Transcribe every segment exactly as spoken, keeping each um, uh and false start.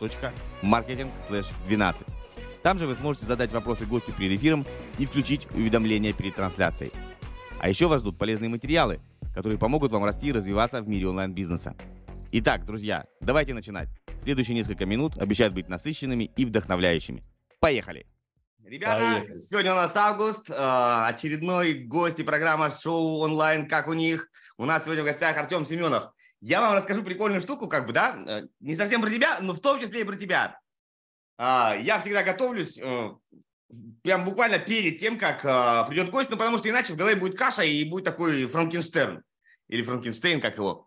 точка маркетинг слэш двенадцать. Там же вы сможете задать вопросы гостю перед эфиром и включить уведомления перед трансляцией. А еще вас ждут полезные материалы, которые помогут вам расти и развиваться в мире онлайн-бизнеса. Итак, друзья, давайте начинать. Следующие несколько минут обещают быть насыщенными и вдохновляющими. Поехали! Ребята, Поехали. Сегодня у нас август, очередной гость и программа шоу онлайн «Как у них». У нас сегодня в гостях Артем Семенов. Я вам расскажу прикольную штуку, как бы, да, не совсем про тебя, но в том числе и про тебя. Я всегда готовлюсь прям буквально перед тем, как придет гость, ну, потому что иначе в голове будет каша и будет такой Франкенштерн. Или Франкенштейн, как его,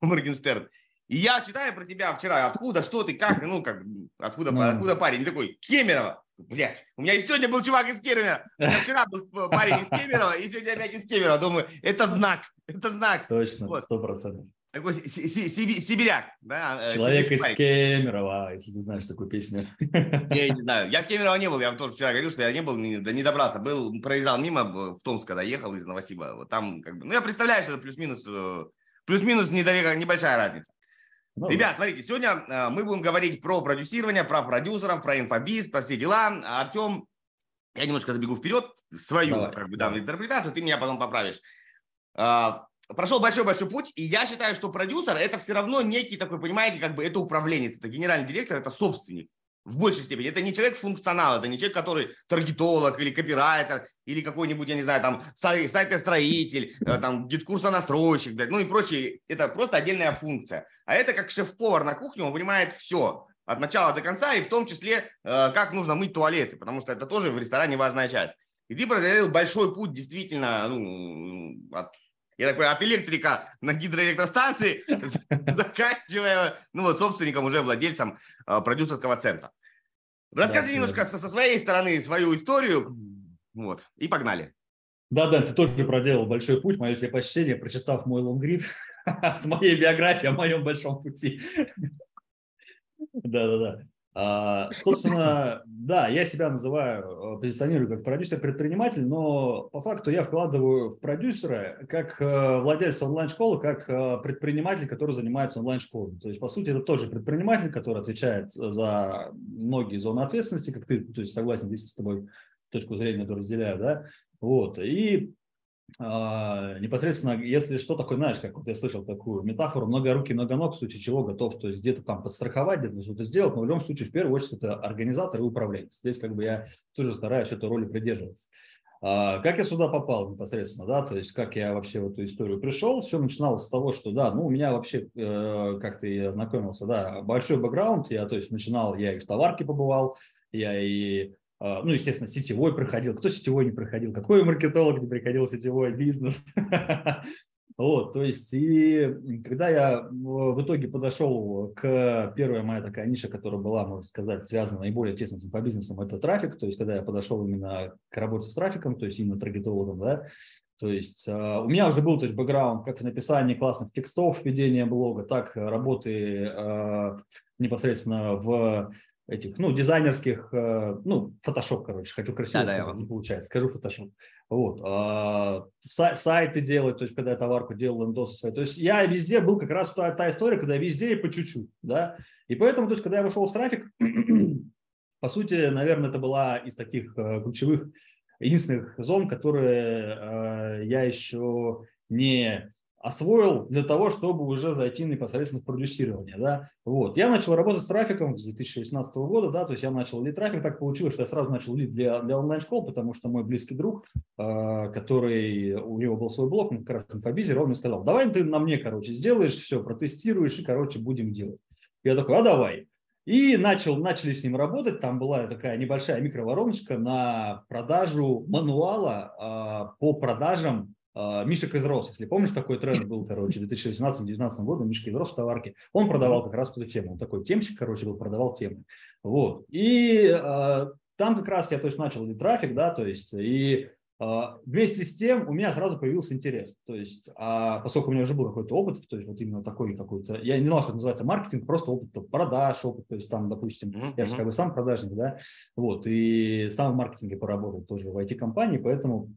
Моргенштерн. И я читаю про тебя вчера, откуда, что ты, как, ну, как, откуда, mm. откуда парень, и такой, Кемерово, блядь, у меня и сегодня был чувак из Кемерово, у меня вчера был парень из Кемерово, и сегодня опять из Кемерово, думаю, это знак, это знак. Точно, сто процентов. Такой сибиряк, да. Человек из Кемерово, если ты знаешь такую песню. Я не знаю, я в Кемерово не был, я вам тоже вчера говорил, что я не был, не добрался, был, проезжал мимо в Томск, когда ехал из Новосиба, вот там, как бы, ну, я представляю, что это плюс-минус, плюс-минус небольшая разница. Ну, Ребят, да. Смотрите, сегодня э, мы будем говорить про продюсирование, про продюсеров, про инфобиз, про все дела. Артем, я немножко забегу вперед, свою давай, как бы, да. интерпретацию, ты меня потом поправишь. Э, прошел большой-большой путь, и я считаю, что продюсер – это все равно некий такой, понимаете, как бы это управленец, это генеральный директор, это собственник в большей степени. Это не человек-функционал, это не человек, который таргетолог или копирайтер, или какой-нибудь, я не знаю, там, сай- сайтостроитель, э, там, гид-курсонастройщик, блядь, ну и прочее. Это просто отдельная функция. А это как шеф-повар на кухне, он понимает все, от начала до конца, и в том числе, э, как нужно мыть туалеты, потому что это тоже в ресторане важная часть. И ты преодолел большой путь, действительно, ну, от, я такой, от электрика на гидроэлектростанции, заканчивая, ну вот, собственником, уже владельцем продюсерского центра. Расскажи немножко со своей стороны свою историю, вот, и погнали. Да, Дэн, ты тоже проделал большой путь, мое тебе почтение, прочитав мой лонгрид с моей биографией о моем большом пути. Да-да-да. А, собственно, да, я себя называю, позиционирую как продюсер-предприниматель, но по факту я вкладываю в продюсера как владельца онлайн-школы, как предприниматель, который занимается онлайн-школой. То есть, по сути, это тоже предприниматель, который отвечает за многие зоны ответственности, как ты, то есть согласен здесь с тобой, точку зрения эту разделяю, да, вот, и Uh, непосредственно, если что такое, знаешь, как вот я слышал такую метафору, много руки, много ног, в случае чего готов, то есть где-то там подстраховать, где-то что-то сделать, но в любом случае в первую очередь это организатор и управленец. Здесь как бы я тоже стараюсь эту роль придерживаться. Uh, как я сюда попал непосредственно, да, то есть как я вообще в эту историю пришел, все начиналось с того, что да, ну у меня вообще, э, как-то я знакомился, да, большой бэкграунд, я, то есть начинал, я и в товарке побывал, я и... Ну, естественно, сетевой проходил. Кто сетевой не проходил? Какой маркетолог не приходил сетевой бизнес? Вот, то есть, и когда я в итоге подошел к первой моя такая ниша, которая была, можно сказать, связана наиболее тесно с инфобизнесом, это трафик. То есть, когда я подошел именно к работе с трафиком, то есть именно таргетологом, да, то есть у меня уже был, то есть, бэкграунд как в написании классных текстов, ведения блога, так работы непосредственно в этих, ну, дизайнерских, ну, фотошоп, короче, хочу красиво да, сказать, да, не получается, скажу фотошоп, вот, а, сай, сайты делать, то есть, когда я товарку делал, лендосы свои, то есть, я везде был как раз та, та история, когда везде и по чуть-чуть, да, и поэтому, то есть, когда я вошел в трафик, по сути, наверное, это была из таких ключевых, единственных зон, которые э, я еще не... освоил для того, чтобы уже зайти непосредственно в продюсирование, да, вот. Я начал работать с трафиком с две тысячи шестнадцатого года, да, то есть я начал лид трафик, так получилось, что я сразу начал лид для, для онлайн-школ, потому что мой близкий друг, э, который, у него был свой блог, он как раз инфобизер, он мне сказал, давай ты на мне, короче, сделаешь все, протестируешь и, короче, будем делать. Я такой, а давай. И начал, начали с ним работать, там была такая небольшая микровороночка на продажу мануала э, по продажам Мишка изрос, если помнишь, такой тренд был, короче, в две тысячи восемнадцатом-две тысячи девятнадцатом году Мишка изрос в товарке. Он продавал как раз эту тему. Он такой темщик, короче, был, продавал темы. Вот. И а, там как раз я то есть, начал и трафик, да, то есть, и а, вместе с тем у меня сразу появился интерес. То есть, а, поскольку у меня уже был какой-то опыт, то есть, вот именно такой какой-то, я не знал, что это называется маркетинг, просто опыт там, продаж, опыт, то есть, там, допустим, mm-hmm. я же как бы сам продажник, да, вот, и сам в маркетинге поработал тоже в ай ти-компании, поэтому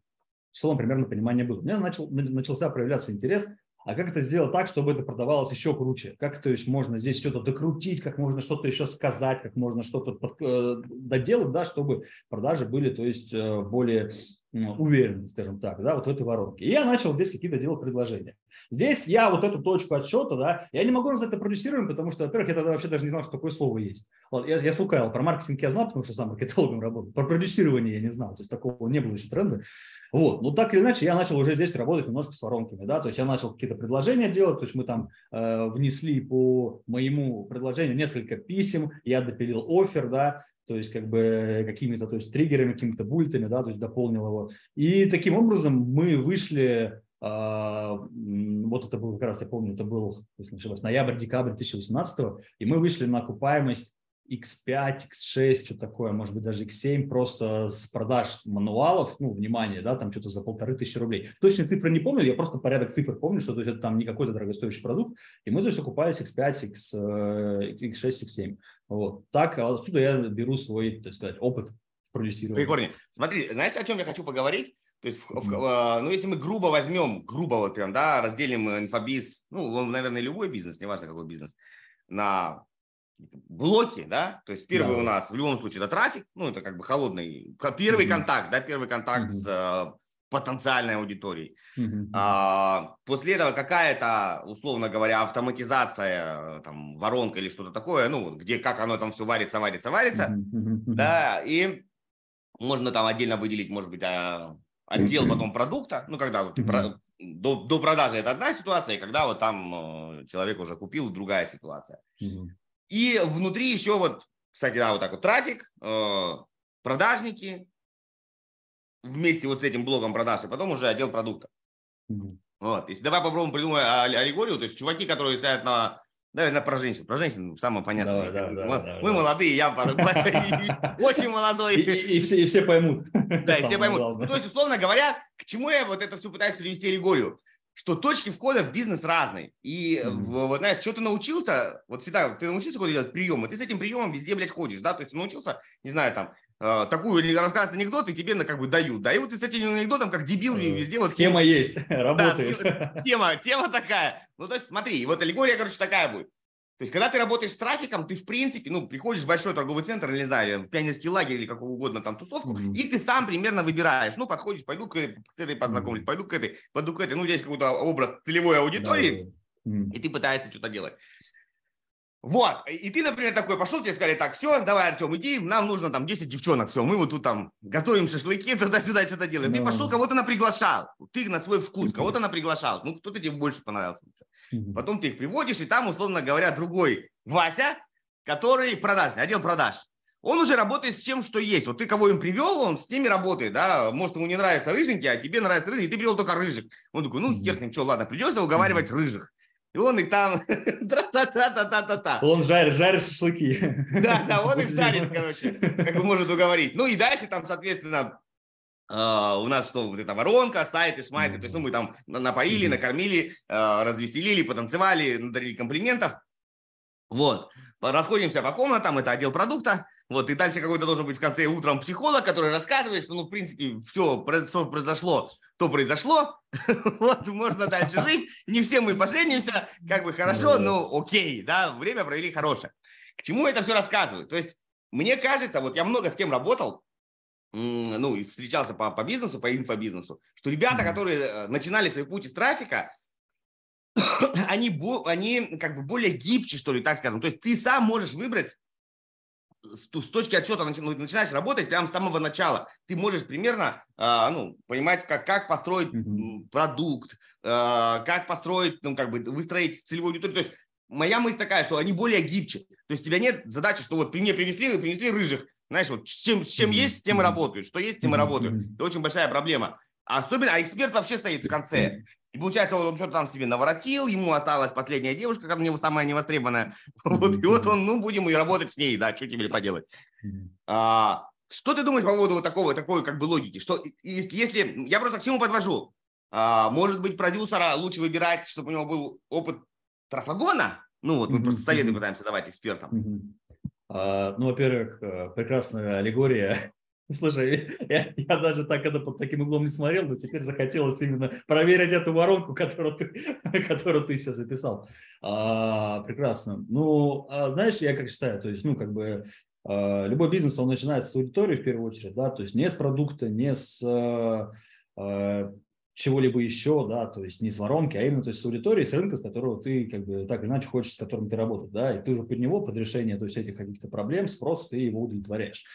в целом примерно понимание было. У меня начал, начался проявляться интерес, а как это сделать так, чтобы это продавалось еще круче? Как, то есть, можно здесь что-то докрутить, как можно что-то еще сказать, как можно что-то под, э, доделать, да, чтобы продажи были, то есть, э, более э, уверены, скажем так, да, вот в этой воронке. И я начал здесь какие-то делать предложения. Здесь я вот эту точку отсчета, да, я не могу назвать это продюсируем, потому что, во-первых, я тогда вообще даже не знал, что такое слово есть. Ладно, я, я слукавил, про маркетинг я знал, потому что сам маркетологом работал, про продюсирование я не знал, то есть, такого не было еще тренда. Вот, ну так или иначе, я начал уже здесь работать немножко с воронками, да, то есть я начал какие-то предложения делать, то есть мы там э, внесли по моему предложению несколько писем, я допилил оффер, да, то есть как бы какими-то, то есть триггерами, какими-то буллетами, да, то есть дополнил его, и таким образом мы вышли, э, вот это был как раз, я помню, это был, если не ошибаюсь, ноябрь-декабрь две тысячи восемнадцатого, и мы вышли на окупаемость икс пять, икс шесть, что-то такое, может быть, даже икс семь, просто с продаж мануалов, ну, внимание, да, там что-то за полторы тысячи рублей. Точно цифры не помню, я просто порядок цифр помню, что то есть, это там не какой-то дорогостоящий продукт, и мы, то есть, окупались икс пять, икс шесть, икс семь. Вот. Так, отсюда я беру свой, так сказать, опыт в продюсировании. Прикольно. Смотри, знаешь, о чем я хочу поговорить? То есть, в, в, ну, если мы грубо возьмем, грубо вот прям, да, разделим инфобиз, ну, он, наверное, любой бизнес, неважно, какой бизнес, на... блоки, да, то есть первый да. у нас в любом случае это трафик, ну, это как бы холодный, первый mm-hmm. контакт, да, первый контакт mm-hmm. с э, потенциальной аудиторией. Mm-hmm. А, после этого какая-то, условно говоря, автоматизация, там, воронка или что-то такое, ну, где, как оно там все варится, варится, варится, mm-hmm. да, и можно там отдельно выделить, может быть, отдел mm-hmm. потом продукта, ну, когда вот, mm-hmm. до, до продажи это одна ситуация, и когда вот там человек уже купил, другая ситуация. Mm-hmm. И внутри еще вот, кстати, да, вот так вот трафик, э, продажники вместе вот с этим блоком продаж, и потом уже отдел продукта. Mm-hmm. Вот, если давай попробуем придумать аллегорию, то есть чуваки, которые сидят на, наверное, про женщин, про женщин самое понятное. Да, да, мы, да, мы, да, мы да. молодые, я очень молодой. И все поймут. Да, и все поймут. То есть, условно говоря, к чему я вот это все пытаюсь привести аллегорию? Что точки входа в бизнес разные. И, mm-hmm. вот, знаешь, что ты научился, вот всегда ты научился какой-то делать прием, и ты с этим приемом везде, блядь, ходишь, да, то есть ты научился, не знаю, там, э, такую рассказывать анекдот, и тебе, ну, как бы, дают, да, и вот ты с этим анекдотом, как дебил, mm-hmm. везде вот... Схема есть, работает. Да, тема, тема такая. Ну, то есть, смотри, вот аллегория, короче, такая будет. То есть, когда ты работаешь с трафиком, ты, в принципе, ну, приходишь в большой торговый центр, или, не знаю, в пионерский лагерь или какую угодно там тусовку, mm-hmm. и ты сам примерно выбираешь. Ну, подходишь, пойду к этой познакомлюсь, mm-hmm. пойду к этой, пойду к этой. Ну, здесь какой-то образ целевой аудитории, mm-hmm. и ты пытаешься что-то делать. Вот. И ты, например, такой пошел, тебе сказали, так, все, давай, Артем, иди, нам нужно там десять девчонок, все, мы вот тут там готовим шашлыки, туда-сюда что-то делаем. Mm-hmm. Ты пошел, кого-то наприглашал, ты на свой вкус, mm-hmm. кого-то наприглашал, ну, кто-то тебе больше понравился. Потом ты их приводишь, и там, условно говоря, другой Вася, который продажный, отдел продаж. Он уже работает с чем, что есть. Вот ты кого им привел, он с ними работает, да. Может, ему не нравятся рыженькие, а тебе нравятся рыжие, и ты привел только рыжих. Он такой, ну, хер с ним, что, ладно, придется уговаривать рыжих. И он их там... Он жарит, жарит шашлыки. Да, да, он их жарит, короче, как бы может уговорить. Ну и дальше там, соответственно... Uh, у нас что, вот эта воронка, сайты, шмайты, mm-hmm. то есть, ну, мы там напоили, mm-hmm. накормили, uh, развеселили, потанцевали, надарили комплиментов, вот, расходимся по комнатам, это отдел продукта, вот, и дальше какой-то должен быть в конце утром психолог, который рассказывает, что, ну, в принципе, все, что произошло, то произошло, вот, можно дальше жить, не все мы поженимся, как бы хорошо, ну, окей, да, время провели хорошее. К чему это все рассказываю? То есть, мне кажется, вот я много с кем работал, ну, и встречался по, по бизнесу, по инфобизнесу, что ребята, mm-hmm. которые начинали свой путь из трафика, они, бо, они как бы более гибче, что ли, так скажем. То есть ты сам можешь выбрать, с, с точки отчета начи, ну, начинаешь работать прямо с самого начала. Ты можешь примерно э, ну, понимать, как, как построить mm-hmm. продукт, э, как построить, ну, как бы выстроить целевую аудиторию. То есть моя мысль такая, что они более гибче. То есть у тебя нет задачи, что вот при мне принесли, принесли рыжих. Знаешь, вот с чем, с чем есть, с тем и работают. Что есть, с тем и работают. Это очень большая проблема. Особенно, а эксперт вообще стоит в конце. И получается, вот он что-то там себе наворотил, ему осталась последняя девушка, как мне самая невостребованная. Вот, и вот он, ну, будем и работать с ней, да, что теперь поделать. А, что ты думаешь по поводу вот такого, такой как бы логики? Что, если, я просто к чему подвожу? А, может быть, продюсера лучше выбирать, чтобы у него был опыт трафагона? Ну, вот мы mm-hmm. просто советы пытаемся давать экспертам. Mm-hmm. А, ну, во-первых, прекрасная аллегория. Слушай, я, я даже так это под таким углом не смотрел, но теперь захотелось именно проверить эту воронку, которую ты, которую ты сейчас записал. А, прекрасно. Ну, а знаешь, я как считаю, то есть, ну, как бы а, любой бизнес, он начинается с аудитории в первую очередь, да, то есть не с продукта, не с а, а, чего-либо еще, да, то есть не с воронки, а именно то есть с аудитории, с рынка, с которого ты как бы так или иначе хочешь, с которым ты работаешь, да, и ты уже под него, под решение, то есть этих каких-то проблем, спрос, ты его удовлетворяешь.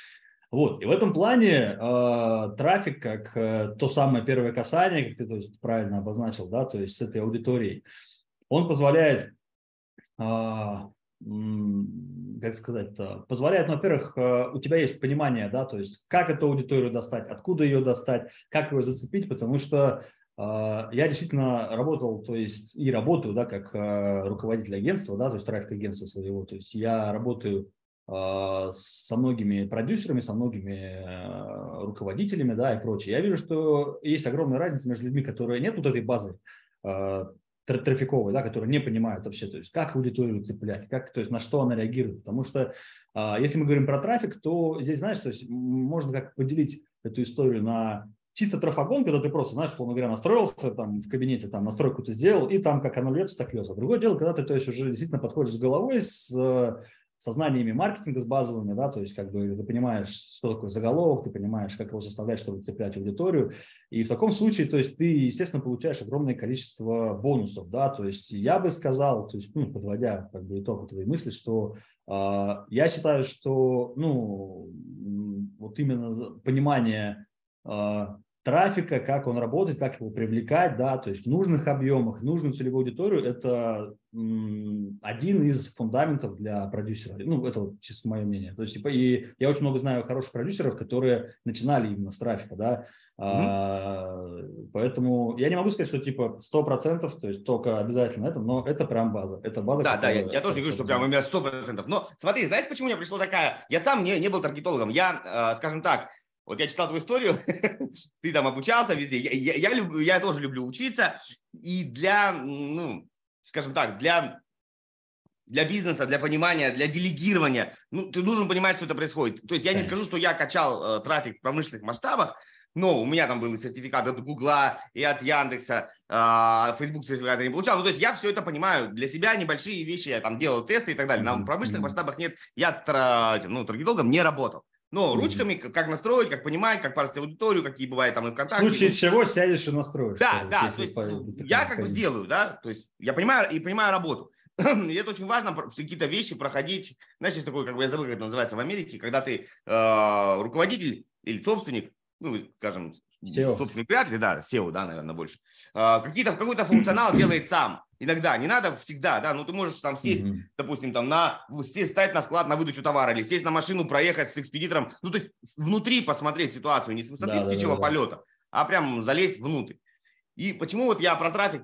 Вот, и в этом плане э, трафик, как э, то самое первое касание, как ты то есть, правильно обозначил, да, то есть с этой аудиторией, он позволяет, э, как сказать, позволяет, во-первых, э, у тебя есть понимание, да, то есть как эту аудиторию достать, откуда ее достать, как ее зацепить, потому что э, я действительно работал, то есть и работаю, да, как э, руководитель агентства, да, то есть трафик агентства своего, то есть я работаю со многими продюсерами, со многими э, руководителями, да, и прочее. Я вижу, что есть огромная разница между людьми, которые нет вот этой базы э, трафиковой, да, которые не понимают вообще, то есть как аудиторию цеплять, как, то есть на что она реагирует. Потому что э, если мы говорим про трафик, то здесь, знаешь, то есть можно как поделить эту историю на чисто трафагон, когда ты просто, знаешь, условно говоря, настроился там в кабинете, там настройку ты сделал, и там как оно льется, так льется. Другое дело, когда ты, то есть, уже действительно подходишь с головой, с э, со знаниями маркетинга, с базовыми, да, то есть как бы ты понимаешь, что такое заголовок, ты понимаешь, как его составлять, чтобы цеплять аудиторию, и в таком случае, то есть ты, естественно, получаешь огромное количество бонусов, да, то есть я бы сказал, то есть, ну, подводя как бы итог этой мысли, что э, я считаю, что, ну, вот именно понимание э, трафика, как он работает, как его привлекать, да, то есть в нужных объемах, нужную целевую аудиторию, это м, один из фундаментов для продюсера. Ну, это чисто мое мнение. То есть, типа, и я очень много знаю хороших продюсеров, которые начинали именно с трафика, да. Mm-hmm. А, поэтому я не могу сказать, что типа сто процентов, то есть только обязательно это, но это прям база. Это база. Да, да, я, я тоже не говорю, что прям у меня сто процентов. Но смотри, знаешь, почему у меня пришла такая... Я сам не, не был таргетологом. Я, э, скажем так, вот я читал твою историю, ты там обучался везде, я, я, я, люблю, я тоже люблю учиться, и для, ну, скажем так, для, для бизнеса, для понимания, для делегирования, ну, ты должен понимать, что это происходит. То есть я [S2] Конечно. [S1] Не скажу, что я качал э, трафик в промышленных масштабах, но у меня там был и сертификат от Гугла, и от Яндекса, э, Facebook сертификат я не получал, ну, то есть я все это понимаю, для себя небольшие вещи, я там делал тесты и так далее, на промышленных [S2] Mm-hmm. [S1] Масштабах нет, я тра, ну, таргетологом не работал. Но ручками, как настроить, как понимать, как парсить аудиторию, какие бывают там и ВКонтакте. В случае чего сядешь и настроишь. Да, то, да, то есть, по... я как бы сделаю, да, то есть я понимаю и понимаю работу. И это очень важно, какие-то вещи проходить, знаешь, есть такое, как бы я забыл, как это называется в Америке, когда ты э, руководитель или собственник, ну, скажем, эс и о. Собственник вряд ли, да, эс и о, да, наверное, больше, э, какие-то, какой-то функционал делает сам. Иногда, не надо всегда, да, но ты можешь там сесть, mm-hmm. допустим, там на, сесть, встать на склад на выдачу товара или сесть на машину, проехать с экспедитором, ну, то есть внутри посмотреть ситуацию, не с высоты да, птичьего да, да, полета, да. а прям залезть внутрь. И почему вот я про трафик,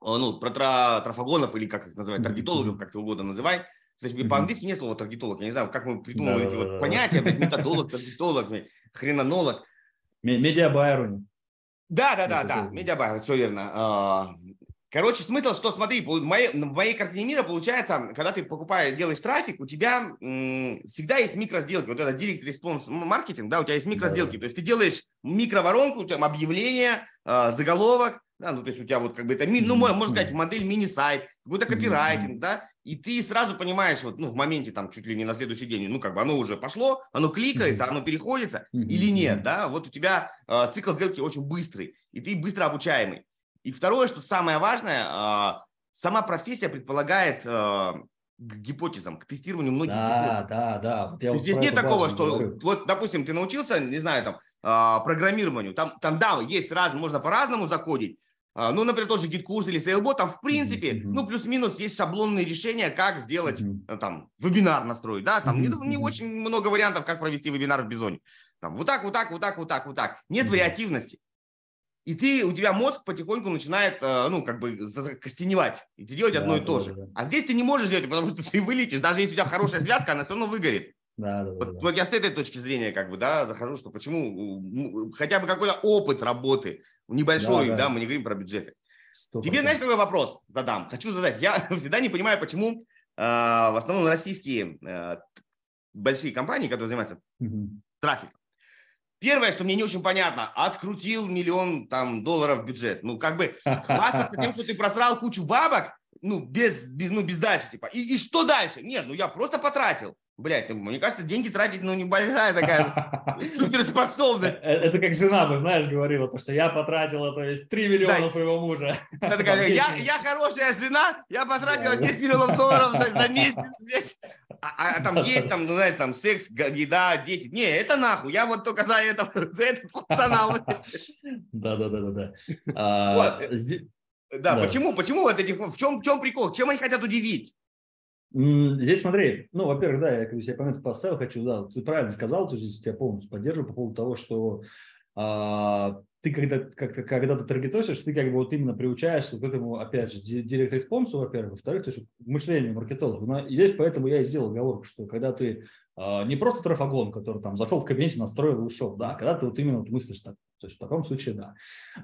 ну, про тра- трафагонов или как их называют, таргетологов, mm-hmm. как ты угодно называй, кстати, mm-hmm. по-английски нет слова таргетолог, я не знаю, как мы придумываем да, эти да, вот да, понятия, да. методолог, таргетолог, хренонолог. Медиабайер. Да, да, да, да, медиабайер, все верно. Короче, смысл, что, смотри, в моей, в моей картине мира получается, когда ты покупаешь, делаешь трафик, у тебя м, всегда есть микросделки. Вот это direct response маркетинг, да, у тебя есть микросделки. Да. То есть ты делаешь микроворонку, там объявление, э, заголовок, да, ну, то есть у тебя вот как бы это, ну, можно сказать, модель мини-сайт, какой-то копирайтинг, да, и ты сразу понимаешь, вот, ну, в моменте там чуть ли не на следующий день, ну, как бы оно уже пошло, оно кликается, оно переходится или нет, да, вот у тебя э, цикл сделки очень быстрый, и ты быстро обучаемый. И второе, что самое важное, сама профессия предполагает к гипотезам, к тестированию многих да, гипотез. Да, да, да. Вот здесь нет такого, что, говорю. Вот, допустим, ты научился, не знаю, там, программированию, там, там да, есть раз, можно по-разному закодить, ну, например, тот же гид-курс или сейлбот, там, в принципе, mm-hmm. ну, плюс-минус есть шаблонные решения, как сделать, mm-hmm. там, вебинар настроить, да, там mm-hmm. не, не очень много вариантов, как провести вебинар в Бизоне. Там, вот так, вот так, вот так, вот так, вот так. Нет mm-hmm. вариативности. И ты, у тебя мозг потихоньку начинает, ну, как бы, закостеневать. И ты делаешь да, одно и да, то да, же. Да. А здесь ты не можешь делать, потому что ты вылетишь. Даже если у тебя хорошая связка, она все равно выгорит. Да, да, вот, да. Вот я с этой точки зрения, как бы, да, захожу, что почему, хотя бы какой-то опыт работы, небольшой, да, да, да. Мы не говорим про бюджеты. сто процентов. Тебе, знаешь, какой вопрос задам? Хочу задать. Я всегда не понимаю, почему э, в основном российские э, большие компании, которые занимаются угу. трафиком, первое, что мне не очень понятно, открутил миллион там, долларов бюджет. Ну, как бы хвастаться тем, что ты просрал кучу бабок, ну, без, без, ну, без дальше, типа. И, и что дальше? Нет, ну, я просто потратил. Блядь, мне кажется, деньги тратить, ну, небольшая такая суперспособность. Это как жена, вы знаешь, говорила, то, что я потратила, то есть, три миллиона своего мужа. Я хорошая жена, я потратила десять миллионов долларов за месяц, блядь. А там есть, там, ну, знаешь, там, секс, еда, дети. Не, это нахуй, я вот только за это, за этот канал. Да-да-да-да. Да, почему, почему вот этих, в чем прикол, чем они хотят удивить? Здесь смотри, ну, во-первых, да, я, я коммент поставил, хочу, да, ты правильно сказал, то есть я полностью поддерживаю по поводу того, что а, ты когда, как-то, когда ты таргетосишь, ты как бы вот именно приучаешься к этому, опять же, директ-респонсу, во-первых, во-вторых, то есть мышление маркетолога. Но здесь поэтому я и сделал оговорку, что когда ты а, не просто трафагон, который там зашел в кабинете, настроил и ушел, да, когда ты вот именно вот мыслишь так. То есть в таком случае, да.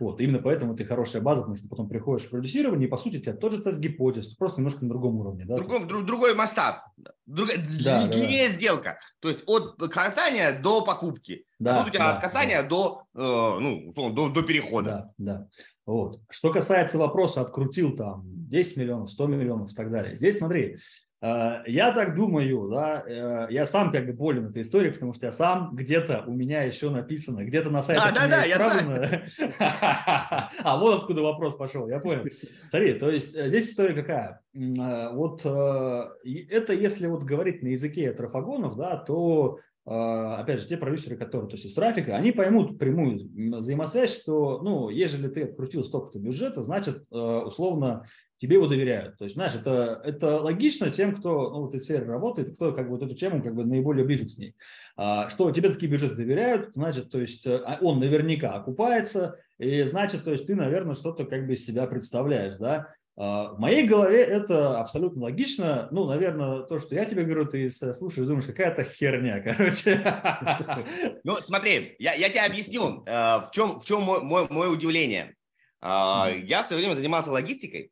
Вот, именно поэтому ты хорошая база, потому что потом приходишь в продюсирование, и, по сути, у тебя тот же тест-гипотез, просто немножко на другом уровне. Да? Другой, друг, другой масштаб, друг, да, длиннее да. сделка. То есть от касания до покупки. Да, а тут у тебя да, от касания да. до, э, ну, до, до перехода. Да, да. Вот. Что касается вопроса, открутил там десять миллионов, сто миллионов и так далее. Здесь смотри. Я так думаю, да, я сам как бы болен этой историей, потому что я сам где-то у меня еще написано, где-то на сайте. Да, да, да, я знаю. А вот откуда вопрос пошел, я понял. Смотри, то есть здесь история какая? Вот это если вот говорить на языке трафагонов, да, то опять же те продюсеры, которые, то есть из трафика, они поймут прямую взаимосвязь, что, ну, ежели ты открутил столько-то бюджета, значит, условно, тебе его доверяют. То есть, знаешь, это, это логично тем, кто ну, в этой сфере работает, кто как бы вот эту тему как бы наиболее близок с ней. А, что тебе такие бюджеты доверяют, значит, то есть он наверняка окупается, и значит, то есть ты, наверное, что-то как бы из себя представляешь, да. В моей голове это абсолютно логично. Ну, наверное, то, что я тебе говорю, ты слушаешь, думаешь, какая-то херня, короче. Ну, смотри, я, я тебе объясню, в чем, в чем мой, мой, мое удивление. Я в свое время занимался логистикой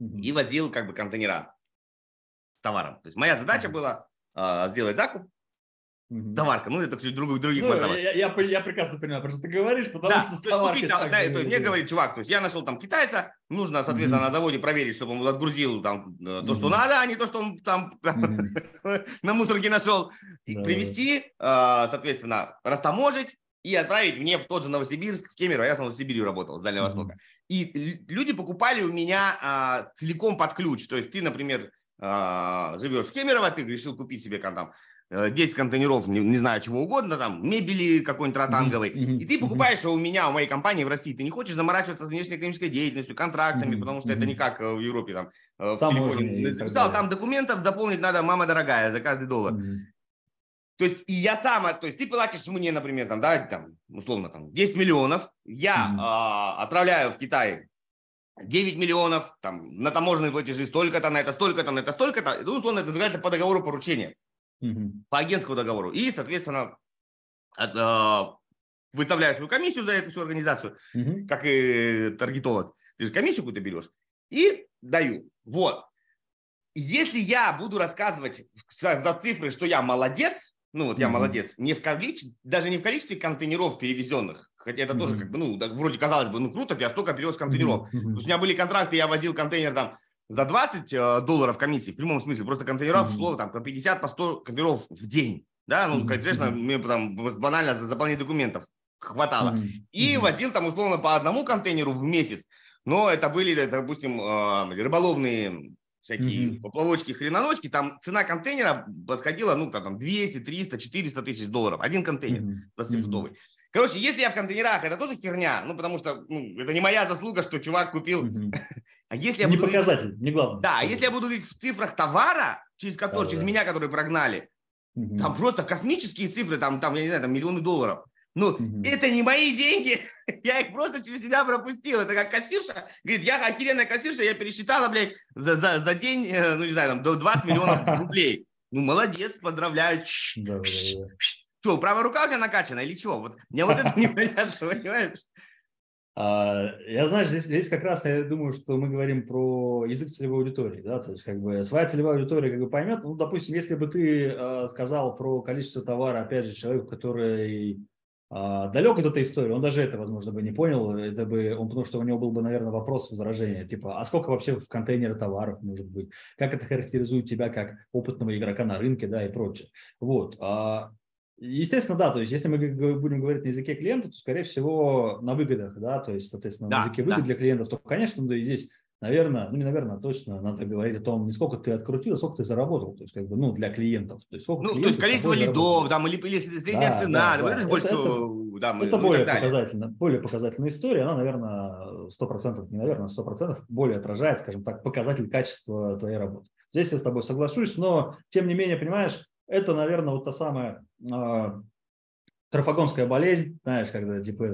и возил как бы контейнера с товаром. То есть моя задача была сделать закуп, товарка, ну это к другу, других ну, масштабов. Я, я, я прекрасно понимаю, просто ты говоришь, потому да, что товарки. Да, да, то, мне говорит чувак, то есть я нашел там китайца, нужно, соответственно, mm-hmm. на заводе проверить, чтобы он отгрузил там то, mm-hmm. что надо, а не то, что он там mm-hmm. на мусорке нашел. Да. Привезти, соответственно, растаможить и отправить мне в тот же Новосибирск, в Кемерово, я с Новосибирью работал, с Дальнего mm-hmm. Востока. И люди покупали у меня целиком под ключ, то есть ты, например, живешь в Кемерово, ты решил купить себе там десять контейнеров, не, не знаю, чего угодно, там, мебели какой-нибудь ротанговой, mm-hmm. и ты покупаешь mm-hmm. у меня, у моей компании в России, ты не хочешь заморачиваться с внешнеэкономической деятельностью, контрактами, mm-hmm. потому что mm-hmm. это не как в Европе, там, в там телефоне написал, там документов заполнить надо, мама дорогая, за каждый доллар. Mm-hmm. То есть, и я сам, то есть, ты платишь мне, например, там, да, там, условно, там, десять миллионов, я mm-hmm. а, отправляю в Китай девять миллионов, там, на таможенные платежи столько-то, на это столько-то, на это столько-то, ну, условно, это называется по договору поручения. По агентскому договору. И, соответственно, от, э, выставляю свою комиссию за эту всю организацию, uh-huh. как и таргетолог. Ты же комиссию какую-то берешь. И даю. Вот. Если я буду рассказывать за, за цифры, что я молодец, ну вот я uh-huh. молодец, не в количе, даже не в количестве контейнеров перевезенных, хотя это uh-huh. тоже как бы, ну, вроде казалось бы, ну круто, я столько перевез контейнеров. Uh-huh. То есть у меня были контракты, я возил контейнер там, за двадцать долларов комиссии, в прямом смысле, просто контейнеров mm-hmm. шло там по пятьдесят, по сто контейнеров в день. Да, ну, mm-hmm. конечно, мне там банально за заполнение документов хватало. Mm-hmm. И mm-hmm. возил там условно по одному контейнеру в месяц. Но это были, допустим, рыболовные всякие mm-hmm. поплавочки, хреноночки. Там цена контейнера подходила, ну, там двести, триста, четыреста тысяч долларов. Один контейнер mm-hmm. двадцатифутовый. Короче, если я в контейнерах, это тоже херня, ну, потому что ну, это не моя заслуга, что чувак купил. Mm-hmm. А если я не буду показатель, говорить... не главное. Да, а если я буду говорить в цифрах товара, через, который, да, через да. меня, которые прогнали, mm-hmm. там просто космические цифры, там, там, я не знаю, там миллионы долларов. Ну, mm-hmm. это не мои деньги, я их просто через себя пропустил. Это как кассирша, говорит, я охеренная кассирша, я пересчитала, блядь, за, за, за день, ну, не знаю, там, до двадцать миллионов рублей. Ну, молодец, поздравляю. Да, да, да. Что, правая рука у тебя накачана или что? Вот, мне вот это непонятно, понимаешь? Я, знаешь, здесь, здесь как раз, я думаю, что мы говорим про язык целевой аудитории, да, то есть как бы своя целевая аудитория как бы поймет, ну, допустим, если бы ты э, сказал про количество товара, опять же, человеку, который э, далек от этой истории, он даже это, возможно, бы не понял, это бы, он, потому что у него был бы, наверное, вопрос, возражение, типа, а сколько вообще в контейнере товаров может быть, как это характеризует тебя как опытного игрока на рынке, да, и прочее, вот. Естественно, да, то есть если мы будем говорить на языке клиентов, то, скорее всего, на выгодах, да, то есть, соответственно, да, на языке выгод да. для клиентов, то, конечно, да и здесь, наверное, ну не наверное, точно надо говорить о том, не сколько ты открутил, а сколько ты заработал, то есть, как бы, ну, для клиентов. То есть, сколько ну, клиентов, то есть количество лидов, там, или, или средняя да, цена, да, вот да. это же больше... Это... Да, мы, это ну, более, показательная, более показательная история, она, наверное, сто процентов, не наверное, сто процентов более отражает, скажем так, показатель качества твоей работы. Здесь я с тобой соглашусь, но, тем не менее, понимаешь, это, наверное, вот та самая э, трафагонская болезнь, знаешь, когда, типа,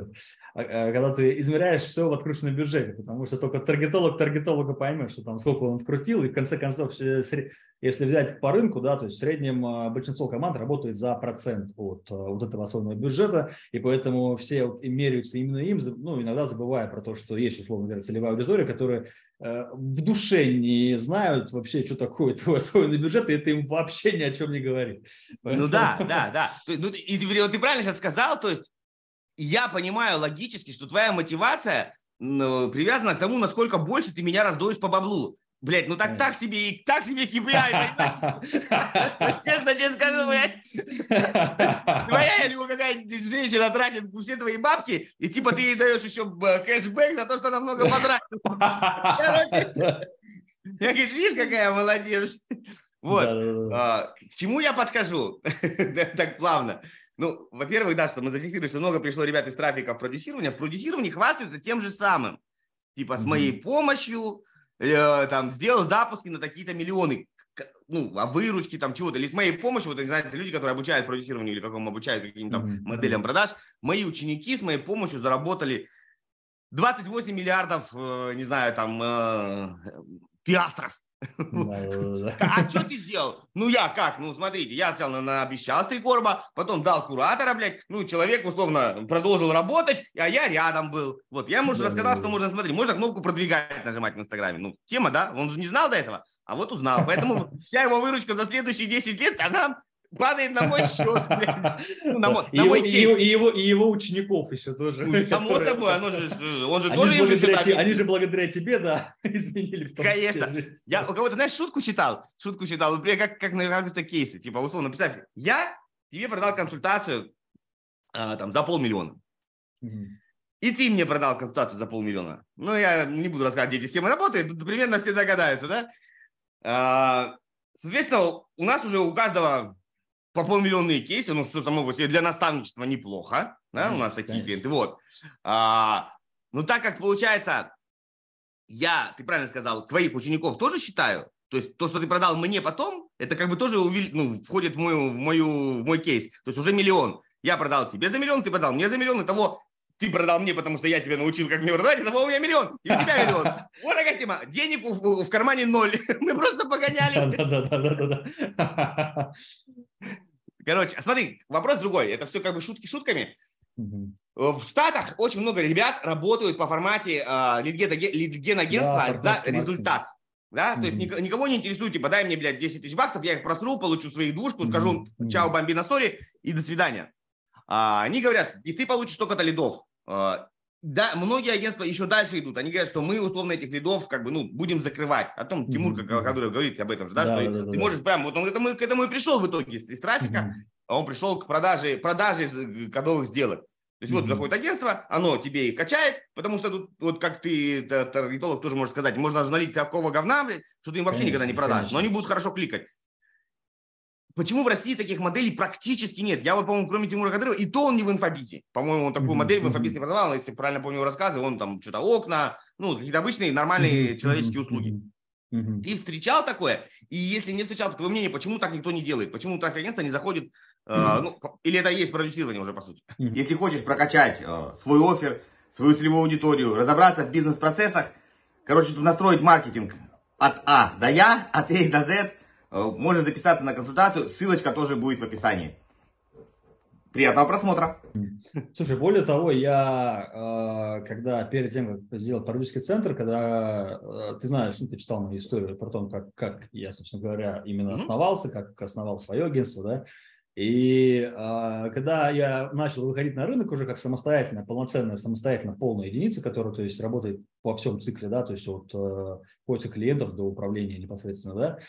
э, когда ты измеряешь все в открученном бюджете, потому что только таргетолог таргетолога поймет, что там сколько он открутил, и в конце концов, если взять по рынку, да, то есть в среднем э, большинство команд работает за процент от э, вот этого основного бюджета, и поэтому все вот, и меряются именно им, ну, иногда забывая про то, что есть, условно говоря, целевая аудитория, которая в душе не знают вообще, что такое твой освоенный бюджет, и это им вообще ни о чем не говорит. Поэтому... Ну да, да, да. Ну, и ты, ты правильно сейчас сказал, то есть я понимаю логически, что твоя мотивация ну, привязана к тому, насколько больше ты меня раздуешь по баблу. Блять, ну так, так себе и так себе кей пи ай. Честно тебе скажу, блядь. Твоя или какая-нибудь женщина тратит все твои бабки, и типа ты ей даешь еще кэшбэк за то, что она много потратила. Короче, я говорю, видишь, какая молодец. Вот. К чему я подхожу? Так плавно. Ну, во-первых, да, что мы зафиксировали, что много пришло ребят из трафика в продюсирование. В продюсировании хвастаются тем же самым. Типа с моей помощью там, сделал запуски на такие-то миллионы, ну, о выручке там чего-то, или с моей помощью, вот, не знаю, люди, которые обучают продюсированию или какому обучают каким-то mm-hmm. моделям продаж, мои ученики с моей помощью заработали двадцать восемь миллиардов, не знаю, там, пиастров. А что ты сделал? Ну, я как? Ну, смотрите, я сел на обещал три корба, потом дал куратора, блядь, ну, человек, условно, продолжил работать, а я рядом был. Вот, я ему уже рассказал, что можно, смотри, можно кнопку продвигать нажимать в Инстаграме. Ну, тема, да? Он же не знал до этого, а вот узнал. Поэтому вся его выручка за следующие десять лет, она... падает на мой счет, и его учеников еще тоже. Само собой, он же тоже им ученик. Они же благодаря тебе, да, изменили. Конечно. Я у кого-то, знаешь, шутку читал, шутку читал, как как наверное кейсы, типа условно, представь, я тебе продал консультацию там за полмиллиона. И ты мне продал консультацию за полмиллиона. Ну, я не буду рассказывать, где эти схемы работают, примерно все догадаются, да? Соответственно, у нас уже у каждого по полмиллионные кейсы, ну, что само по себе для наставничества неплохо, да, mm, у нас конечно. Такие клиенты, вот. А, ну, так как, получается, я, ты правильно сказал, твоих учеников тоже считаю, то есть то, что ты продал мне потом, это как бы тоже увел... ну, входит в, мою, в, мою, в мой кейс, то есть уже миллион. Я продал тебе за миллион, ты продал мне за миллион, и того ты продал мне, потому что я тебя научил, как мне продавать, и того у меня миллион, и у тебя миллион. Вот такая тема, денег в, в кармане ноль, мы просто погоняли. Да-да-да-да-да. Короче, смотри, вопрос другой. Это все как бы шутки шутками. Mm-hmm. В Штатах очень много ребят работают по формате э, лидген-агентства yeah, за результат. Да? Mm-hmm. То есть никого не интересует, типа, дай мне, блядь, десять тысяч баксов, я их просру, получу свои двушку, mm-hmm. скажу чао, бомбина, сори, и до свидания. А, они говорят, и ты получишь столько-то лидов. А, да, многие агентства еще дальше идут. Они говорят, что мы, условно, этих лидов как бы, ну, будем закрывать. О том Тимур Кадыров говорит об этом же, да, да что да, ты да, можешь да. прям, вот он к этому, к этому и пришел в итоге из, из трафика, а mm-hmm. он пришел к продаже, продаже кодовых сделок. То есть mm-hmm. вот заходит агентство, оно тебе и качает, потому что тут, вот как ты, таргетолог, тоже можешь сказать, можно же налить такого говна, блин, что ты им вообще конечно, никогда не продашь, конечно. Но они будут хорошо кликать. Почему в России таких моделей практически нет? Я вот, по-моему, кроме Тимура Кадырова, и то он не в инфобизе. По-моему, он такую mm-hmm. модель в инфобизе не продавал, но если правильно помню его рассказы, он там что-то окна, ну, какие-то обычные нормальные mm-hmm. человеческие услуги. Угу. Ты встречал такое? И если не встречал, то твое мнение, почему так никто не делает? Почему трафик-агентство не заходит? Угу. Э, ну, или это и есть продюсирование уже, по сути? Угу. Если хочешь прокачать э, свой оффер, свою целевую аудиторию, разобраться в бизнес-процессах, короче, чтобы настроить маркетинг от А до Я, от А до З, можно записаться на консультацию, ссылочка тоже будет в описании. Приятного просмотра. Слушай, более того, я, когда перед тем, как сделал продюсерский центр, когда, ты знаешь, ну, ты читал мою историю про то, как, как я, собственно говоря, именно основался, как основал свое агентство, да, и э, когда я начал выходить на рынок уже как самостоятельная, полноценная, самостоятельно полная единица, которая, то есть, работает во всем цикле, да, то есть от э, поиска клиентов до управления непосредственно, да,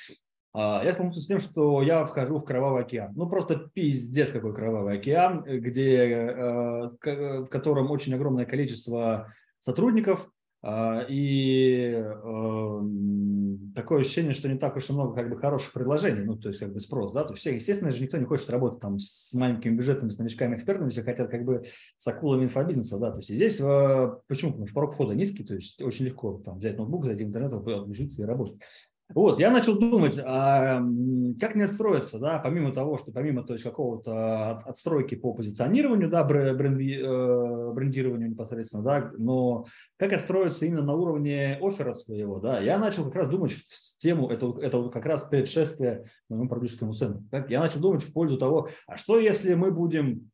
э, я столкнулся с тем, что я вхожу в кровавый океан. Ну, просто пиздец какой кровавый океан, где, э, к, в котором очень огромное количество сотрудников, э, и э, такое ощущение, что не так уж и много как бы хороших предложений, ну, то есть как бы спрос, да, то есть все, естественно же никто не хочет работать там с маленькими бюджетами, с новичками-экспертами, все хотят как бы с акулами инфобизнеса, да, то есть и здесь, почему, потому что порог входа низкий, то есть очень легко там взять ноутбук, зайти в интернет, обучиться и работать. Вот, я начал думать, а как мне отстроиться, да, помимо того, что помимо, то есть, какого-то отстройки по позиционированию, да, брендированию непосредственно, да, но как отстроиться именно на уровне оффера своего, да, я начал как раз думать в тему, это, это как раз предшествие моему продюсерскому центру, я начал думать в пользу того, а что если мы будем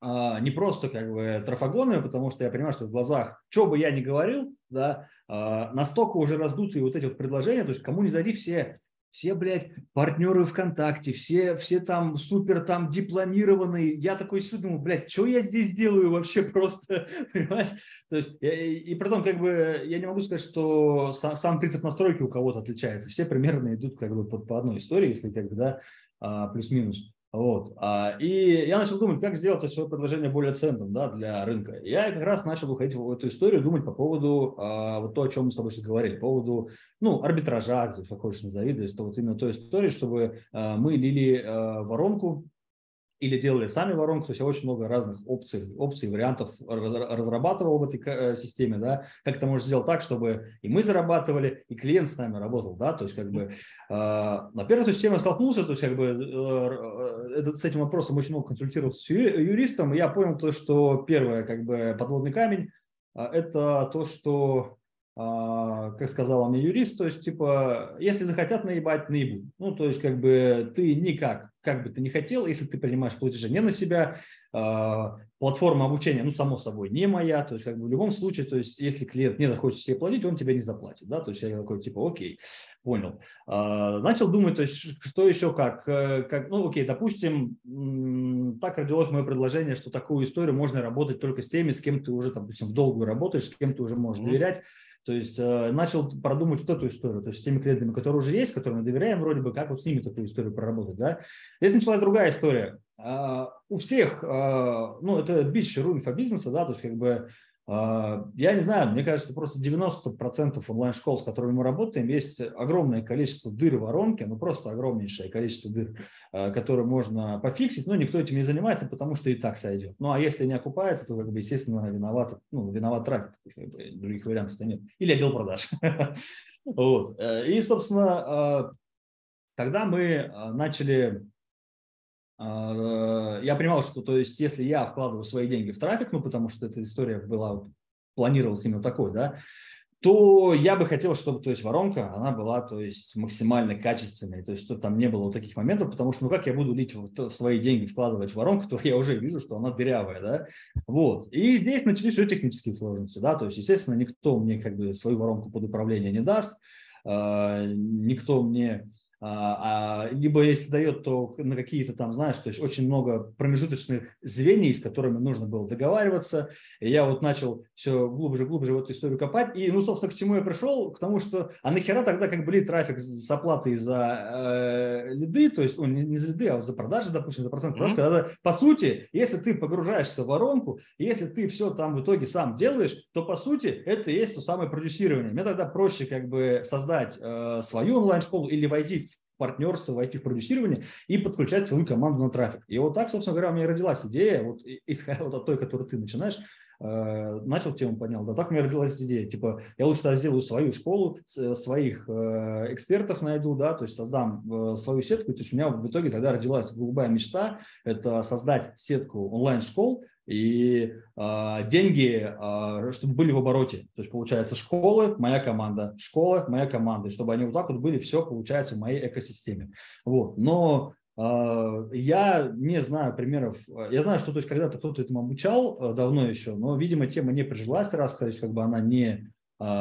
а, не просто, как бы, трафагонами, потому что я понимаю, что в глазах, что бы я ни говорил, да, настолько уже раздутые вот эти вот предложения, то есть кому не зайди, все, все, блядь, партнеры ВКонтакте, все, все там супер там дипломированные. Я такой сижу, думаю, блядь, что я здесь делаю вообще просто, понимаешь? То есть, я, и, и при том, как бы, я не могу сказать, что сам, сам принцип настройки у кого-то отличается. Все примерно идут как бы по, по одной истории, если как бы, да, а, плюс-минус. Вот. И я начал думать, как сделать свое предложение более ценным, да, для рынка. Я как раз начал уходить в эту историю, думать по поводу, а, вот то, о чем мы с тобой сейчас говорили, по поводу, ну, арбитража, как хочешь назови, то есть вот именно той истории, чтобы а, мы лили а, воронку или делали сами воронку. То есть я очень много разных опций, опций, вариантов разрабатывал в этой системе, да, как ты можешь сделать так, чтобы и мы зарабатывали, и клиент с нами работал, да, то есть как бы, э, во-первых, с чем я столкнулся, то есть как бы э, этот, с этим вопросом очень много консультировался с юристом, и я понял то, что первое, как бы, подводный камень, это то, что, как сказал мне юрист, то есть, типа, если захотят наебать, наебут. Ну, то есть, как бы, ты никак, как бы ты ни хотел, если ты принимаешь платежи не на себя, платформа обучения, ну, само собой, не моя, то есть, как бы, в любом случае, то есть, если клиент не захочет тебе платить, он тебе не заплатит, да, то есть, я такой, типа, окей, понял. Начал думать, то есть, что еще, как, как ну, окей, допустим, так родилось мое предложение, что такую историю можно работать только с теми, с кем ты уже, допустим, в долгую работаешь, с кем ты уже можешь доверять. То есть э, начал продумать вот эту историю, то есть с теми клиентами, которые уже есть, которым мы доверяем вроде бы, как вот с ними такую историю проработать, да. Здесь началась другая история. Э, у всех, э, ну, это бич инфобизнеса, да, то есть как бы, э, я не знаю, мне кажется, просто девяносто процентов онлайн-школ, с которыми мы работаем, есть огромное количество дыр в воронке, ну, просто огромнейшее количество дыр, э, которые можно пофиксить, но никто этим не занимается, потому что и так сойдет. Ну, а если не окупается, то, как бы, естественно, виноват, ну, виноват трафик, других вариантов-то нет. Или отдел продаж. Вот. И, собственно, тогда мы начали... Я понимал, что, то есть, если я вкладываю свои деньги в трафик, ну, потому что эта история была, планировалась именно такой, да, то я бы хотел, чтобы, то есть, воронка, она была, то есть, максимально качественной, то есть, чтобы там не было вот таких моментов, потому что, ну, как я буду лить в свои деньги, вкладывать в воронку, то я уже вижу, что она дырявая, да, вот. И здесь начались все технические сложности, да, то есть, естественно, никто мне, как бы, свою воронку под управление не даст, никто мне... А, либо если дает, то на какие-то там, знаешь, то есть очень много промежуточных звеньев, с которыми нужно было договариваться. И я вот начал все глубже, глубже в эту историю копать. И, ну, собственно, к чему я пришел? К тому, что, а нахера тогда как бы лид трафик с оплатой за э, лиды, то есть, ну, не, не за лиды, а вот за продажи, допустим, за процент продаж, mm-hmm. когда, по сути, если ты погружаешься в воронку, если ты все там в итоге сам делаешь, то, по сути, это и есть то самое продюсирование. Мне тогда проще как бы создать э, свою онлайн-школу или войти в партнерство, войти в продюсирование и подключать свою команду на трафик. И вот так, собственно говоря, у меня родилась идея, вот, исходя вот от той, которую ты начинаешь, начал тему, поднял, да, так у меня родилась идея, типа, я лучше тогда сделаю свою школу, своих экспертов найду, да, то есть создам свою сетку, то есть у меня в итоге тогда родилась голубая мечта, это создать сетку онлайн-школ, и э, деньги, э, чтобы были в обороте. То есть, получается, школы, моя команда, школы, моя команда, и чтобы они вот так вот были, все, получается, в моей экосистеме. Вот. Но э, я не знаю примеров. Я знаю, что то есть, когда-то кто-то этому обучал э, давно еще, но, видимо, тема не прижилась, раз, то есть, как бы она не э,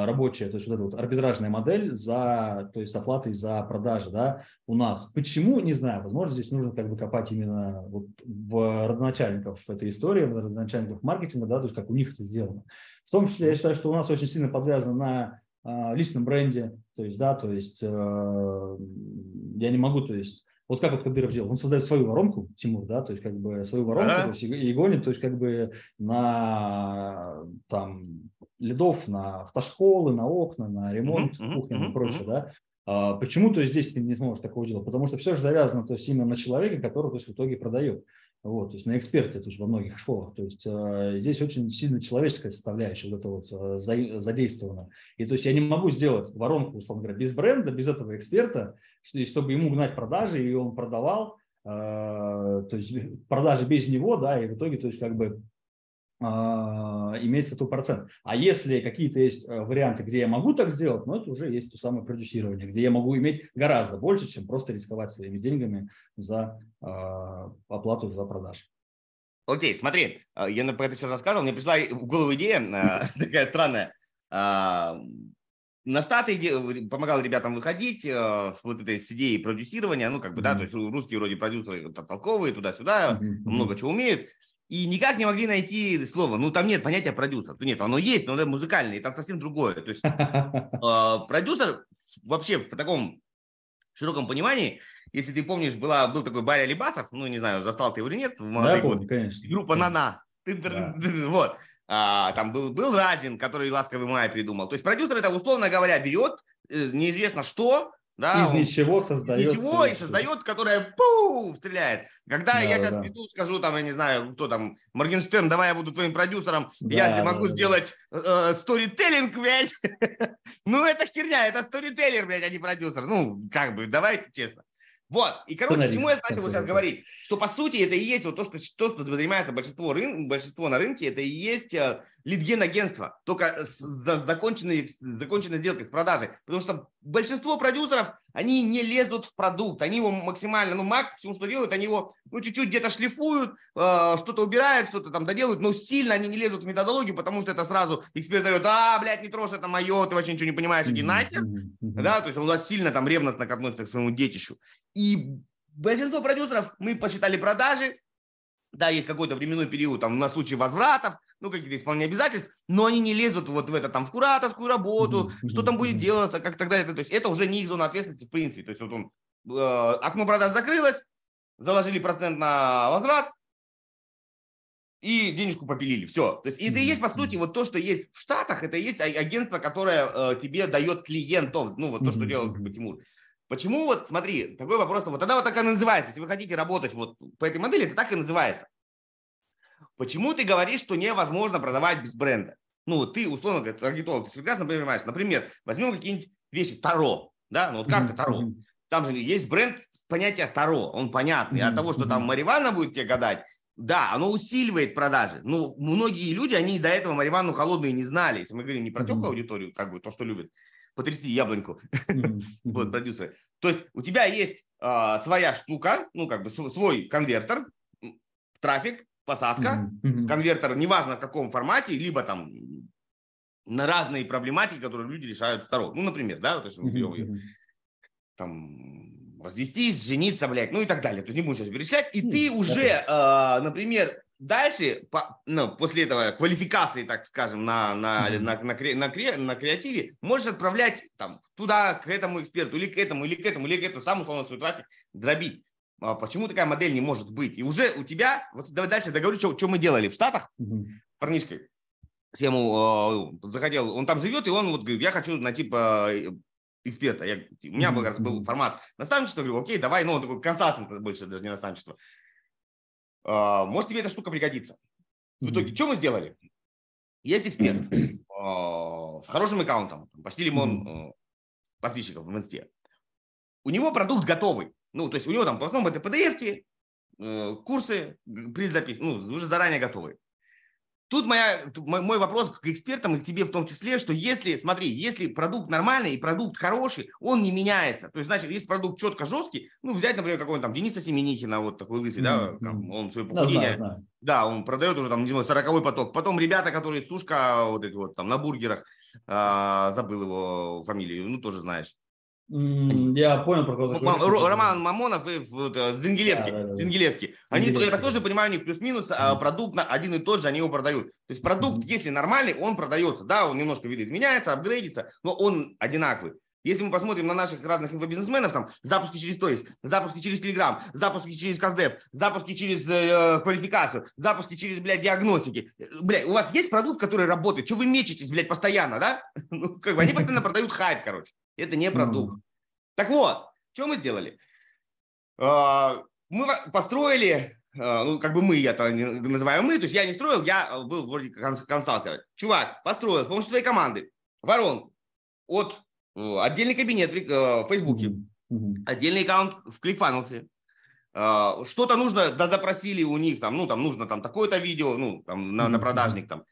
рабочая, то есть, вот эта вот арбитражная модель за, то есть, оплатой за продажи, да, у нас. Почему, не знаю, возможно, здесь нужно как бы копать именно вот в родоначальников этой истории, в родоначальников маркетинга, да, то есть как у них это сделано. В том числе я считаю, что у нас очень сильно подвязано на э, личном бренде, то есть, да, то есть э, я не могу, то есть, вот как вот Кадыров делал, он создает свою воронку, Тимур, да, то есть как бы свою воронку, ага, то есть, и гонит, то есть как бы на там лидов, на автошколы, на окна, на ремонт, uh-huh, кухню uh-huh, и прочее, uh-huh. да. Почему то есть, здесь ты не сможешь такого делать? Потому что все же завязано то есть, именно на человека, который то есть, в итоге продает. Вот, то есть на эксперте то есть, во многих школах. То есть э, здесь очень сильно человеческая составляющая вот это вот, э, за, задействована. И то есть я не могу сделать воронку, условно говоря, без бренда, без этого эксперта, что, чтобы ему гнать продажи, и он продавал, э, то есть продажи без него, да, и в итоге то есть, как бы, имеется сто процентов. А если какие-то есть варианты, где я могу так сделать, но ну, это уже есть то самое продюсирование, где я могу иметь гораздо больше, чем просто рисковать своими деньгами за э, оплату за продажи. Окей, смотри, я про это сейчас рассказывал, мне пришла в голову идея такая странная. На Штаты помогал ребятам выходить э, с вот этой с идеей продюсирования, ну как бы, mm-hmm. да, то есть русские вроде продюсеры толковые, туда-сюда, mm-hmm. много чего умеют. И никак не могли найти слово. Ну, там нет понятия продюсер. Нет, оно есть, но это музыкальное, и там совсем другое. То есть э, продюсер вообще в таком широком понимании, если ты помнишь, была, был такой Барри Алибасов, ну, не знаю, застал ты его или нет, в молодые да, годы. Конечно. Группа «На-на». Да. Вот. А, там был, был Разин, который «Ласковый май» придумал. То есть продюсер это, условно говоря, берет э, неизвестно что, да, из он, ничего создает. Ничего и создает, которая пу, стреляет. Когда да, я сейчас да. приду, скажу, там, я не знаю, кто там, Моргенштерн, давай я буду твоим продюсером, да, я да, могу да, сделать э, сторителлинг, блядь. Ну, это херня, это сторителлер, блядь, а не продюсер. Ну, как бы, давайте честно. Вот, и, короче, сценарист, почему я начал сценарист. сейчас говорить, что, по сути, это и есть вот то, что, то, что занимается большинство, рын... большинство на рынке, это и есть э, лид-ген-агентство, только с, с законченной, законченной сделкой, с продажей, потому что большинство продюсеров, они не лезут в продукт, они его максимально, ну, максимум, что делают, они его, ну, чуть-чуть где-то шлифуют, э, что-то убирают, что-то там доделают, но сильно они не лезут в методологию, потому что это сразу эксперт говорит, а, блядь, не трожь, это мое, ты вообще ничего не понимаешь, иди нахер, да, то есть он сильно там ревностно относится к своему детищу. И большинство продюсеров мы посчитали продажи, да, есть какой-то временной период там на случай возвратов, ну, какие-то исполнения обязательств, но они не лезут вот в это там в кураторскую работу, mm-hmm. что там будет делаться, как тогда это, то есть это уже не их зона ответственности в принципе, то есть вот он, э, окно продаж закрылось, заложили процент на возврат и денежку попилили, все, то есть это и есть по сути вот то, что есть в Штатах, это и есть агентство, которое э, тебе дает клиентов, ну, вот mm-hmm. то, что делал как бы Тимур. Почему, вот смотри, такой вопрос, вот тогда вот так и называется, если вы хотите работать вот по этой модели, это так и называется. Почему ты говоришь, что невозможно продавать без бренда? Ну, ты, условно говоря, таргетолог, ты прекрасно понимаешь, например, возьмем какие-нибудь вещи, Таро, да, ну вот карта Таро, там же есть бренд, понятие Таро, он понятный, от того, что там Мариванна будет тебе гадать, да, оно усиливает продажи, но многие люди, они до этого Мариванну холодную не знали, если мы говорим не про теплую аудиторию, как бы то, что любят. Потрясти яблоньку, mm-hmm. вот, продюсеры. То есть у тебя есть э, своя штука, ну, как бы свой конвертер, трафик, посадка, mm-hmm. конвертер, неважно в каком формате, либо там на разные проблематики, которые люди решают второго. Ну, например, да, вот, мы берем ее, там, развестись, жениться, блядь, ну и так далее. То есть не будем сейчас перечислять. И mm-hmm. ты уже, э, например, дальше, по, ну, после этого квалификации, так скажем, на, на, mm-hmm. на, на, кре, на, кре, на креативе, можешь отправлять там, туда, к этому эксперту, или к этому, или к этому, или к этому, сам условно свой трафик дробить. А почему такая модель не может быть? И уже у тебя, вот давай дальше договорю, что, что мы делали в Штатах, mm-hmm. парнишка, я ему э, захотел, он там живет, и он вот говорит, я хочу найти э, эксперта. Я, у меня mm-hmm. был формат наставничества, говорю, окей, давай, ну, он такой консалтинг больше, даже не наставничество. Может, тебе эта штука пригодится. В итоге, что мы сделали? Есть эксперт с хорошим аккаунтом, по стилю подписчиков в инсте. У него продукт готовый. Ну, то есть у него там в основном это пи ди эф-ки, курсы, предзапись, ну, уже заранее готовые. Тут моя, мой вопрос к экспертам и к тебе в том числе, что если, смотри, если продукт нормальный и продукт хороший, он не меняется. То есть, значит, если продукт четко жесткий, ну, взять, например, какого-нибудь там Дениса Семенихина, вот такой лысый, mm-hmm. да, он свое похудение, да, да, да. да, он продает уже там, видимо, сороковой поток. Потом ребята, которые сушка вот эти вот там на бургерах, э, забыл его фамилию, ну, тоже знаешь. Я понял, про кого такой. Роман Мамонов и Дзингилевский. Да, да, да. Дзингилевский. Они, Дзингилевский. Я тоже понимаю, у них плюс-минус а продукт один и тот же, они его продают. То есть продукт, если нормальный, он продается. Да, он немножко видоизменяется, апгрейдится, но он одинаковый. Если мы посмотрим на наших разных инфобизнесменов, там запуски через сторис, запуски через Телеграм, запуски через Каздеп, запуски через э, квалификацию, запуски через, блядь, диагностики. Блядь, у вас есть продукт, который работает? Чего вы мечетесь, блядь, постоянно, да? Ну, как бы они постоянно продают хайп, короче. Это не продукт. Mm. Так вот, что мы сделали? Мы построили, ну, как бы мы, я это называю мы, то есть я не строил, я был вроде консалтера. Чувак построил с помощью своей команды воронку от отдельный кабинет в Фейсбуке, mm-hmm. отдельный аккаунт в ClickFunnels. Что-то нужно, да, запросили у них, там, ну, там нужно там такое-то видео, ну, там на, на продажник там.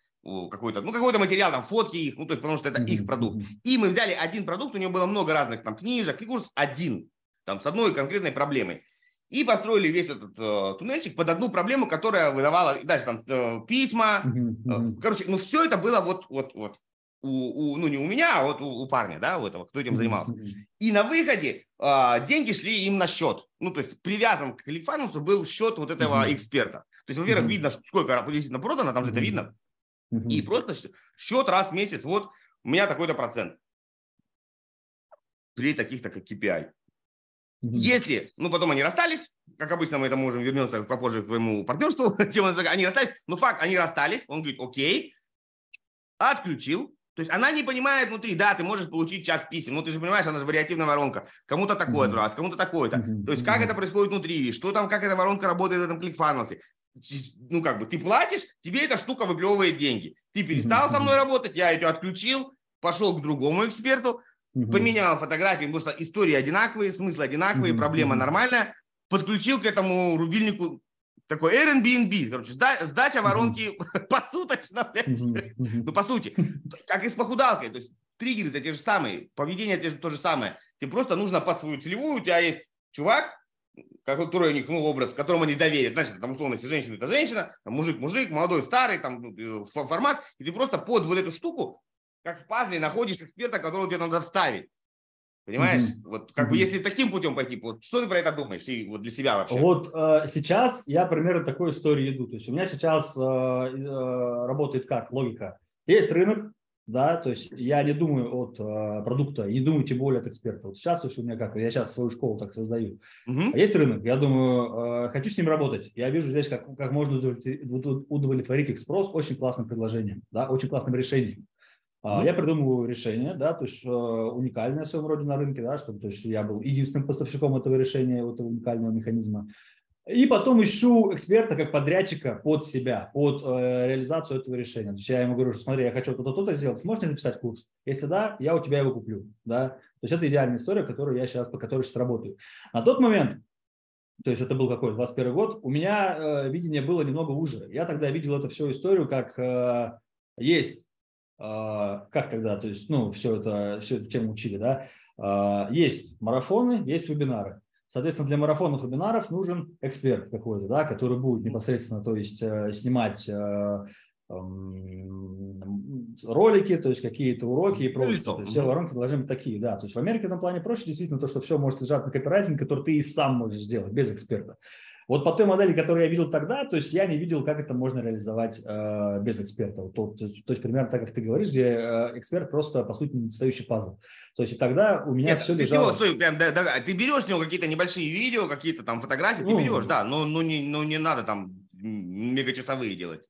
Какой-то, ну, какой-то материал, там, фотки их, ну, то есть, потому что это их продукт. И мы взяли один продукт, у него было много разных там книжек, и курс один, там, с одной конкретной проблемой. И построили весь этот э, туннельчик под одну проблему, которая выдавала, дальше там э, письма, э, короче, ну, все это было вот, вот, вот, у, у, ну, не у меня, а вот у, у парня, да, у этого, кто этим занимался. И на выходе э, деньги шли им на счет, ну, то есть, привязан к ClickFunnels был счет вот этого эксперта. То есть, во-первых, видно, сколько действительно продано, там же это видно. И просто счет раз в месяц, вот у меня такой-то процент при таких-то как кей пи ай. Если, ну потом они расстались, как обычно мы это можем вернуться попозже к твоему партнерству, они расстались, но факт, они расстались, он говорит, окей, отключил. То есть она не понимает внутри, да, ты можешь получить час писем, но ты же понимаешь, она же вариативная воронка. Кому-то такой-то раз, кому-то такой-то. То есть как это происходит внутри, что там, как эта воронка работает в этом ClickFunnels. Ну, как бы, ты платишь, тебе эта штука выплевывает деньги. Ты перестал mm-hmm. со мной работать, я ее отключил, пошел к другому эксперту, mm-hmm. поменял фотографии, потому что истории одинаковые, смысл одинаковый, mm-hmm. проблема нормальная, подключил к этому рубильнику такой Airbnb, короче, сда- сдача воронки mm-hmm. посуточно, блядь. Mm-hmm. Ну, по сути, как и с похудалкой, то есть триггеры-то те же самые, поведение то же самое. Ты просто нужно под свою целевую, у тебя есть чувак, который у них, ну, образ, которому они доверят. Значит, там, условно, если женщина – это женщина, там, мужик – мужик, молодой, старый, там, формат, и ты просто под вот эту штуку, как в пазле, находишь эксперта, которого тебе надо вставить. Понимаешь? Mm-hmm. Вот как бы если таким путем пойти, вот, что ты про это думаешь и вот для себя вообще? Вот э, сейчас я примерно такой истории иду. То есть у меня сейчас э, э, работает как? Логика. Есть рынок, да, то есть я не думаю от э, продукта, не думаю тем более от эксперта. Вот сейчас то есть у меня как, я сейчас свою школу так создаю. Uh-huh. Есть рынок, я думаю, э, хочу с ним работать. Я вижу здесь, как, как можно удовлетворить их спрос очень классным предложением, да, очень классным решением. Uh-huh. Я придумываю решение, да, то есть э, уникальное в своем роде на рынке, да, чтобы то есть я был единственным поставщиком этого решения, этого уникального механизма. И потом ищу эксперта как подрядчика под себя, под э, реализацию этого решения. То есть я ему говорю, что смотри, я хочу то-то, то-то сделать, сможешь мне записать курс? Если да, я у тебя его куплю. Да? То есть это идеальная история, которую я сейчас, по которой сейчас работаю. На тот момент, то есть это был какой, двадцать первый год, у меня э, видение было немного уже. Я тогда видел эту всю историю как э, есть, э, как тогда, то есть ну, все это, все это чем учили, да? Э, есть марафоны, есть вебинары. Соответственно, для марафонов и вебинаров нужен эксперт какой-то, да, который будет непосредственно, то есть, снимать э, э, э, ролики, то есть какие-то уроки и прочее. То есть, все воронки должны быть такие, да. То есть в Америке в этом плане проще действительно то, что все может лежать на копирайтинге, который ты и сам можешь сделать без эксперта. Вот по той модели, которую я видел тогда, то есть я не видел, как это можно реализовать э, без эксперта. То, то, есть, то есть примерно так, как ты говоришь, где э, эксперт просто, по сути, недостающий пазл. То есть и тогда у меня Нет, все ты лежало... Него, стой, прям, да, да, ты берешь с него какие-то небольшие видео, какие-то там фотографии, ну, ты берешь, да, но, но, не, но не надо там мегачасовые делать.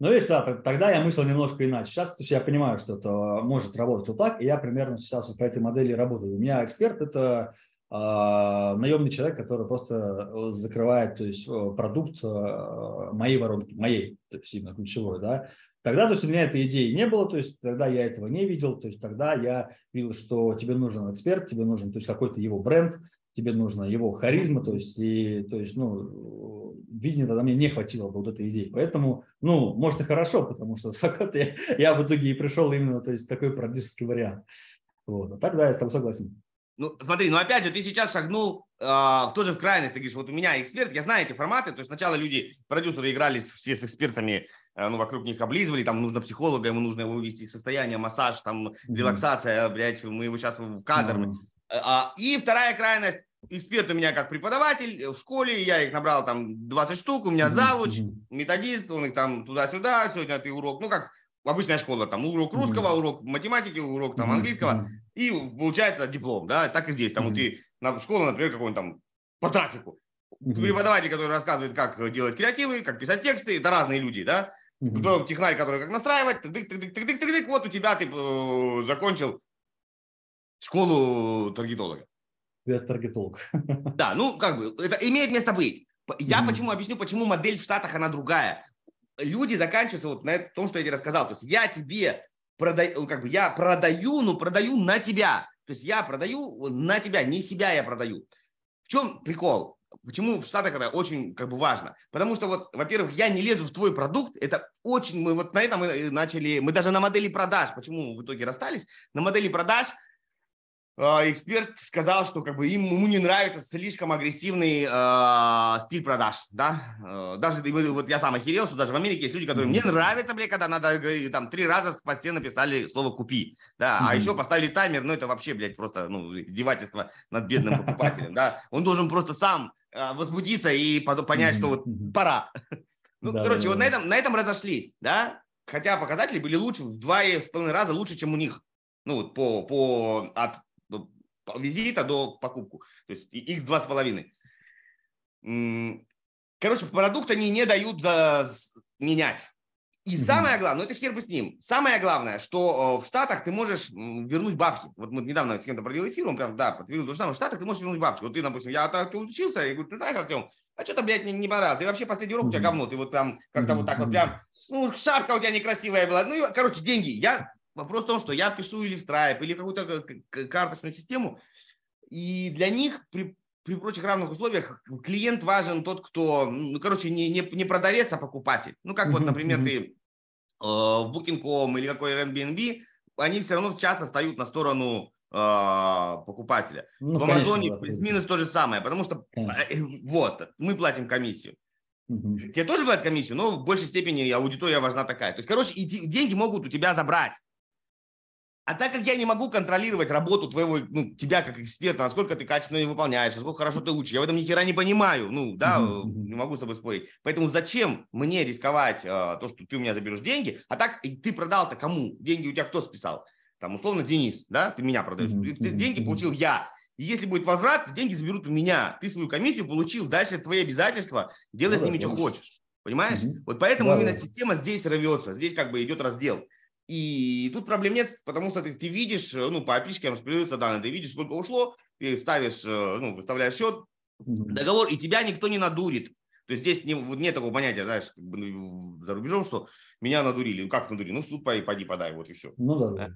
Ну, видишь, да, тогда я мыслил немножко иначе. Сейчас то есть, я понимаю, что это может работать вот так, и я примерно сейчас вот по этой модели работаю. У меня эксперт – это... наемный человек, который просто закрывает, то есть продукт моей воронки, моей, то есть именно ключевой, да, Тогда, то есть, у меня этой идеи не было, то есть тогда я этого не видел, то есть тогда я видел, что тебе нужен эксперт, тебе нужен, то есть, какой-то его бренд, тебе нужна его харизма, то есть, и, то есть, ну, видение тогда мне не хватило вот этой идеи. Поэтому, ну, может, и хорошо, потому что я, я в итоге и пришел именно, то есть, такой продюсерский вариант. Вот, а так, да, я с тобой согласен. Ну, смотри, ну, опять же, ты сейчас шагнул э, в ту же в крайность, ты говоришь, вот у меня эксперт, я знаю эти форматы, то есть сначала люди, продюсеры играли все с экспертами, э, ну, вокруг них облизывали, там нужно психолога, ему нужно его вывести из состояния, массаж, там, mm-hmm. релаксация, блядь, мы его сейчас в кадр. Mm-hmm. а, и вторая крайность, эксперт у меня как преподаватель в школе, я их набрал там двадцать штук, у меня завуч, mm-hmm. методист, он их там туда-сюда, сегодня ты урок, ну, как... Обычная школа, там урок русского, mm-hmm. урок математики, урок там английского, mm-hmm. и получается диплом, да, так и здесь. Там mm-hmm. вот ты на школу, например, какой-нибудь там по трафику. Mm-hmm. Преподаватель, который рассказывает, как делать креативы, как писать тексты, это разные люди, да. Mm-hmm. Технарь, который как настраивать, тык, тык, тык, тык, тык, тык, вот у тебя ты э, закончил школу таргетолога. Я таргетолог. Да, ну как бы, это имеет место быть. Я mm-hmm. почему объясню, почему модель в Штатах, она другая. Люди заканчиваются вот на том, что я тебе рассказал. То есть я тебе продаю, как бы я продаю, но продаю на тебя. То есть я продаю на тебя, не себя я продаю. В чем прикол? Почему в Штатах это очень как бы важно? Потому что вот, во-первых, я не лезу в твой продукт. Это очень, мы вот на этом мы начали, мы даже на модели продаж, почему в итоге расстались, на модели продаж э, эксперт сказал, что как бы ему не нравится слишком агрессивный э, стиль продаж, да, э, даже вот я сам охерел, что даже в Америке есть люди, которым не нравится, бля, когда надо, говорить, там, три раза в посте написали слово «купи», да, mm-hmm. а еще поставили таймер, ну, это вообще, блядь, просто, ну, издевательство над бедным покупателем, да, он должен просто сам э, возбудиться и понять, mm-hmm. что вот пора. Ну, да, короче, да, вот да. На, этом, на этом разошлись, да, хотя показатели были лучше, в два с половиной раза лучше, чем у них, ну, вот по, по, от визита до покупку, то есть их два с половиной. Короче, продукт они не дают менять. И самое главное, ну это хер бы с ним, самое главное, что в Штатах ты можешь вернуть бабки. Вот мы недавно с кем-то проделали эфир, он прям, да, подтвердил то же самое, в Штатах ты можешь вернуть бабки. Вот ты, допустим, я от учился, я говорю, ты знаешь, Артем, а что-то, блядь, не, не понравился. И вообще последний урок у тебя говно, ты вот там как-то вот так вот прям, ну шапка у тебя некрасивая была. Ну и, короче, деньги, я... Вопрос в том, что я пишу или в Stripe, или какую-то карточную систему, и для них при, при прочих равных условиях клиент важен тот, кто, ну, короче, не, не, не продавец, а покупатель. Ну, как mm-hmm. вот, например, ты э, в букинг точка ком или какой Airbnb, они все равно часто встают на сторону э, покупателя. Ну, в Амазоне да, плюс-минус да. то же самое, потому что э, вот, мы платим комиссию. Mm-hmm. Тебе тоже платят комиссию, но в большей степени аудитория важна такая. То есть, короче, и деньги могут у тебя забрать. А так как я не могу контролировать работу твоего, ну, тебя как эксперта, насколько ты качественно ее выполняешь, насколько хорошо ты учишь, я в этом ни хера не понимаю, ну, да, mm-hmm. не могу с тобой спорить. Поэтому зачем мне рисковать э, то, что ты у меня заберешь деньги, а так и ты продал-то кому? Деньги у тебя кто списал? Там, условно, Денис, да, ты меня продаешь. Mm-hmm. Ты, ты, деньги получил я. И если будет возврат, деньги заберут у меня. Ты свою комиссию получил, дальше твои обязательства, делай mm-hmm. с ними, что mm-hmm. хочешь. Понимаешь? Mm-hmm. Вот поэтому mm-hmm. именно система здесь рвется, здесь как бы идет раздел. И тут проблем нет, потому что ты, ты видишь, ну, по эй пи ай распределяются данные, ты видишь, сколько ушло, ты ставишь, ну, выставляешь счет, договор, и тебя никто не надурит. То есть здесь не, нет такого понятия, знаешь, как бы за рубежом, что меня надурили. Ну, как надурили? Ну, в суд пойди подай, вот и все. Ну, да.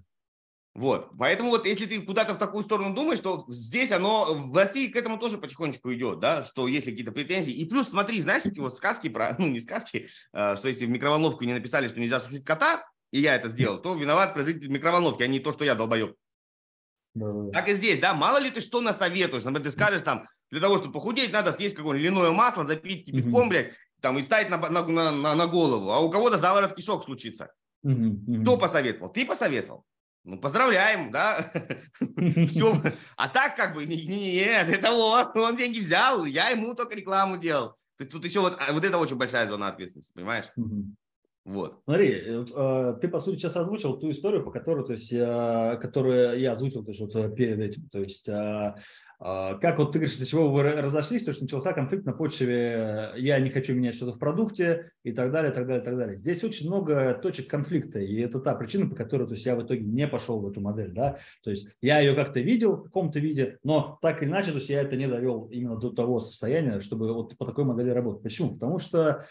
Вот, поэтому вот если ты куда-то в такую сторону думаешь, то здесь оно, в России к этому тоже потихонечку идет, да, что если какие-то претензии. И плюс, смотри, знаешь, эти вот сказки про, ну, не сказки, что если в микроволновку не написали, что нельзя сушить кота, и я это сделал, то виноват производитель микроволновки, а не то, что я долбоеб. Да. Так и здесь, да, мало ли ты что насоветуешь. Например, ты скажешь, там, для того, чтобы похудеть, надо съесть какое-нибудь льняное масло, запить кипятком, mm-hmm. блядь, там, и ставить на, на, на, на голову, а у кого-то заворот кишок случится. Mm-hmm. Mm-hmm. Кто посоветовал? Ты посоветовал. Ну, поздравляем, да, все. А так, как бы, нет, это вот, он деньги взял, я ему только рекламу делал. То есть тут еще вот это очень большая зона ответственности, понимаешь? Вот. Смотри, ты, по сути, сейчас озвучил ту историю, по которой, то есть, которую я озвучил, то есть, вот перед этим. То есть, как вот ты говоришь, для чего вы разошлись, то есть начался конфликт на почве «я не хочу менять что-то в продукте» и так далее, так далее, так далее. Здесь очень много точек конфликта, и это та причина, по которой, то есть, я в итоге не пошел в эту модель, да. То есть я ее как-то видел в каком-то виде, но так или иначе, то есть я это не довел именно до того состояния, чтобы вот по такой модели работать. Почему? Потому что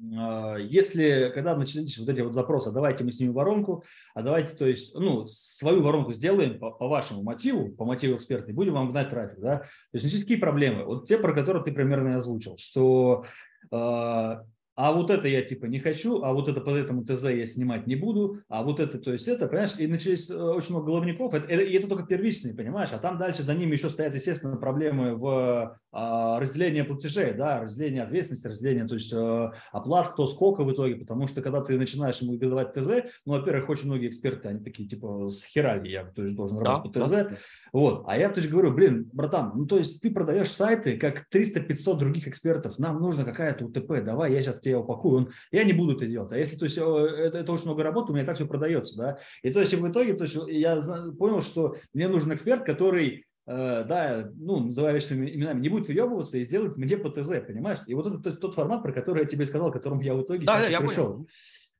если, когда начались вот эти вот запросы, давайте мы снимем воронку, а давайте, то есть, ну, свою воронку сделаем по, по вашему мотиву, по мотиву эксперта, и будем вам гнать трафик, да, то есть начались какие проблемы, вот те, про которые ты примерно озвучил, что э, а вот это я типа не хочу, а вот это по этому ТЗ я снимать не буду, а вот это, то есть это, понимаешь, и начались очень много головников, это, это, и это только первичные, понимаешь, а там дальше за ними еще стоят, естественно, проблемы в а, разделении платежей, да, разделении ответственности, разделении, то есть а, оплат, кто сколько в итоге, потому что когда ты начинаешь ему выдавать ТЗ, ну, во-первых, очень многие эксперты, они такие типа с херали, я то есть, должен работать да, по ТЗ, да. Вот, а я то есть говорю, блин, братан, ну, то есть ты продаешь сайты, как триста-пятьсот других экспертов, нам нужно какая-то УТП, давай, я сейчас я упакую, я не буду это делать. А если то есть, это, это очень много работы, у меня так все продается. Да? И то есть в итоге то есть, я понял, что мне нужен эксперт, который, э, да, ну, называя вещами именами, не будет выебываться и сделает мне по ТЗ, понимаешь? И вот это тот, тот формат, про который я тебе сказал, к которому я в итоге да, сейчас я пришел. Понял.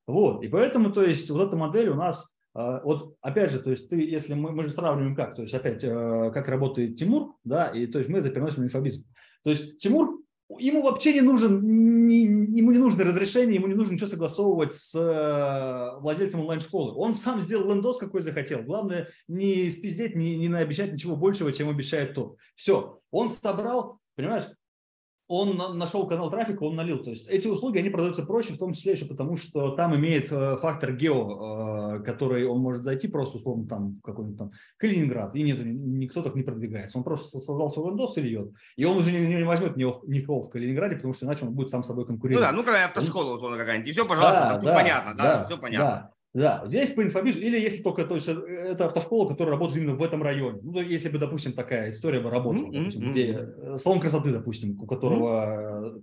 Вот. И поэтому то есть, вот эта модель у нас, э, вот опять же, то есть, ты, если мы, мы же сравниваем как, то есть опять, э, как работает Тимур, да, и то есть мы это переносим в инфобизнес. То есть Тимур, ему вообще не нужен, не, ему не нужно разрешение, ему не нужно ничего согласовывать с э, владельцем онлайн-школы. Он сам сделал лендос, какой захотел. Главное, не спиздеть, не, не наобещать ничего большего, чем обещает тот. Все, он собрал, понимаешь, он нашел канал трафика, он налил. То есть эти услуги, они продаются проще, в том числе еще потому, что там имеет э, фактор гео, э, который он может зайти просто, условно, там, в какой-нибудь там Калининград, и нет, никто так не продвигается. Он просто создал свой лендос и льет, и он уже не, не возьмет никого в Калининграде, потому что иначе он будет сам с собой конкурировать. Ну да, ну какая автошкола, условно, какая-нибудь, и все, пожалуйста, да, там, да, понятно, да, да, все понятно. Да. Да, здесь по инфобизу, или если только, то есть это автошкола, которая работает именно в этом районе. Ну, если бы, допустим, такая история бы работала, mm-hmm. допустим, где салон красоты, допустим, у которого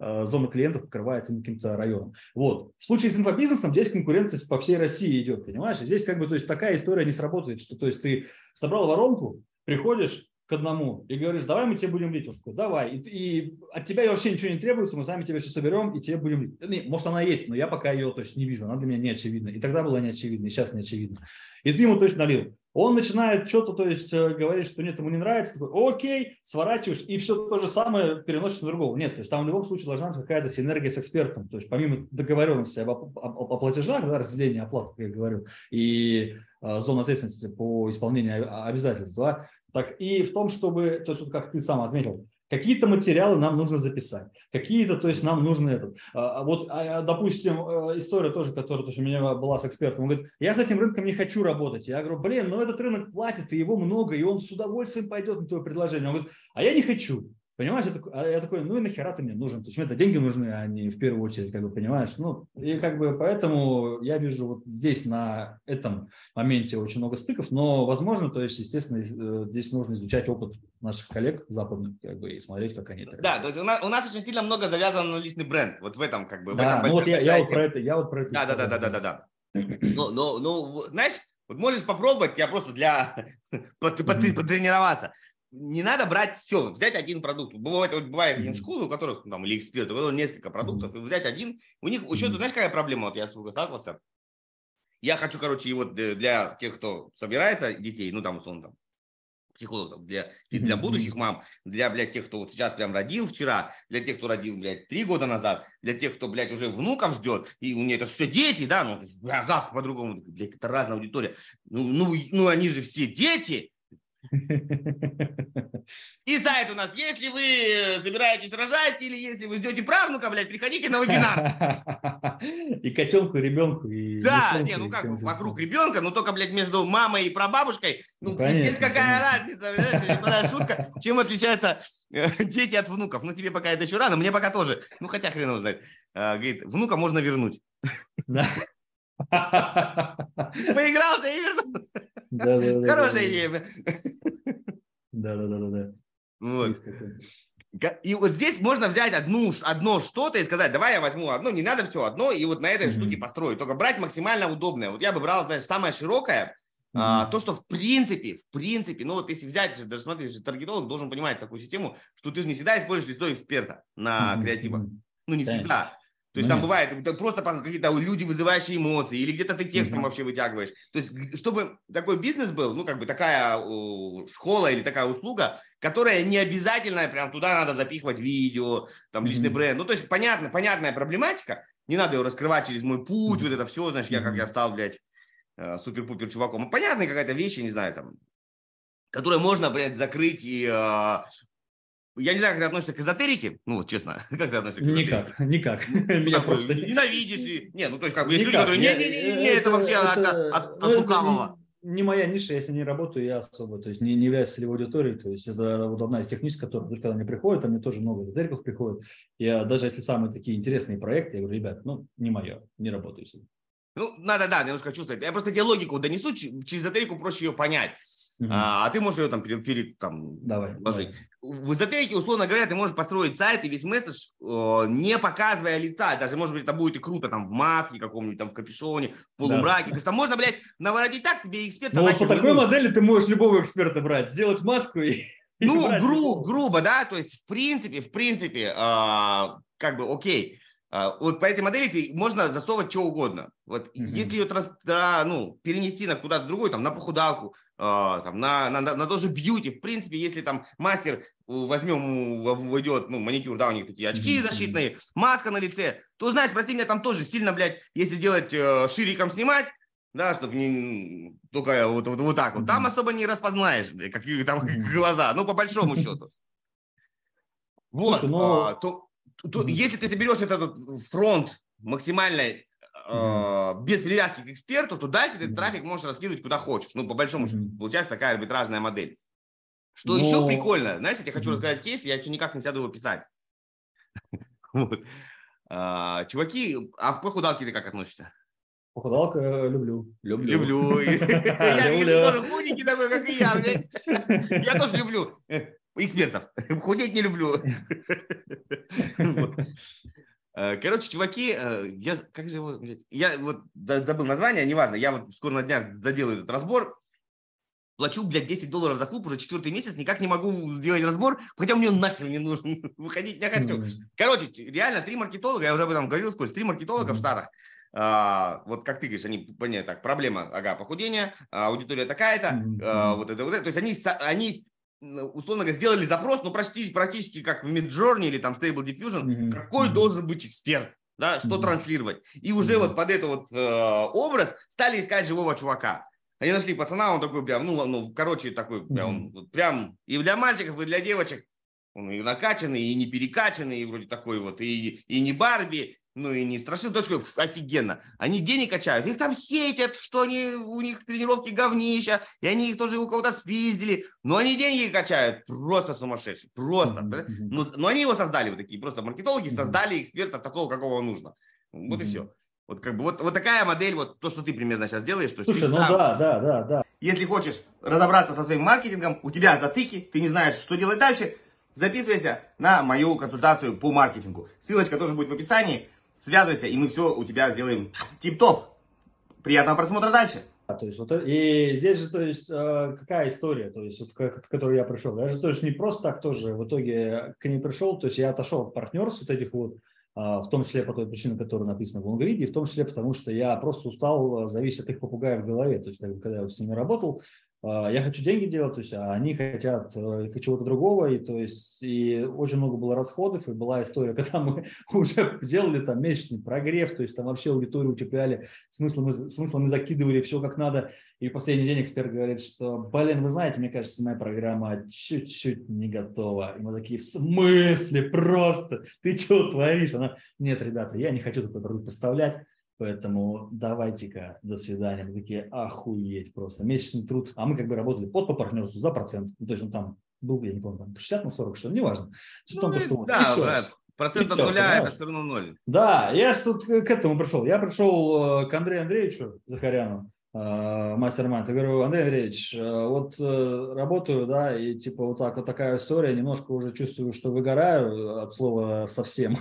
mm-hmm. зона клиентов покрывается каким-то районом. Вот. В случае с инфобизнесом здесь конкуренция по всей России идет, понимаешь? И здесь как бы, то есть такая история не сработает, что, то есть ты собрал воронку, приходишь к одному и говоришь, давай мы тебе будем лить. Такой, давай. И, и от тебя вообще ничего не требуется, мы сами тебе все соберем и тебе будем лить. Не, может, она есть, но я пока ее то есть, не вижу, она для меня не очевидна. И тогда была не очевидна, и сейчас не очевидна. И ты ему то есть налил. Он начинает что-то, то есть говорит, что нет, ему не нравится, такой, окей, сворачиваешь, и все то же самое переносишь на другого. Нет, то есть там в любом случае должна быть какая-то синергия с экспертом, то есть помимо договоренности об, о, о, о платежах, да, разделения оплат, как я говорю, и э, зоны ответственности по исполнению обязательств, да, так и в том, чтобы, то есть как ты сам отметил, какие-то материалы нам нужно записать, какие-то, то есть нам нужно этот. Вот, допустим, история тоже, которая то есть, у меня была с экспертом, он говорит, я с этим рынком не хочу работать. Я говорю, блин, но этот рынок платит, и его много, и он с удовольствием пойдет на твое предложение. Он говорит, а я не хочу. Понимаешь, я такой, ну и нахера ты мне нужен? То есть мне это деньги нужны, а не в первую очередь, как бы, понимаешь? Ну, и как бы поэтому я вижу вот здесь на этом моменте очень много стыков, но возможно, то есть, естественно, здесь нужно изучать опыт наших коллег западных, как бы, и смотреть, как они. Да, то есть у нас, у нас очень сильно много завязано на личный бренд, вот в этом, как бы, в да, этом ну вот я, я вот про это, я вот про это. Да, да, да, да, да, да, да. Ну, ну, ну, знаешь, вот можешь попробовать, я просто для, потренироваться. Не надо брать все, взять один продукт. Бывает, вот бывает один школы, у которых там, или эксперты, у которых несколько продуктов, и взять один. У них еще, ты знаешь, какая проблема? Вот я сталкивался. Я хочу, короче, его для тех, кто собирается, детей, ну там, условно, там, психологов, для, для будущих мам, для, блядь, тех, кто вот сейчас прям родил вчера, для тех, кто родил, блядь, три года назад, для тех, кто, блядь, уже внуков ждет, и у меня это все дети, да, ну, а как по-другому, блядь, это разная аудитория. Ну, ну, ну они же все дети. И сайт у нас, если вы собираетесь рожать или если вы ждете правнука, блядь, приходите на вебинар. И котенку, и ребенку. И да, не, ну как, вокруг ребенка, но только, блядь, между мамой и прабабушкой. Ну, конечно, здесь какая конечно. разница, блядь, шутка, чем отличаются дети от внуков. Ну, тебе пока это еще рано, мне пока тоже. Ну, хотя хрен его знает. Говорит, внука можно вернуть. Да. Поигрался и вернулся. Да, да, да, хорошая да, идея. Да, да, да, да, да. Вот. И вот здесь можно взять одну, одно что-то и сказать, давай я возьму одно, не надо все одно, и вот на этой mm-hmm. штуке построю. Только брать максимально удобное. Вот я бы брал, знаешь, самое широкое, mm-hmm. а, то, что в принципе, в принципе, ну вот если взять, даже смотри, таргетолог должен понимать такую систему, что ты же не всегда используешь лицо эксперта на mm-hmm. креативах. Ну не да. всегда. То есть ну, там нет. бывает просто какие-то люди, вызывающие эмоции, или где-то ты текстом mm-hmm. вообще вытягиваешь. То есть чтобы такой бизнес был, ну как бы такая э, школа или такая услуга, которая не обязательно прям туда надо запихивать видео, там личный mm-hmm. бренд. Ну то есть понятно, понятная проблематика, не надо ее раскрывать через мой путь, mm-hmm. вот это все, значит, mm-hmm. я как я стал, блядь, э, супер-пупер чуваком. Понятная какая-то вещь, я не знаю, там, которую можно, блядь, закрыть и... Э, Я не знаю, как ты относишься к эзотерике. Ну, вот честно, как ты относишься к эзотерике? Никак, никак. Меня просто... Ненавидишь. Не, ну, то есть, как бы, есть люди, которые, не-не-не, это вообще от лукавого. Не моя ниша, если не работаю, я особо, то есть, не являюсь целевой аудиторией, то есть, это вот одна из тех ниш, которые, когда мне приходят, а мне тоже много эзотериков приходит. Я даже если самые такие интересные проекты, я говорю, ребят, ну, не мое, не работаю с ним. Ну, надо, да, немножко чувствовать. Я просто тебе логику донесу, через эзотерику проще ее понять. Uh-huh. А, а ты можешь ее там перед там давай, положить. Давай. В эзотерике, условно говоря, ты можешь построить сайт и весь месседж, э, не показывая лица. Даже, может быть, это будет и круто там в маске каком-нибудь, там в капюшоне, в полумраке. Да. То есть там можно, блядь, наворотить так, тебе эксперта... Ну, вот по такой модели ты можешь любого эксперта брать, сделать маску и... Ну, и гру- грубо, да, то есть в принципе, в принципе, э, как бы окей. Uh, вот по этой модели ты, можно засовывать что угодно. Вот mm-hmm. если ее трас, да, ну, перенести на куда-то другой, там, на похудалку, uh, там, на, на, на, на тоже бьюти, в принципе, если там мастер, возьмем, войдет, ну, маникюр, да, у них такие очки mm-hmm. защитные, маска на лице, то, знаешь, прости меня, там тоже сильно, блядь, если делать э, шириком снимать, да, чтобы не только вот, вот, вот так вот, mm-hmm. там особо не распознаешь, блядь, какие там mm-hmm. глаза, ну, по большому счету. Вот, Слушай, но... а, то... То, если ты соберешь этот фронт максимально э, mm-hmm. без привязки к эксперту, то дальше ты mm-hmm. трафик можешь раскидывать куда хочешь. Ну, по большому счету, mm-hmm. получается такая арбитражная модель. Что Но... еще прикольно, знаешь, я тебе хочу mm-hmm. рассказать кейс, я еще никак не сяду его писать. Вот. А, чуваки, а в похудалке ты как относишься? Похудалка люблю. Люблю. Люблю. Я тоже худенький такой, как и я. Я тоже люблю. Экспертов. Худеть не люблю. Короче, чуваки, я как же его, я вот забыл название, неважно, я вот скоро на днях доделаю этот разбор, плачу, блядь, десять долларов за клуб уже четвертый месяц, никак не могу сделать разбор, хотя мне он нахер не нужен, выходить не хочу. Короче, реально три маркетолога, я уже об этом говорил скользь, три маркетолога в Штатах. А, вот как ты говоришь, они поняли, так, проблема, ага, похудение, аудитория такая-то, а, вот это, вот это, то есть они, они условно говоря, сделали запрос, ну, практически, практически как в Midjourney или там Stable Diffusion, mm-hmm. какой mm-hmm. должен быть эксперт, да, что mm-hmm. транслировать. И уже mm-hmm. вот под этот вот э, образ стали искать живого чувака. Они нашли пацана, он такой прям, ну, ну короче, такой прям, mm-hmm. он, прям и для мальчиков, и для девочек. Он и накачанный, и не перекачанный, и вроде такой вот, и, и не Барби, ну, и не страшил. Точка, офигенно. Они денег качают, их там хейтят, что они, у них тренировки говнища, и они их тоже у кого-то спиздили. Но они деньги качают просто сумасшедшие, просто. Mm-hmm. Но, но они его создали, вот такие просто маркетологи, mm-hmm. создали эксперта такого, какого нужно. Вот mm-hmm. и все. Вот, как бы, вот, вот такая модель, вот то, что ты примерно сейчас делаешь. То, Слушай, ну сам... да, да, да, да. Если хочешь разобраться со своим маркетингом, у тебя затыки, ты не знаешь, что делать дальше, записывайся на мою консультацию по маркетингу. Ссылочка тоже будет в описании. Связывайся, и мы все у тебя сделаем тип-топ. Приятного просмотра дальше. А, то есть, вот, и здесь же, то есть, какая история, то есть, вот, к, к которой я пришел. Я же, то есть, не просто так тоже в итоге к ней пришел, то есть, я отошел от партнерств вот этих вот, в том числе по той причине, которая написана в лонгриде, и в том числе потому, что я просто устал зависеть от их попугаев в голове. То есть, когда я вот с ними работал, я хочу деньги делать, то есть, а они хотят чего-то другого, и, то есть, и очень много было расходов, и была история, когда мы уже делали там месячный прогрев, то есть там вообще аудиторию утепляли, смыслом, смыслом закидывали все как надо, и в последний день эксперт говорит, что, блин, вы знаете, мне кажется, моя программа чуть-чуть не готова. И мы такие, в смысле, просто, ты что творишь? Она, нет, ребята, я не хочу такой продукт поставлять. Поэтому давайте-ка, до свидания. Мы такие, охуеть просто. Месячный труд. А мы как бы работали под по партнерству за процент. Ну, то есть он там был, я не помню, там шестьдесят на сорок, что ли, неважно. Все ну, там, то, что да, вот. да, процент от нуля, это все равно ноль. Да, я тут к этому пришел. Я пришел к Андрею Андреевичу Захаряну, мастер-майнд. Я говорю, Андрей Андреевич, вот работаю, да, и типа вот так вот такая история, немножко уже чувствую, что выгораю от слова совсем,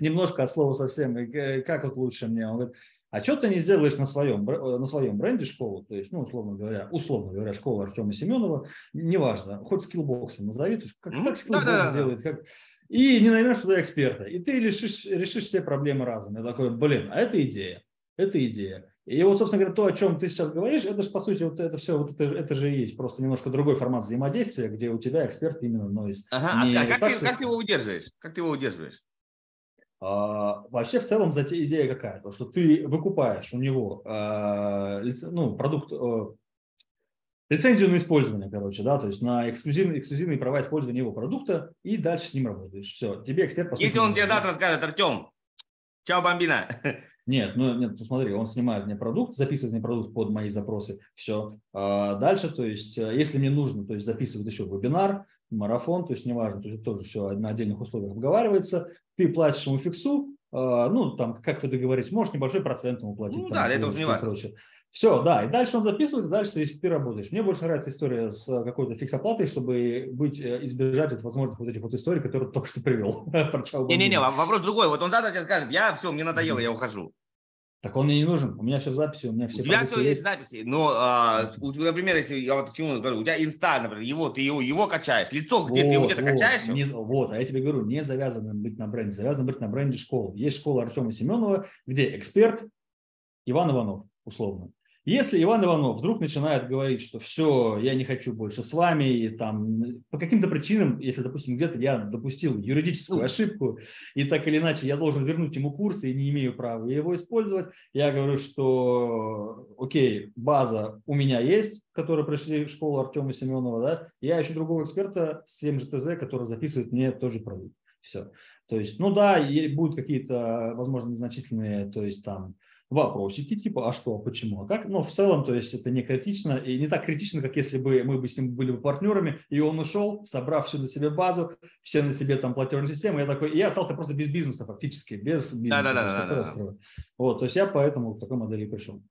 немножко от слова совсем, и как вот лучше мне? Он говорит, а что ты не сделаешь на своем, на своем бренде школу, то есть, ну, условно говоря, условно говоря, школа Артема Семенова, неважно, хоть скиллбоксом назови, то есть, как, как скиллбокс сделает, как... и не наймешь туда эксперта. И ты решишь, решишь все проблемы разом. Я такой, блин, а это идея, это идея. И вот, собственно говоря, то, о чем ты сейчас говоришь, это же, по сути, вот это все, вот это, это же и есть. Просто немножко другой формат взаимодействия, где у тебя эксперт именно. Но ага, не а как, так, ты, что... как ты его удерживаешь? Как ты его удерживаешь? А, вообще, в целом, идея какая? То, что ты выкупаешь у него а, лиц... ну, продукт, а... лицензию на использование, короче, да, то есть на эксклюзивные, эксклюзивные права использования его продукта, и дальше с ним работаешь. Все, тебе эксперт, по сути, если он тебе завтра скажет, Артем, чао, бомбина. Нет, ну нет, смотри, он снимает мне продукт, записывает мне продукт под мои запросы, все. А дальше, то есть, если мне нужно, то есть записывает еще вебинар, марафон, то есть неважно, то есть тоже все на отдельных условиях обговаривается. Ты платишь ему фиксу, ну там, как вы договорились, можешь небольшой процент ему платить. Ну там, да, это уже не важно. Короче. Все, да, и дальше он записывает, и дальше, если ты работаешь. Мне больше нравится история с какой-то фикс-оплатой, чтобы быть, избежать от возможных вот этих вот историй, которые только что привел. Не-не-не, вопрос другой. Вот он завтра тебе скажет, я все, мне надоело, я ухожу. Так он мне не нужен, у меня все в записи, у меня все... У тебя все есть в записи, но, а, например, если я вот к чему говорю, у тебя инста, например, его, ты его, его качаешь, лицо где-то, вот, ты его где-то вот, качаешь? Не, вот, а я тебе говорю, не завязано быть на бренде, завязано быть на бренде школы. Есть школа Артема Семенова, где эксперт Иван Иванов, условно. Если Иван Иванов вдруг начинает говорить, что все, я не хочу больше с вами, и там по каким-то причинам, если, допустим, где-то я допустил юридическую ошибку, и так или иначе я должен вернуть ему курс, и не имею права его использовать, я говорю, что окей, база у меня есть, которые пришли в школу Артема Семенова, да, я ищу другого эксперта с тем же ТЗ, который записывает мне тоже продукт. Все. То есть, ну да, будут какие-то, возможно, незначительные, то есть там, вопросики типа, а что, а почему, а как? Но в целом, то есть это не критично и не так критично, как если бы мы бы с ним были бы партнерами, и он ушел, собрав всю на себе базу, все на себе там платежную систему, я такой, и я остался просто без бизнеса фактически, без бизнеса. Да, да, да, да. Вот, то есть я поэтому к такой модели пришел.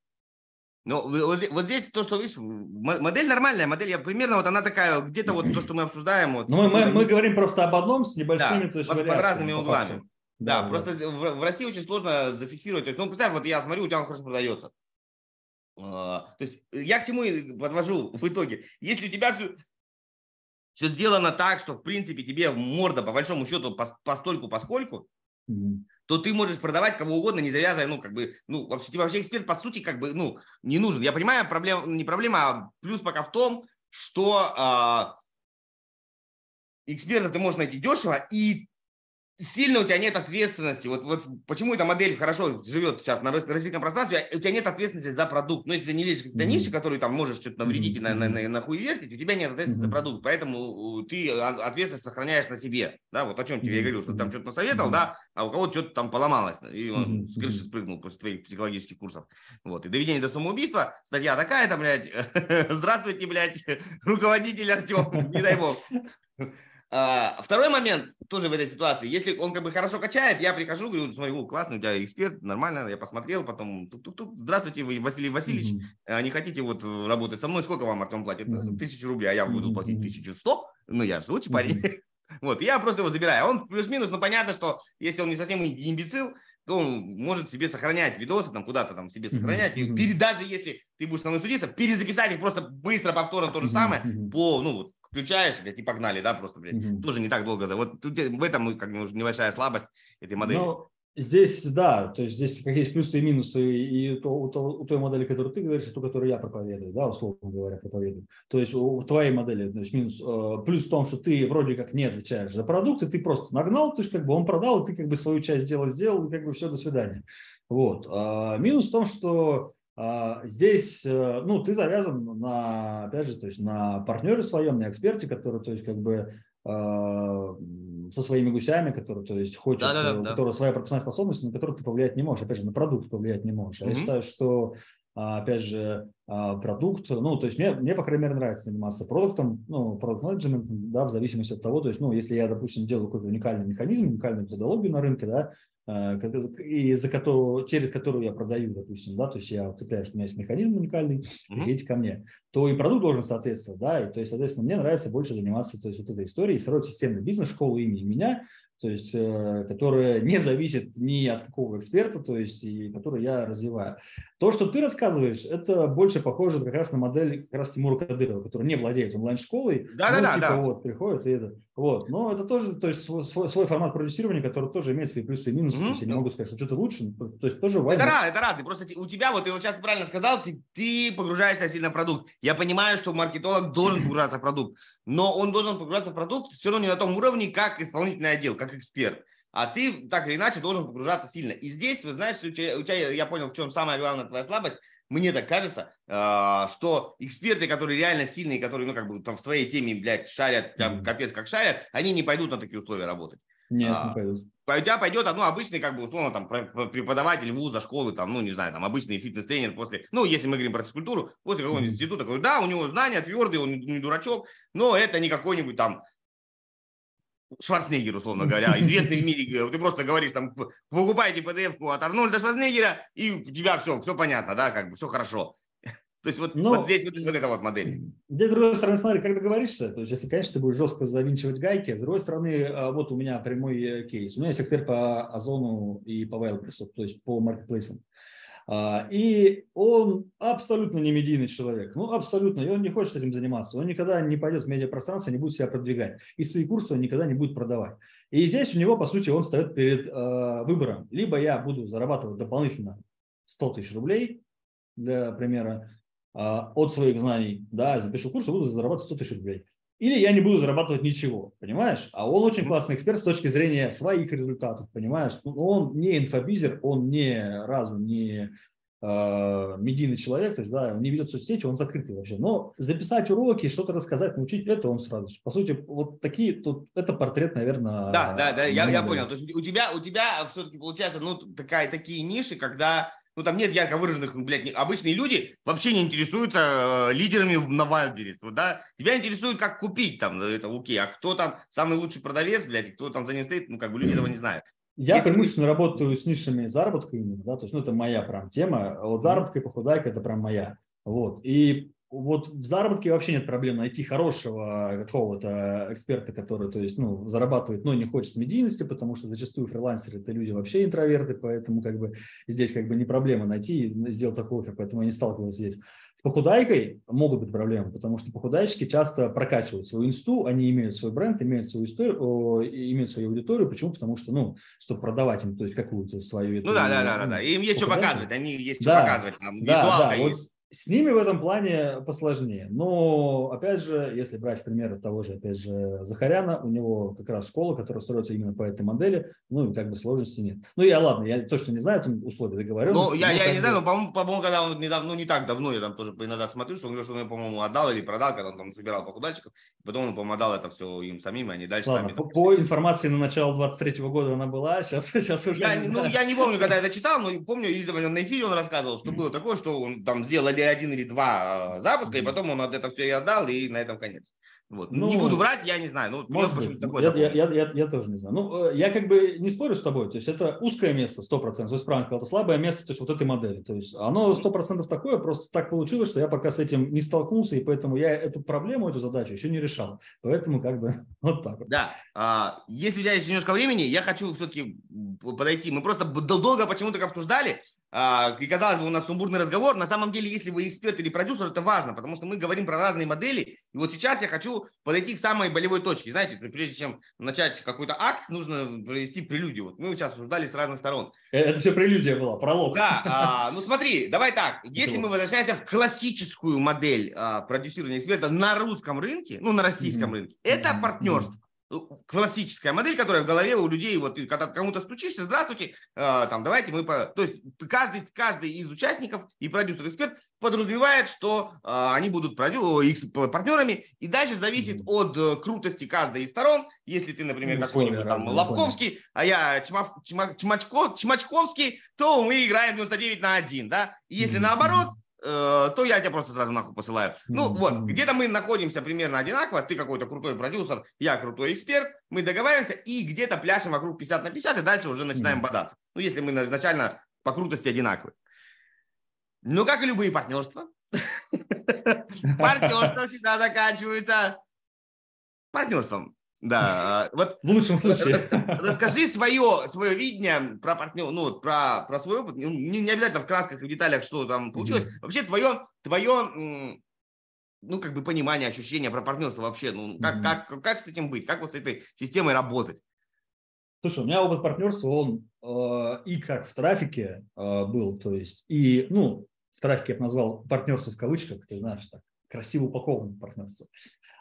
Ну, вот, вот здесь то, что видишь, модель нормальная, модель, я примерно вот она такая, где-то вот то, что мы обсуждаем. Вот, мы, мы, мы говорим просто об одном с небольшими, да, то есть под, под разными углами. Да, да, просто да. В, в России очень сложно зафиксировать. То есть, ну, представь, вот я смотрю, у тебя он хорошо продается. А, то есть, я к чему подвожу в итоге. Если у тебя все, все сделано так, что, в принципе, тебе морда, по большому счету, пос, постольку, поскольку, mm-hmm. то ты можешь продавать кого угодно, не завязывая, ну, как бы, ну, вообще, тебе вообще эксперт, по сути, как бы, ну, не нужен. Я понимаю, проблема, не проблема, а плюс пока в том, что а, эксперта ты можешь найти дешево, и сильно у тебя нет ответственности. Вот, вот почему эта модель хорошо живет сейчас на российском пространстве, у тебя нет ответственности за продукт. Но если ты не лезешь в какие-то ниши, которые там можешь что-то навредить и на, на, на, на хуй вертить, у тебя нет ответственности за продукт. Поэтому ты ответственность сохраняешь на себе. Да, вот о чем тебе я говорю, что ты там что-то насоветовал, да, а у кого-то что-то там поломалось. И он с крыши спрыгнул после твоих психологических курсов. Вот. И доведение до самоубийства, статья такая-то, блядь. Здравствуйте, блядь, руководитель Артем, не дай бог. Uh, второй момент тоже в этой ситуации. Если он как бы хорошо качает, я прихожу, говорю, смотри, о, классный у тебя эксперт, нормально, я посмотрел, потом тук-тук-тук, здравствуйте, вы, Василий Васильевич, mm-hmm. не хотите вот работать со мной, сколько вам Артем платит? Mm-hmm. Тысячу рублей, а я буду платить тысячу сто, ну я же лучший парень. Mm-hmm. Вот, я просто его забираю. Он плюс-минус, ну понятно, что если он не совсем имбецил, то он может себе сохранять видосы, там куда-то там себе сохранять. Mm-hmm. И перед, даже если ты будешь со мной судиться, перезаписать их просто быстро, повторно то же самое, mm-hmm. по, ну вот, включаешь, блядь, и погнали, да, просто, блядь, mm-hmm. тоже не так долго. Вот в этом как небольшая слабость этой модели. Но здесь, да, то есть здесь какие есть плюсы и минусы и, и то, у, то, у той модели, которую ты говоришь, и ту, которую я проповедую, да, условно говоря, проповедую. То есть у, у твоей модели, то есть минус, э, плюс в том, что ты вроде как не отвечаешь за продукты, ты просто нагнал, ты же как бы он продал, и ты как бы свою часть дела сделал, и как бы все, до свидания. Вот. А минус в том, что здесь, ну, ты завязан на, опять же, то есть на партнере своем, на эксперте, который, то есть, как бы э, со своими гусями, который, то есть, хочет, да, да, да, который да. своя пропускная способность, на которую ты повлиять не можешь, опять же, на продукт повлиять не можешь. Mm-hmm. Я считаю, что, опять же, продукт, ну, то есть, мне, мне по крайней мере, нравится заниматься продуктом, ну, продукт-менеджментом, да, в зависимости от того, то есть, ну, если я, допустим, делаю какой-то уникальный механизм, уникальную методологию на рынке, да, и за которую, через которую я продаю, допустим, да, то есть я цепляю, что у меня есть механизм уникальный, идите mm-hmm. ко мне, то и продукт должен соответствовать, да, и то есть, соответственно, мне нравится больше заниматься, то есть вот этой историей, строить системный бизнес, школу имени меня, то есть, э, которая не зависит ни от какого эксперта, то есть, и которую я развиваю. То, что ты рассказываешь, это больше похоже как раз на модель как раз Тимура Кадырова, который не владеет онлайн-школой. Да, ну, да, типа, да. Вот, приходит и это. Вот. Но это тоже то есть, свой, свой формат продюсирования, который тоже имеет свои плюсы и минусы. Mm-hmm. То есть я не могу сказать, что что-то лучше. То есть тоже важно. Это, это разные. Просто у тебя, вот ты вот сейчас правильно сказал, ты, ты погружаешься сильно в продукт. Я понимаю, что маркетолог должен погружаться в продукт, но он должен погружаться в продукт все равно не на том уровне, как исполнительный отдел, как эксперт. А ты так или иначе должен погружаться сильно. И здесь, вы знаете, у тебя, у тебя, я понял, в чем самая главная твоя слабость. Мне так кажется, э, что эксперты, которые реально сильные, которые, ну, как бы там в своей теме, блядь, шарят, прям капец как шарят, они не пойдут на такие условия работать. Нет, а, не пойдут. У тебя пойдет, ну, обычный, как бы, условно, там, преподаватель вуза, школы, там, ну, не знаю, там, обычный фитнес-тренер после, ну, если мы говорим про физкультуру, после какого-нибудь mm-hmm. института, такой, да, у него знания твердые, он не дурачок, но это не какой-нибудь там Шварцнегер, условно говоря, известный в мире. Ты просто говоришь, там, покупайте пи ди эф-ку от Арнольда Шварцнегера, и у тебя все, все понятно, да, как бы, все хорошо. То есть вот, ну, вот здесь вот, вот эта вот модель. Здесь, с другой стороны, смотри, как договоришься. То есть, если, конечно, ты будешь жестко завинчивать гайки, с другой стороны, вот у меня прямой кейс. У меня есть эксперт по Озону и по Wildpress, то есть по маркетплейсам. И он абсолютно не медийный человек, ну абсолютно, и он не хочет этим заниматься, он никогда не пойдет в медиапространство, не будет себя продвигать, и свои курсы он никогда не будет продавать. И здесь у него, по сути, он встает перед э, выбором, либо я буду зарабатывать дополнительно сто тысяч рублей, для примера, э, от своих знаний, да, запишу курс и буду зарабатывать сто тысяч рублей. Или я не буду зарабатывать ничего, понимаешь? А он очень классный эксперт с точки зрения своих результатов, понимаешь? Он не инфобизер, он не разум, не э, медийный человек, то есть, да, он не ведет соцсети, он закрытый вообще. Но записать уроки, что-то рассказать, научить, это он сразу же. По сути, вот такие, тут, это портрет, наверное... Да, да, да, я, я понял. То есть у тебя, у тебя все-таки получается, ну, такая, такие ниши, когда... Ну, там нет ярко выраженных, ну, блядь, обычные люди вообще не интересуются э, лидерами на Wildberries, вот, да, тебя интересует, как купить там, это окей, а кто там самый лучший продавец, блядь, кто там за ним стоит, ну, как бы люди этого не знают. Я Если преимущественно ты... работаю с нишами заработка именно, да, то есть, ну, это моя прям тема, вот заработка и похудайка, это прям моя, вот, и вот в заработке вообще нет проблем найти хорошего какого-то эксперта, который, то есть, ну, зарабатывает, но не хочет медийности, потому что зачастую фрилансеры – это люди вообще интроверты, поэтому как бы здесь как бы не проблема найти и сделать такой оффер, поэтому я не сталкивался здесь. С похудайкой могут быть проблемы, потому что похудайщики часто прокачивают свою инсту, они имеют свой бренд, имеют свою историю, имеют свою аудиторию. Почему? Потому что, ну, чтобы продавать им, то есть, какую-то свою… Ну, да-да-да, им есть что показывать, они есть что показывать, там, визуалка есть. С ними в этом плане посложнее. Но, опять же, если брать пример того же, опять же, Захаряна, у него как раз школа, которая строится именно по этой модели, ну, и как бы сложности нет. Ну, я, ладно, я точно не знаю, там условия договоренности. Ну, я, я не знаю, но, по-моему, по-моему, когда он недавно, ну, не так давно, я там тоже иногда смотрю, что он говорит, что он ее, по-моему, отдал или продал, когда он там собирал похудальщиков, потом он, по-моему, отдал это все им самим, а не дальше ладно, сами. По, по информации на начало двадцать третьего года она была, сейчас, сейчас уже... Я, ну, я не помню, когда это читал, но помню, или там, на эфире он рассказывал, что было такое, что он там сделал один или два запуска, и потом он это все и отдал, и на этом конец. Вот. Ну, не буду врать, я не знаю. Ну, может быть, такое я, я, я, я тоже не знаю. Ну, я как бы не спорю с тобой. То есть это узкое место, сто процентов. То есть правильно сказал, это слабое место, то есть вот этой модели. То есть оно сто процентов такое, просто так получилось, что я пока с этим не столкнулся, и поэтому я эту проблему, эту задачу еще не решал. Поэтому как бы вот так. Да. А, если у тебя есть немножко времени, я хочу все-таки подойти. Мы просто долго почему-то обсуждали, и казалось бы, у нас сумбурный разговор. На самом деле, если вы эксперт или продюсер, это важно, потому что мы говорим про разные модели. И вот сейчас я хочу подойти к самой болевой точке. Знаете, прежде чем начать какой-то акт, нужно провести прелюдию. Вот мы сейчас обсуждали с разных сторон. Это все прелюдия была, пролог. Да, а, ну смотри, давай так. Если мы возвращаемся в классическую модель а, продюсирования эксперта на русском рынке, ну на российском mm-hmm. рынке, это mm-hmm. партнерство. Классическая модель, которая в голове у людей, вот ты когда кому-то стучишься, здравствуйте, э, там давайте мы, по... то есть каждый, каждый из участников и продюсер-эксперт подразумевает, что э, они будут продю... X партнерами, и дальше зависит mm-hmm. от э, крутости каждой из сторон. Если ты, например, ну, какой-нибудь там Лобковский, а я Чмав... Чма... Чмачко... Чмачковский, то мы играем девяносто девять на один, да, и если mm-hmm. наоборот, то я тебя просто сразу нахуй посылаю. Mm-hmm. Ну вот, где-то мы находимся примерно одинаково, ты какой-то крутой продюсер, я крутой эксперт, мы договариваемся и где-то пляшем вокруг пятьдесят на пятьдесят, и дальше уже начинаем mm-hmm. бодаться. Ну если мы изначально по крутости одинаковы. Ну как и любые партнерства, партнерство всегда заканчивается партнерством. Да, вот в лучшем случае. Расскажи свое, свое видение про партнер, ну, про, про свой опыт. Не, не обязательно в красках и в деталях, что там получилось. Mm-hmm. Вообще, твое, твое, ну, как бы понимание, ощущение про партнерство вообще. Ну, как, mm-hmm. как, как, как с этим быть? Как вот с этой системой работать? Слушай, у меня опыт партнерства, он э, и как в трафике э, был, то есть, и, ну, в трафике я бы назвал партнерство в кавычках, ты знаешь, так красиво упакованное партнерство.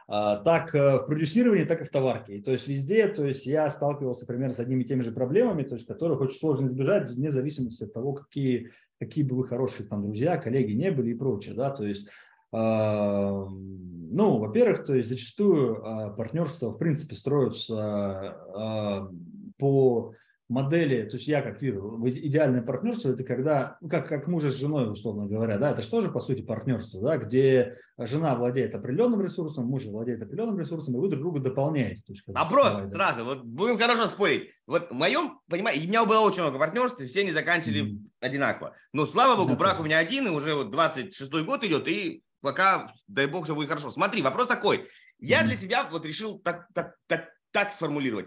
Так в продюсировании, так и в товарке. То есть везде, то есть я сталкивался, например, с одними и теми же проблемами, то есть которых очень сложно избежать, вне зависимости от того, какие, какие бы вы хорошие там друзья, коллеги не были и прочее. Да? То есть, э, ну, во-первых, то есть зачастую э, партнерство в принципе строится э, по модели, то есть я как вижу, идеальное партнерство – это когда, ну, как, как мужа с женой, условно говоря, да, это же тоже, по сути, партнерство, да, где жена владеет определенным ресурсом, муж владеет определенным ресурсом, и вы друг друга дополняете. То есть, Вопрос давай, сразу, да. Вот будем хорошо спорить. Вот в моем, понимаете, у меня было очень много партнерств, и все они заканчивали mm-hmm. одинаково. Но, слава богу, брак у меня один, и уже вот двадцать шестой год идет, и пока, дай бог, все будет хорошо. Смотри, вопрос такой. Я mm-hmm. для себя вот решил так, так, так, так сформулировать.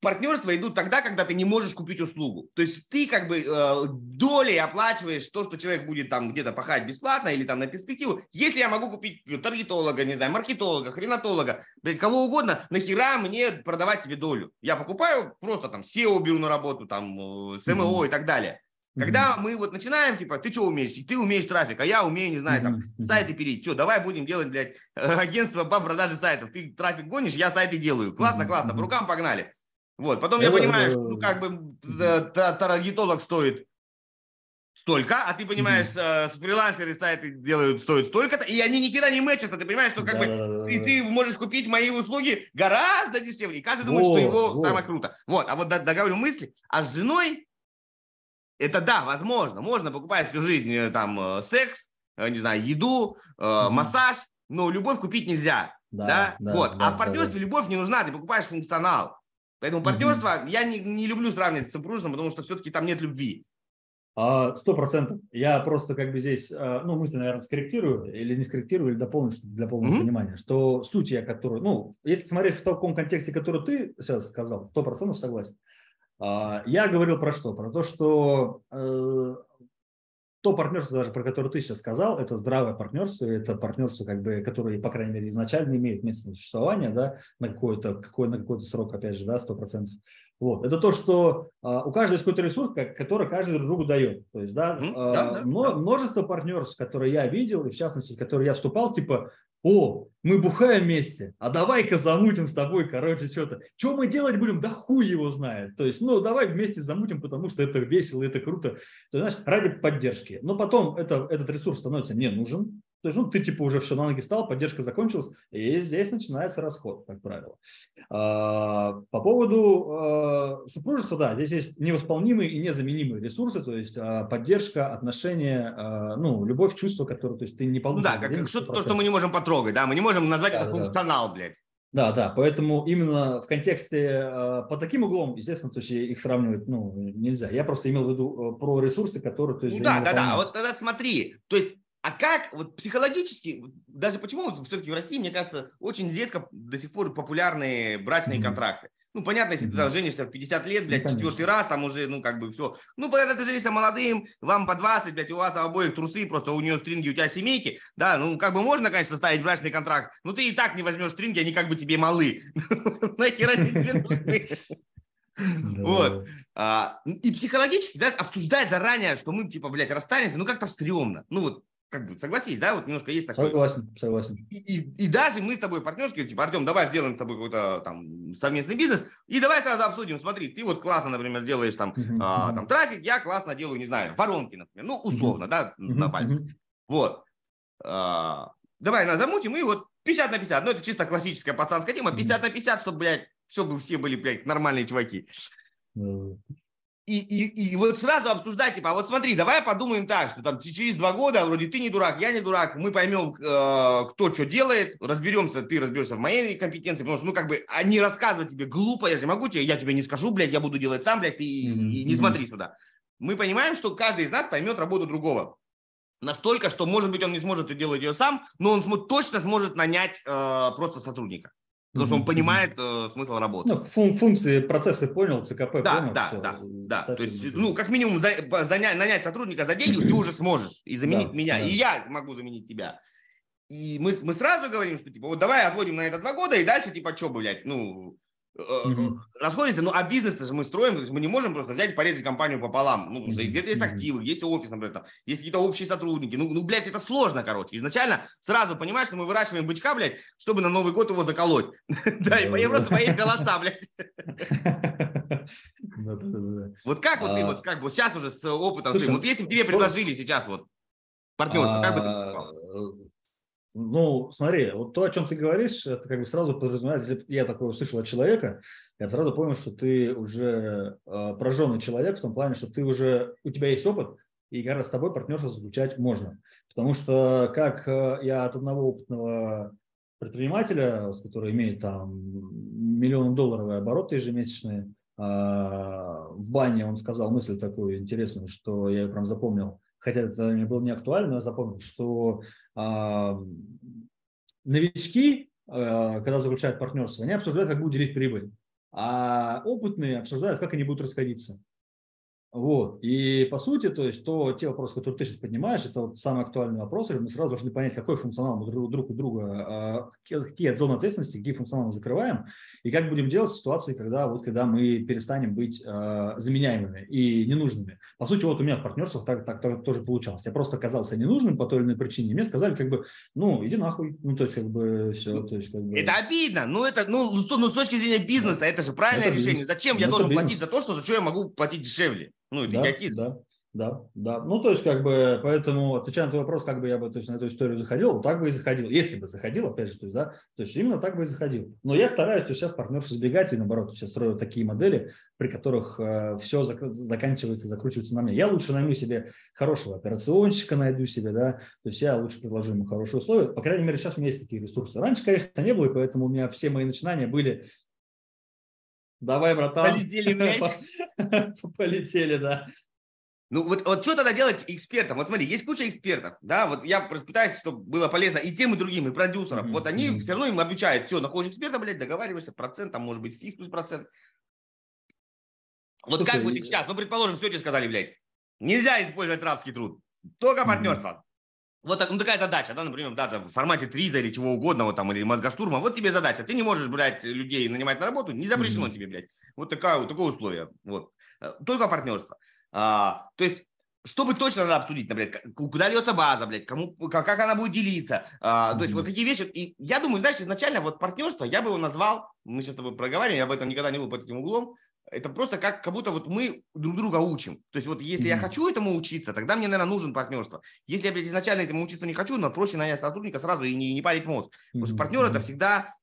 Партнерства идут тогда, когда ты не можешь купить услугу. То есть ты как бы э, долей оплачиваешь то, что человек будет там где-то пахать бесплатно или там на перспективу. Если я могу купить таргетолога, не знаю, маркетолога, хренатолога, блядь, кого угодно, нахера мне продавать себе долю? Я покупаю, просто там сео беру на работу, там эс эм о и так далее. Когда мы вот начинаем, типа, ты что умеешь? Ты умеешь трафик, а я умею, не знаю, там, сайты пилить. Что, давай будем делать, блядь, агентство по продаже сайтов. Ты трафик гонишь, я сайты делаю. Классно, классно, по рукам погнали. Вот, потом я понимаю, что, ну, как бы таргетолог стоит столько, а ты понимаешь, mm-hmm. фрилансеры сайты делают, стоят столько-то, и они ни хера не мэчатся, ты понимаешь, что как да-да-да-да. бы и ты можешь купить мои услуги гораздо дешевле, и каждый думает, вот, что его вот. самое круто. Вот, а вот договорю мысли, а с женой, это да, возможно, можно покупать всю жизнь там секс, не знаю, еду, mm-hmm. массаж, но любовь купить нельзя, да, да? да вот, да, а в партнерстве да, да. любовь не нужна, ты покупаешь функционал. Поэтому партнерство mm-hmm. я не, не люблю сравнивать с супружеством, потому что все-таки там нет любви. Сто процентов. Я просто как бы здесь, ну, мысль, наверное, скорректирую или не скорректирую, или дополню, чтобы для полного mm-hmm. понимания, что суть я, которую, ну, если смотреть в таком контексте, который ты сейчас сказал, сто процентов согласен. Я говорил про что? Про то, что э, то партнерство, даже про которое ты сейчас сказал, это здравое партнерство, это партнерство, как бы, которое, по крайней мере, изначально имеет место существования, да, на какой-то, какой, на какой-то срок, опять же, да, сто процентов. Вот. Это то, что а, у каждого есть какой-то ресурс, который каждый друг другу дает. То есть, да, mm-hmm. а, да, но, да. множество партнерств, которые я видел, и в частности, в которые я вступал, типа, о, мы бухаем вместе, а давай-ка замутим с тобой, короче, что-то. Что мы делать будем? Да хуй его знает. То есть, ну, давай вместе замутим, потому что это весело, это круто. То есть, знаешь, ради поддержки. Но потом это, этот ресурс становится не нужен. То есть, ну, ты типа уже все на ноги стал, поддержка закончилась, и здесь начинается расход, как правило. А, по поводу а, супружества, да, здесь есть невосполнимые и незаменимые ресурсы, то есть а, поддержка, отношения, а, ну, любовь, чувство, которое, то есть, ты не получишь. Ну, да, как, как что-то, то, что мы не можем потрогать, да, мы не можем назвать да, это функционал, да. блядь. Да, да, поэтому именно в контексте э, по таким углом, естественно, то есть их сравнивать ну, нельзя. Я просто имел в виду э, про ресурсы, которые... То есть, ну, да, да, да, вот тогда смотри, то есть а как вот психологически, даже почему вот, все-таки в России, мне кажется, очень редко до сих пор популярные брачные mm-hmm. контракты. Ну, понятно, если mm-hmm. ты там женишься в пятьдесят лет, блядь, ну, четвертый раз, там уже, ну, как бы все. Ну, когда ты женишься молодым, вам по двадцать, блядь, у вас обоих трусы, просто у нее стринги, у тебя семейки, да, ну, как бы можно, конечно, ставить брачный контракт, но ты и так не возьмешь стринги, они как бы тебе малы. Нахера они тебе нужны? Вот. И психологически, да, обсуждать заранее, что мы, типа, блядь, расстанемся, ну, как-то стрёмно. Ну, вот. Как бы, согласись, да, вот немножко есть такое. Согласен, согласен. И, и, и даже мы с тобой партнерские, типа, Артем, давай сделаем с тобой какой-то там совместный бизнес, и давай сразу обсудим, смотри, ты вот классно, например, делаешь там, uh-huh. а, там трафик, я классно делаю, не знаю, воронки, например, ну, условно, uh-huh. да, uh-huh. на пальцах. Uh-huh. Вот. А, давай нас замутим, и вот пятьдесят на пятьдесят, ну, это чисто классическая пацанская тема, пятьдесят на пятьдесят, чтобы, блядь, чтобы все были, блядь, нормальные чуваки. Uh-huh. И, и, и вот сразу обсуждать, типа, а вот смотри, давай подумаем так, что там через два года вроде ты не дурак, я не дурак, мы поймем, э, кто что делает, разберемся, ты разберешься в моей компетенции, потому что, ну, как бы, они рассказывают тебе глупо, я же могу тебе, я тебе не скажу, блядь, я буду делать сам, блядь, ты mm-hmm. и не смотри сюда. Мы понимаем, что каждый из нас поймет работу другого. Настолько, что, может быть, он не сможет делать ее сам, но он точно сможет нанять э, просто сотрудника. Потому что он понимает э, смысл работы. Ну, фун- функции, процессы понял, ЦКП да, понял. Да, все, да, да. То есть, ну, как минимум, за, занять, нанять сотрудника за деньги ты уже сможешь. И заменить да, меня. Да. И я могу заменить тебя. И мы, мы сразу говорим, что, типа, вот давай отводим на это два года, и дальше, типа, что, блядь, ну, э, расходимся. Ну, а бизнес-то же мы строим, то есть мы не можем просто взять и порезать компанию пополам. Ну, потому что где-то есть активы, есть офис, например, там, есть какие-то общие сотрудники. Ну, ну, блядь, это сложно, короче. Изначально сразу понимаешь, что мы выращиваем бычка, блядь, чтобы на Новый год его заколоть. Да, и просто поесть голоса, блядь. Вот как вот ты, вот как бы сейчас уже с опытом, вот если бы тебе предложили сейчас вот партнерство, как бы ты поступал? Ну, смотри, вот то, о чем ты говоришь, это как бы сразу подразумевает, если я такое услышал от человека, я сразу понял, что ты уже э, прожженный человек в том плане, что ты уже, у тебя есть опыт, и как раз с тобой партнерство заключать можно. Потому что как э, я от одного опытного предпринимателя, который имеет там миллион-долларовые обороты ежемесячные, э, в бане он сказал мысль такую интересную, что я ее прям запомнил. Хотя это мне было не актуально, но я запомнил, что э, новички, э, когда заключают партнерство, они обсуждают, как будут делить прибыль, а опытные обсуждают, как они будут расходиться. Вот. И по сути, то есть, то, те вопросы, которые ты сейчас поднимаешь, это вот самый актуальный вопрос, мы сразу должны понять, какой функционал мы друг, друг у друга, э, какие зоны ответственности, какие функционалы мы закрываем, и как будем делать в ситуации, когда, вот, когда мы перестанем быть э, заменяемыми и ненужными. По сути, вот у меня в партнерствах так, так, так тоже получалось. Я просто оказался ненужным по той или иной причине, и мне сказали, как бы, ну, иди нахуй, ну, то есть, как бы, все. То есть, как бы... Это обидно, ну, это, ну, ну, с точки зрения бизнеса, это же правильное это решение. Бизнес. Зачем это я должен бизнес. платить за то, что, за что я могу платить дешевле? Ну, это никакие. Да, да, да. Ну, то есть, как бы, поэтому, отвечая на твой вопрос, как бы я бы, то есть, на эту историю заходил, так бы и заходил. Если бы заходил, опять же, то есть, да, то есть, именно так бы и заходил. Но я стараюсь, то есть, сейчас партнерство избегать, и наоборот, сейчас строю такие модели, при которых э, все зак- заканчивается, закручивается на мне. Я лучше найму себе хорошего операционщика, найду себе, да, то есть, я лучше предложу ему хорошие условия. По крайней мере, сейчас у меня есть такие ресурсы. Раньше, конечно, не было, и поэтому у меня все мои начинания были... Давай, братан. Полетели, блядь. Полетели, да. Ну, вот, вот что тогда делать экспертам? Вот смотри, есть куча экспертов, да, вот я пытаюсь, чтобы было полезно и тем, и другим, и продюсерам. Mm-hmm. Вот они mm-hmm. все равно им отвечают, все, находишь эксперта, блядь, договариваешься, процент, там может быть фикс плюс процент. Вот слушай, как будет и... сейчас? Ну, предположим, все тебе сказали, блядь, нельзя использовать рабский труд, только партнерство. Mm-hmm. Вот так, ну, такая задача, да, например, да, в формате триза или чего угодно, вот там, или мозгоштурма. Вот тебе задача. Ты не можешь, блядь, людей нанимать на работу, не запрещено mm-hmm. тебе, блядь. Вот такая, вот такое условие. Вот. Только партнерство. А, то есть, чтобы точно надо обсудить, например, куда льется база, блядь, кому, как, как она будет делиться. А, mm-hmm. То есть, вот такие вещи. И я думаю, знаешь, изначально вот партнерство, я бы его назвал, мы сейчас с тобой проговариваем, я об этом никогда не был под этим углом, это просто как, как будто вот мы друг друга учим. То есть вот если mm-hmm. я хочу этому учиться, тогда мне, наверное, нужен партнерство. Если я, блядь, изначально этому учиться не хочу, но проще нанять сотрудника сразу и не, не парить мозг. Потому что партнер mm-hmm. – это всегда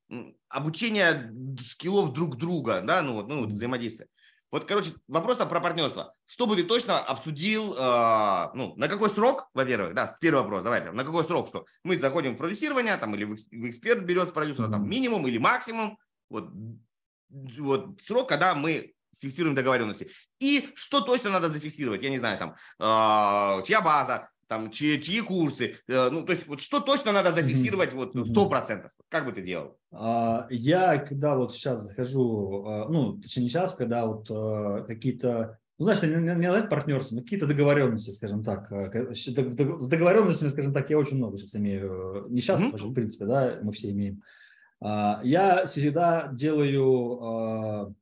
обучение скиллов друг друга, да, ну вот, ну вот взаимодействие. Вот, короче, вопрос там про партнерство. Что бы ты точно обсудил, э, ну, на какой срок, во-первых, да, первый вопрос, давай, прям, на какой срок, что мы заходим в продюсирование, там, или в эксперт берет продюсера, mm-hmm. там, минимум или максимум, вот, вот срок, когда мы фиксируем договоренности. И что точно надо зафиксировать? Я не знаю, там, э, чья база, там, чьи, чьи курсы. Э, ну, то есть, вот что точно надо зафиксировать вот сто процентов? Как бы ты делал? Я, когда вот сейчас захожу, ну, точнее, не сейчас, когда вот какие-то, ну, знаешь, не, не назвать партнерство, но какие-то договоренности, скажем так. С договоренностями, скажем так, я очень много сейчас имею. Не сейчас, mm-hmm. в принципе, да, мы все имеем. Я всегда делаю...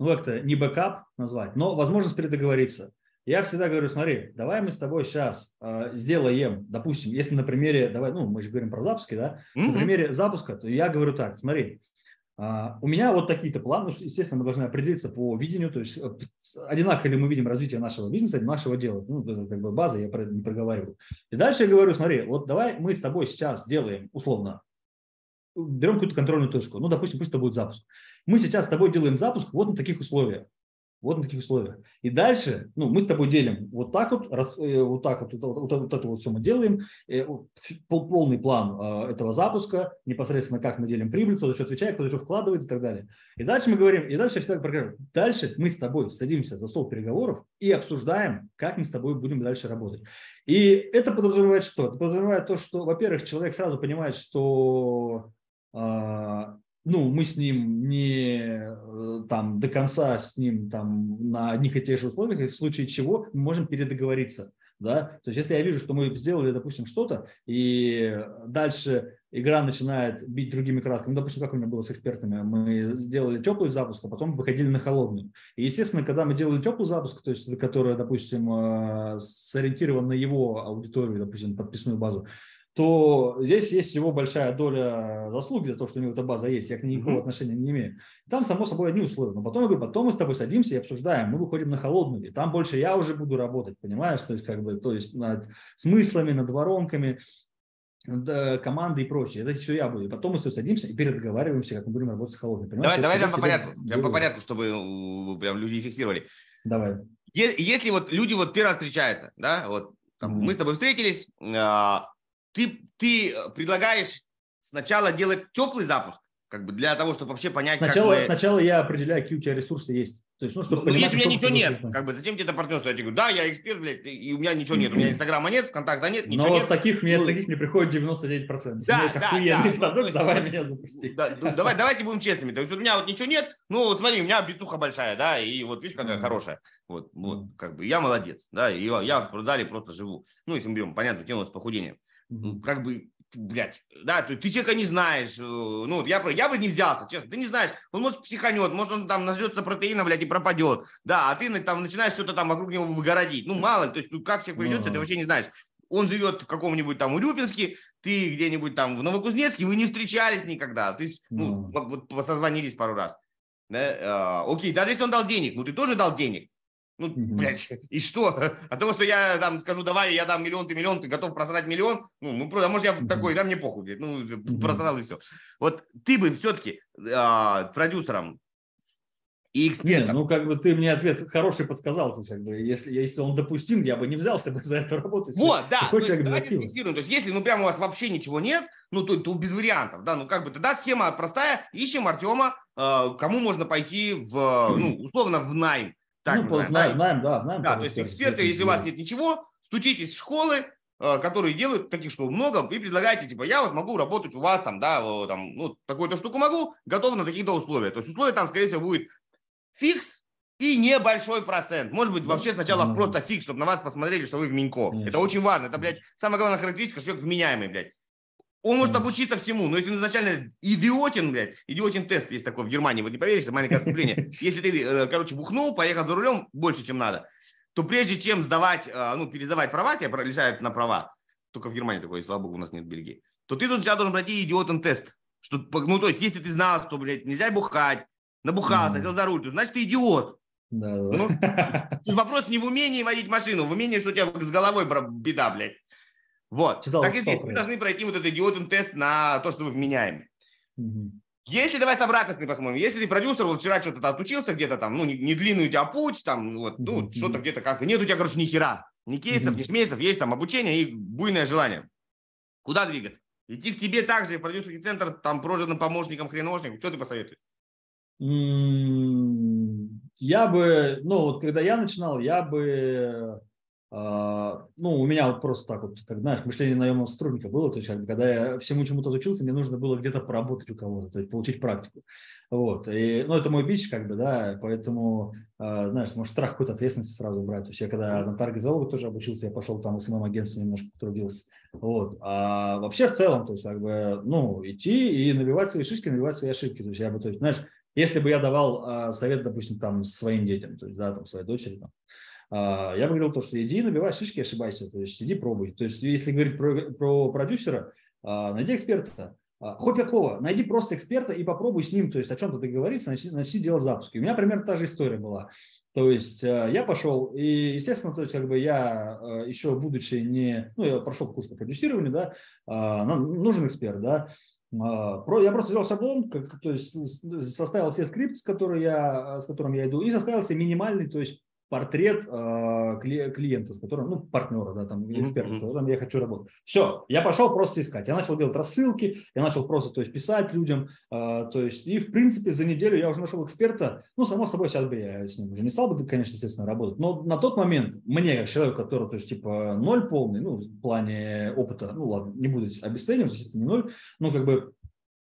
ну, как-то не бэкап назвать, но возможность передоговориться. Я всегда говорю, смотри, давай мы с тобой сейчас э, сделаем, допустим, если на примере, давай, ну, мы же говорим про запуски, да, mm-hmm. на примере запуска, то я говорю так, смотри, э, у меня вот такие-то планы, естественно, мы должны определиться по видению, то есть одинаково ли мы видим развитие нашего бизнеса, нашего дела, ну, это как бы база, я про это не проговариваю. И дальше я говорю, смотри, вот давай мы с тобой сейчас сделаем условно, берем какую-то контрольную точку. Ну, допустим, пусть это будет запуск. Мы сейчас с тобой делаем запуск вот на таких условиях. Вот на таких условиях. И дальше, ну, мы с тобой делим вот так вот, раз, вот так вот, вот, вот это вот все мы делаем, полный план э, этого запуска, непосредственно как мы делим прибыль, кто-то что отвечает, кто-то что вкладывает и так далее. И дальше мы говорим, и дальше я всегда проговорю, дальше мы с тобой садимся за стол переговоров и обсуждаем, как мы с тобой будем дальше работать. И это подразумевает что? Это подразумевает то, что, во-первых, человек сразу понимает, что... ну, мы с ним не там до конца с ним там на одних и тех же условиях, и в случае чего мы можем передоговориться. Да? То есть если я вижу, что мы сделали, допустим, что-то, и дальше игра начинает бить другими красками. Ну, допустим, как у меня было с экспертами, мы сделали теплый запуск, а потом выходили на холодный. И, естественно, когда мы делали теплый запуск, то есть, который, допустим, сориентирован на его аудиторию, допустим, подписную базу, то здесь есть его большая доля заслуги за то, что у него эта база есть, я к ней никакого mm-hmm. отношения не имею. Там, само собой, одни условия, но потом я говорю, потом мы с тобой садимся и обсуждаем, мы выходим на холодную, и там больше я уже буду работать, понимаешь, то есть, как бы, то есть над смыслами, над воронками, над командой и прочее, это все я буду, и потом мы с тобой садимся и передоговариваемся, как мы будем работать с холодной. Понимаешь? Давай, я давай по порядку, прям по порядку, чтобы прям люди фиксировали. Давай. Если, если вот люди вот первый раз встречаются, да, вот там, mm-hmm. мы с тобой встретились, Ты, ты предлагаешь сначала делать теплый запуск, как бы для того, чтобы вообще понять, сначала, как бы... Сначала я определяю, какие у тебя ресурсы есть. То есть, ну, чтобы ну, понимать, если у меня ничего нет, как бы зачем тебе это партнерство? Я тебе говорю, да, я эксперт, блядь, и у меня ничего нет. У меня Инстаграма нет, ВКонтакта нет, ничего Но нет. Но таких, ну, таких мне приходит девяносто девять процентов. Да, есть да, охуенный да, продукт, ну, давай ну, меня запусти. Да, ну, давай, давайте будем честными. То есть у меня вот ничего нет, ну вот смотри, у меня битуха большая, да, и вот видишь, какая mm-hmm. хорошая. Вот, вот, как бы я молодец, да, и я в спортзале просто живу. Ну, если мы берем, понятно, тему с похудением. Mm-hmm. Как бы, блядь, да, ты, ты человека не знаешь, ну, я, я бы не взялся, честно, ты не знаешь, он может психанет, может он там нажрется протеина, блядь, и пропадет, да, а ты там начинаешь что-то там вокруг него выгородить, ну, мало ли, то есть, ну, как человек поведется, mm-hmm. ты вообще не знаешь, он живет в каком-нибудь там Урюпинске, ты где-нибудь там в Новокузнецке, вы не встречались никогда, то есть, mm-hmm. ну, вот созвонились пару раз, да, э, окей, даже если он дал денег, ну, ты тоже дал денег. Ну, блядь, и что? От того, что я там скажу, давай, я дам миллион, ты миллион, ты готов просрать миллион? Ну, ну просто, может, я такой, да, мне похуй, блядь, ну, просрал и все. Вот ты бы все-таки а, продюсером и экспертом... Нет, ну, как бы ты мне ответ хороший подсказал, то есть, как бы, если, если он допустим, я бы не взялся бы за эту работу. Вот, да, ну, давайте зафиксируем, то есть, если, ну, прям у вас вообще ничего нет, ну, то, то без вариантов, да, ну, как бы, тогда схема простая, ищем Артема, кому можно пойти в, ну, условно, в найм. Так, ну, знаем, знаем, да, знаем, да, знаем, да, то есть эксперты, если у вас нет ничего, стучитесь в школы, которые делают таких школ много, и предлагаете, типа, я вот могу работать у вас там, да, вот, там, ну, такую-то штуку могу, готов на такие-то условия. То есть условия там, скорее всего, будет фикс и небольшой процент. Может быть, вообще сначала mm-hmm. просто фикс, чтобы на вас посмотрели, что вы в Минько. Конечно. Это очень важно. Это, блядь, самая главная характеристика, что человек вменяемый, блядь. Он может обучиться всему, но если он изначально идиотен, блядь, идиотен тест есть такой в Германии, вот не поверишь, маленькое отступление. Если ты, короче, бухнул, поехал за рулем больше, чем надо, то прежде чем сдавать, ну, пересдавать права, тебя лишают на права, только в Германии такое, слава богу, у нас нет Бельгии, то ты сначала должен пройти идиотен тест. Что, ну, то есть, если ты знал, что, блядь, нельзя бухать, набухался, сел за руль, то значит, ты идиот. Да, ну, вопрос не в умении водить машину, в умении, что у тебя с головой беда, блядь. Вот, читал, так и здесь вы должны пройти вот этот идиотный тест на то, что вы вменяемы. Угу. Если, давай с обратностью посмотрим, если ты продюсер, вот вчера что-то там отучился где-то там, ну, не, не длинный у тебя путь, там, вот, ну, угу. что-то где-то как-то, нет у тебя, короче, ни хера, ни кейсов, угу. ни шмейсов, есть там обучение и буйное желание. Куда двигаться? Идти к тебе также в продюсерский центр, там, прожитым помощником, хреношником, что ты посоветуешь? Я бы, ну, вот, когда я начинал, я бы... Uh, ну, у меня вот просто так вот, как, знаешь, мышление наемного сотрудника было, то есть, как бы, когда я всему чему-то отучился, мне нужно было где-то поработать у кого-то, то есть, получить практику, вот, и, ну, это мой бич, как бы, да, поэтому, uh, знаешь, может, страх какой-то ответственности сразу брать, то есть, я когда на таргетологу тоже обучился, я пошел там в эс эм эм-агентство немножко потрудился, вот, а вообще в целом, то есть, как бы, ну, идти и набивать свои шишки, набивать свои ошибки, то есть, я бы, то есть, знаешь, если бы я давал uh, совет, допустим, там, своим детям, то есть, да, там, своей дочери, там, я бы говорил то, что иди, набивай шишки, ошибайся, то есть иди пробуй. То есть если говорить про, про продюсера, найди эксперта, хоть какого, найди просто эксперта и попробуй с ним, то есть о чем-то договориться, начни, начни делать запуски. У меня примерно та же история была. То есть я пошел, и, естественно, то есть как бы я еще будучи не, ну я прошел курс по продюсированию, да, нужен эксперт, да. Я просто взял шаблон, как, то есть составил себе скрипт, с, который я, с которым я иду, и составил себе минимальный, то есть портрет э, клиента, с которым, ну, партнера, да, там, эксперта, mm-hmm. с которым я хочу работать. Все, я пошел просто искать. Я начал делать рассылки, я начал просто, то есть, писать людям, э, то есть, и, в принципе, за неделю я уже нашел эксперта, ну, само собой, сейчас бы я с ним уже не стал бы, конечно, естественно, работать, но на тот момент мне, как человеку, который, то есть, типа, ноль полный, ну, в плане опыта, ну, ладно, не буду обесценивать, естественно, не ноль, ну, как бы,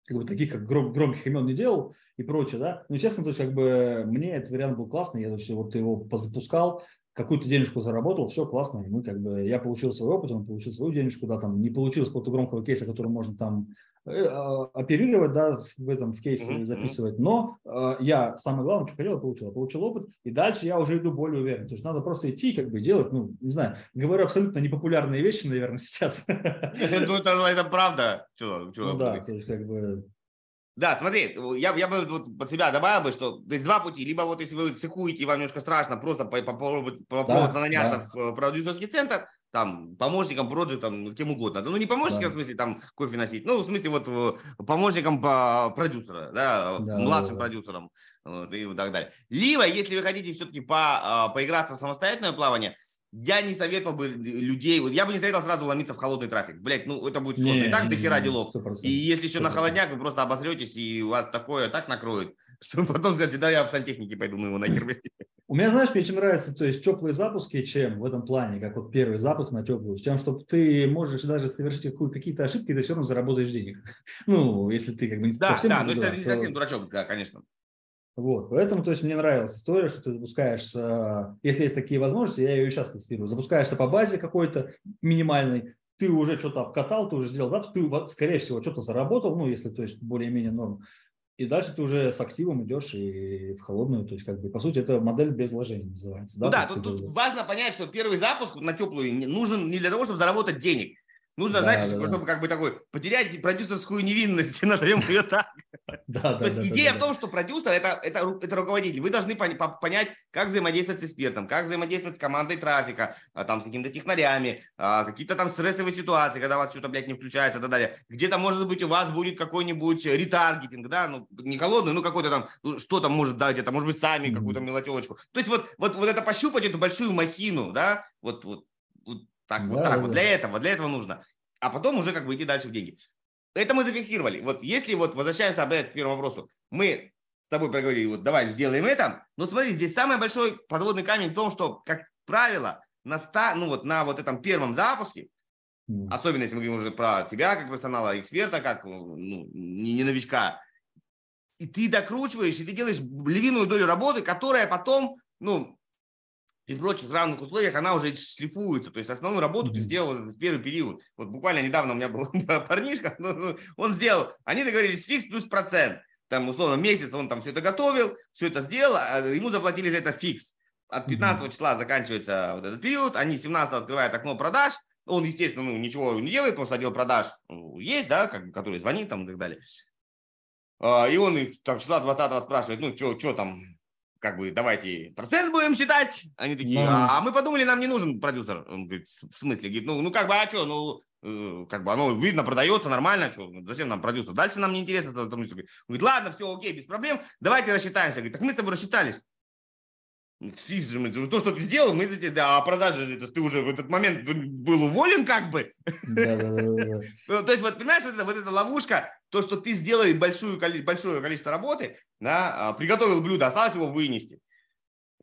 как бы таких как гром, громких имен не делал и прочее, да. Ну, естественно, то есть, как бы мне этот вариант был классный, я то есть, вот его позапускал, какую-то денежку заработал, все классно, и мы как бы, я получил свой опыт, он получил свою денежку, да, там не получилось какого-то громкого кейса, который можно там э, оперировать, да, в этом в кейсе mm-hmm. записывать, но э, я самое главное, что хотел, получил, получил опыт, и дальше я уже иду более уверенно, то есть надо просто идти как бы делать, ну, не знаю, говорю абсолютно непопулярные вещи, наверное, сейчас. Это правда, чувак, чувак. Да, то есть как бы... Да, смотри, я, я бы вот под себя добавил бы, что то есть два пути. Либо вот если вы цикуете, вам немножко страшно, просто попробовать да, наняться да. в продюсерский центр, там, помощником, проджектом, кем угодно. Ну, не помощником, да. в смысле, там, кофе носить, ну, в смысле, вот помощником по продюсера, да, да, младшим да, да. продюсером вот, и так далее. Либо, если вы хотите все-таки по, поиграться в самостоятельное плавание, я не советовал бы людей, вот я бы не советовал сразу ломиться в холодный трафик. Блять, ну это будет сложно. Не, и так не, до хера не, делов. сто процентов. И если еще сто процентов. На холодняк, вы просто обосретесь, и у вас такое так накроет, что потом скажете, да, я в сантехнике пойду, ну его нахер. У меня, знаешь, мне чем нравится, то есть теплые запуски, чем в этом плане, как вот первый запуск на теплую, чем, чтобы ты можешь даже совершить какие-то ошибки, ты все равно заработаешь денег. Ну, если ты как бы не совсем... Да, да, ну если ты не совсем дурачок, да, конечно. Вот, поэтому, то есть, мне нравилась история, что ты запускаешься, если есть такие возможности, я ее и сейчас тестирую, запускаешься по базе какой-то минимальной, ты уже что-то обкатал, ты уже сделал запуск, ты, скорее всего, что-то заработал, ну, если, то есть, более-менее норм, и дальше ты уже с активом идешь и в холодную, то есть, как бы, по сути, это модель без вложений называется. Да, ну, да тут, тут важно понять, что первый запуск на теплую нужен не для того, чтобы заработать денег. Нужно, да, знаете, да, чтобы да. как бы такой, потерять продюсерскую невинность, назовем ее так. То есть идея в том, что продюсер – это руководитель. Вы должны понять, как взаимодействовать с экспертом, как взаимодействовать с командой трафика, там, с какими-то технарями, какие-то там стрессовые ситуации, когда у вас что-то, блядь, не включается и так далее. Где-то, может быть, у вас будет какой-нибудь ретаргетинг, да, ну, не холодный, ну, какой-то там, что там может дать, это, может быть, сами какую-то мелочевочку. То есть вот это пощупать, эту большую махину, да, вот, вот, вот. Так, да, вот так, да, вот для да. этого, для этого нужно. А потом уже как бы идти дальше в деньги. Это мы зафиксировали. Вот если вот возвращаемся опять к первому вопросу, мы с тобой проговорили, вот давай сделаем это. Но смотри, здесь самый большой подводный камень в том, что, как правило, на, ста, ну, вот, на вот этом первом запуске, mm. особенно если мы говорим уже про тебя как персонала, эксперта, как ну, не, не новичка, и ты докручиваешь, и ты делаешь львиную долю работы, которая потом, ну, и в прочих равных условиях она уже шлифуется. То есть основную работу mm-hmm. ты сделал в первый период. Вот буквально недавно у меня был парнишка, он сделал, они договорились фикс плюс процент. Там условно месяц он там все это готовил, все это сделал, а ему заплатили за это фикс. От пятнадцатого mm-hmm. числа заканчивается вот этот период, они семнадцатого открывают окно продаж, он, естественно, ну, ничего не делает, потому что отдел продаж ну, есть, да, как, который звонит там и так далее. А, и он там числа двадцатого спрашивает, ну, что там... как бы, давайте процент будем считать. Они такие, а, а мы подумали, нам не нужен продюсер. Он говорит, в смысле? Говорит, ну, ну как бы, а что? Ну, э, как бы оно видно, продается, нормально. Что? Зачем нам продюсер? Дальше нам не интересно. Он говорит, ладно, все, окей, без проблем. Давайте рассчитаемся. Говорит, так мы с тобой рассчитались. Фикс же, мы, то, что ты сделал, мы эти, да, а продажи же, то есть ты уже в этот момент был уволен как бы. То есть вот, понимаешь, вот эта ловушка, то, что ты сделал большое количество работы, приготовил блюдо, осталось его вынести.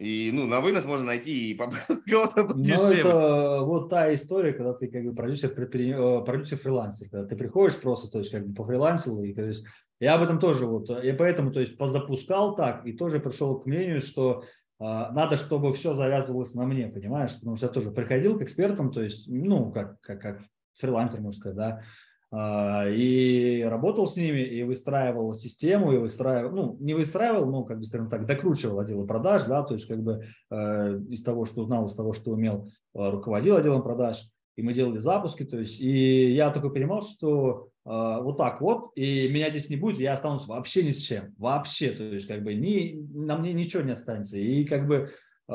И, ну, на вынос можно найти и кого-то подешевле. Ну, это вот та история, когда ты, как бы, продюсер-фрилансер, когда ты приходишь просто, то есть, как бы, по фрилансеру, и, то есть, я об этом тоже, вот, и поэтому, то есть, позапускал так, и тоже пришел к мнению, что надо, чтобы все завязывалось на мне, понимаешь, потому что я тоже приходил к экспертам, то есть, ну, как, как, как фрилансер, можно сказать, да, и работал с ними, и выстраивал систему, и выстраивал, ну, не выстраивал, но, как бы, скажем так, докручивал отделы продаж, да, то есть, как бы, из того, что узнал, из того, что умел, руководил отделом продаж, и мы делали запуски, то есть, и я только понимал, что вот так вот, и меня здесь не будет, я останусь вообще ни с чем, вообще, то есть как бы ни, на мне ничего не останется, и как бы э,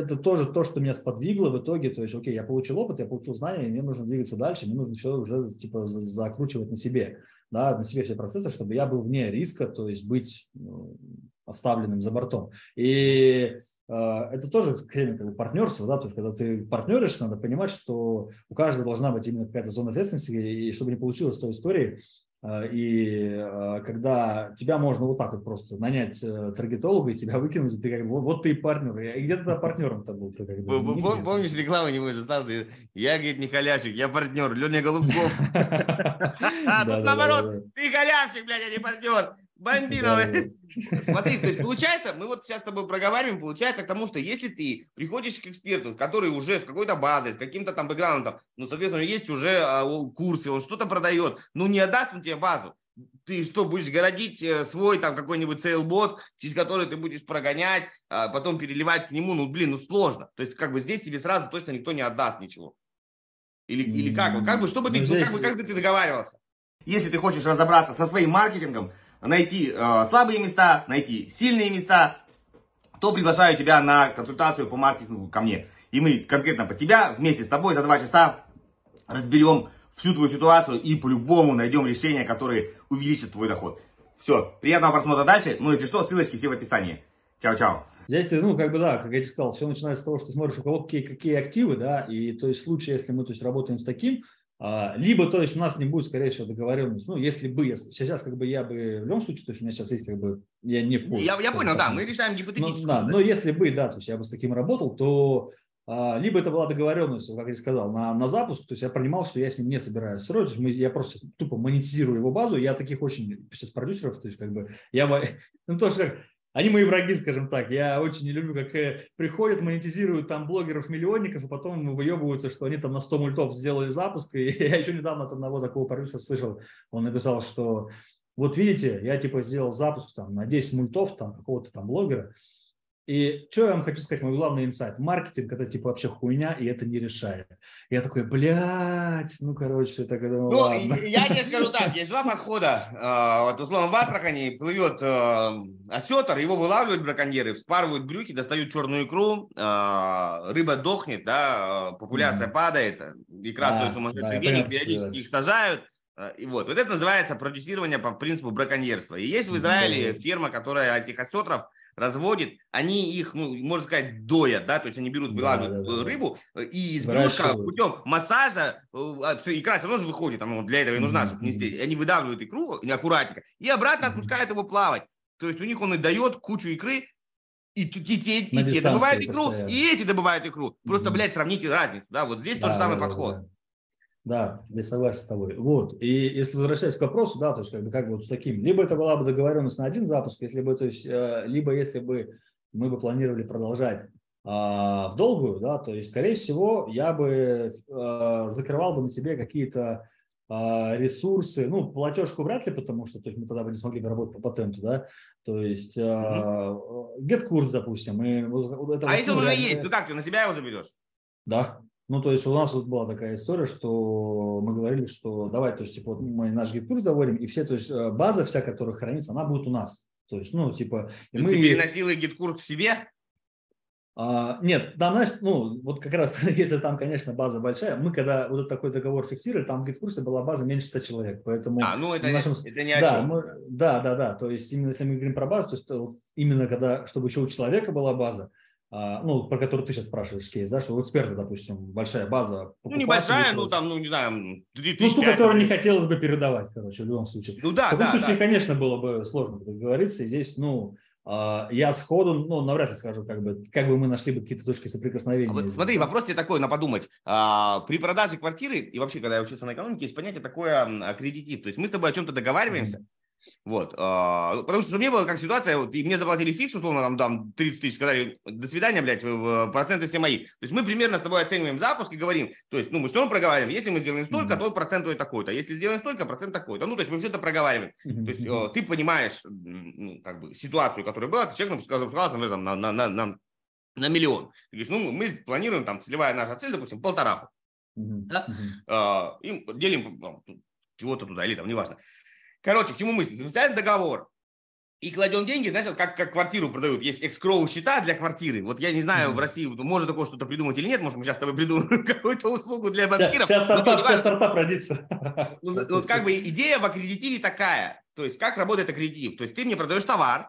это тоже то, что меня сподвигло в итоге, то есть окей, я получил опыт, я получил знания, и мне нужно двигаться дальше, мне нужно все уже типа закручивать на себе, да, на себе все процессы, чтобы я был вне риска, то есть быть оставленным за бортом, и это тоже кремень как бы партнерство, да, то есть когда ты партнеришь, надо понимать, что у каждого должна быть именно какая-то зона ответственности, и чтобы не получилось той истории, И когда тебя можно вот так вот просто нанять таргетолога и тебя выкинуть, ты как бы вот ты и партнер. И где ты партнером-то был? Ты как бы, Пом- не помнишь рекламу не заставили? Я, говорит, не халявщик, я партнер, Леня Голубков. А тут наоборот, ты халявщик, блядь, а не партнер. Бомбиновый. Смотри, то есть получается, мы вот сейчас с тобой проговариваем, получается к тому, что если ты приходишь к эксперту, который уже с какой-то базой, с каким-то там бэкграундом, ну, соответственно, есть уже курсы, он что-то продает, ну, не отдаст он тебе базу. Ты что, будешь городить свой там какой-нибудь сейлбот, через который ты будешь прогонять, а потом переливать к нему, ну, блин, ну, сложно. То есть как бы здесь тебе сразу точно никто не отдаст ничего. Или, или как бы, как бы, чтобы ты, ну, как бы, как бы ты договаривался. Если ты хочешь разобраться со своим маркетингом, найти э, слабые места, найти сильные места, то приглашаю тебя на консультацию по маркетингу ко мне. И мы конкретно под тебя вместе с тобой за два часа разберем всю твою ситуацию и по-любому найдем решения, которые увеличат твой доход. Все, приятного просмотра дальше. Ну и если что, ссылочки все в описании. Чао-чао. Здесь, ну, как бы, да, как я тебе сказал, все начинается с того, что смотришь, у кого какие, какие активы, да, и то есть в случае, если мы, то есть, работаем с таким, либо, то есть, у нас не будет, скорее всего, договоренности. Ну, если бы, если, сейчас, как бы, я бы, в любом случае, то есть, у меня сейчас есть, как бы, я не в курсе. Я, я понял, да, мы решаем гипотетически. Да, да, но если бы, да, то есть, я бы с таким работал, то а, либо это была договоренность, как я сказал, на, на запуск, то есть, я понимал, что я с ним не собираюсь строить, то есть, мы, я просто тупо монетизирую его базу, я таких очень, сейчас продюсеров, то есть, как бы, я, ну, то, что... Они мои враги, скажем так. Я очень не люблю, как приходят, монетизируют там блогеров-миллионников, и потом выебываются, что они там на сто мультов сделали запуск. И я еще недавно от одного такого продюсера слышал, он написал, что вот видите, я типа сделал запуск там на десять мультов там какого-то там блогера. И что я вам хочу сказать, мой главный инсайт, маркетинг это типа вообще хуйня, и это не решает. Я такой, блядь, ну короче, так думаю, ну, ладно. Я тебе скажу так, есть два подхода. Вот условно в Астрахани плывет осетр, его вылавливают браконьеры, вспарывают брюки, достают черную икру, рыба дохнет, да, популяция mm-hmm. падает, икра а, стоит сумасшедших да, денег, периодически их сажают. И вот. Вот это называется продюсирование по принципу браконьерства. И есть в Израиле mm-hmm. ферма, которая этих осетров разводит, они их, ну, можно сказать, доят, да, то есть они берут вылавливают да, да, рыбу да. и из брюшка путем массажа, икра все равно же выходит, она для этого и нужна, чтобы нести, они выдавливают икру неаккуратненько и обратно отпускают его плавать, то есть у них он и дает кучу икры, и те, и те добывают икру, постоянно. И эти добывают икру, просто, блядь, сравните разницу, да, вот здесь да, тот же самый да, подход. Да, да. Да, я согласен с тобой. Вот. И если возвращаясь к вопросу, да, то есть как бы как бы вот с таким, либо это была бы договоренность на один запуск, если бы, то есть, э, либо если бы мы бы планировали продолжать э, в долгую, да, то есть, скорее всего, я бы э, закрывал бы на себе какие-то э, ресурсы, ну, платежку вряд ли, потому что то есть, мы тогда бы не смогли бы работать по патенту, да, то есть э, GetCourse, допустим. И это, а если он уже я... есть, ну как ты, на себя его заберешь? Да. Ну, то есть у нас вот была такая история, что мы говорили, что давай, то есть, типа, вот мы наш гид-курс заводим, и все, то есть, база вся, которая хранится, она будет у нас. То есть, ну, типа… И мы... Ты переносил и гид-курс к себе? А, нет, там, знаешь, ну, вот как раз, если там, конечно, база большая, мы когда вот такой договор фиксировали, там в гид-курсе была база меньше ста человек, поэтому… А, ну, это, нашем... это не о да, чем. Мы... Да, да, да, то есть, именно если мы говорим про базу, то есть, вот, именно когда, чтобы еще у человека была база, ну, про который ты сейчас спрашиваешь, кейс, да, что у эксперта, допустим, большая база. Ну, небольшая, ну, там, ну, не знаю, две тысячи пятьсот. Ну, ту, которую не хотелось бы передавать, короче, в любом случае. Ну, да, да. В таком да, случае, да. конечно, было бы сложно договориться, и здесь, ну, я сходу, ну, навряд ли скажу, как бы, как бы мы нашли бы какие-то точки соприкосновения. Вот, смотри, вопрос тебе такой, на подумать. При продаже квартиры, и вообще, когда я учился на экономике, есть понятие такое аккредитив, то есть мы с тобой о чем-то договариваемся, mm-hmm. Вот, потому что у меня была как ситуация, вот, и мне заплатили фикс, условно, там, там тридцать тысяч, сказали, до свидания, блядь, проценты все мои. То есть мы примерно с тобой оцениваем запуск и говорим, то есть, ну, мы все равно проговариваем, если мы сделаем столько, mm-hmm. то процент будет такой-то, если сделаем столько, процент такой-то, ну, то есть мы все это проговариваем. Mm-hmm. То есть mm-hmm. ты понимаешь, ну, как бы, ситуацию, которая была, ты человек запускался, например, там, на, на, на, на, на миллион. Ты говоришь, ну, мы планируем, там, целевая наша цель, допустим, полтораху, mm-hmm. да? И делим ну, чего-то туда, или там, неважно. Короче, к чему мысль? Записаем договор и кладем деньги, знаешь, как, как квартиру продают. Есть экскроу счета для квартиры. Вот я не знаю, mm-hmm. в России можно такое что-то придумать или нет. Может, мы сейчас с тобой придумаем какую-то услугу для банкиров. Сейчас стартап, сейчас стартап родится. Ну, вот как бы идея в аккредитиве такая. То есть как работает аккредитив? То есть ты мне продаешь товар,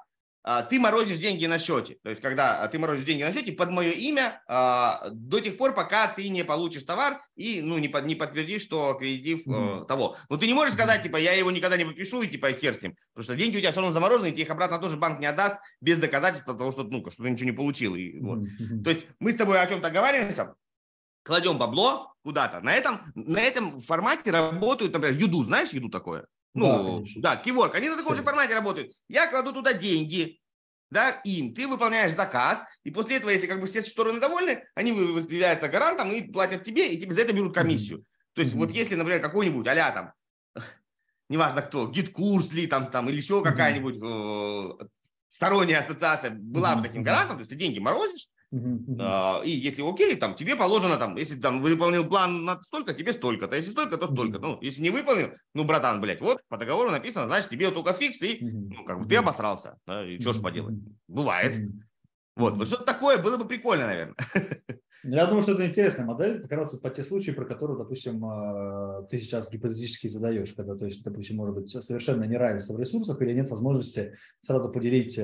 ты морозишь деньги на счете. То есть, когда ты морозишь деньги на счете под мое имя до тех пор, пока ты не получишь товар и ну, не, под, не подтвердишь, что кредитив mm-hmm. того. Но ты не можешь сказать, типа, я его никогда не подпишу и типа хер с ним. Потому что деньги у тебя все равно заморожены, и тебе их обратно тоже банк не отдаст без доказательства того, что, ну, что ты ничего не получил. И, вот. mm-hmm. То есть мы с тобой о чем-то договариваемся, кладем бабло куда-то. На этом, на этом формате работают, например, Юду. Знаешь, Юду такое? Ну, да, да киворк. Они на таком же формате работают. Я кладу туда деньги, да, им. Ты выполняешь заказ, и после этого, если как бы все стороны довольны, они являются гарантом и платят тебе, и тебе за это берут комиссию. Mm-hmm. То есть mm-hmm. вот если, например, какой-нибудь а-ля там, неважно кто, гид-курс ли там, там или еще mm-hmm. какая-нибудь э, сторонняя ассоциация была mm-hmm. бы таким гарантом, то есть ты деньги морозишь, Uh-huh. Uh, и если окей, там тебе положено, там, если там выполнил план на столько, тебе столько-то, если столько, то столько. Ну, если не выполнил, ну, братан, блядь, вот по договору написано, значит, тебе только фикс, и ну, как бы ты обосрался. Да, и что ж поделать? Бывает. Вот, вот что-то такое было бы прикольно, наверное. Я думаю, что это интересная модель, как раз по те случаи, про которые, допустим, ты сейчас гипотетически задаешь, когда, то есть, допустим, может быть, совершенно неравенство в ресурсах или нет возможности сразу поделить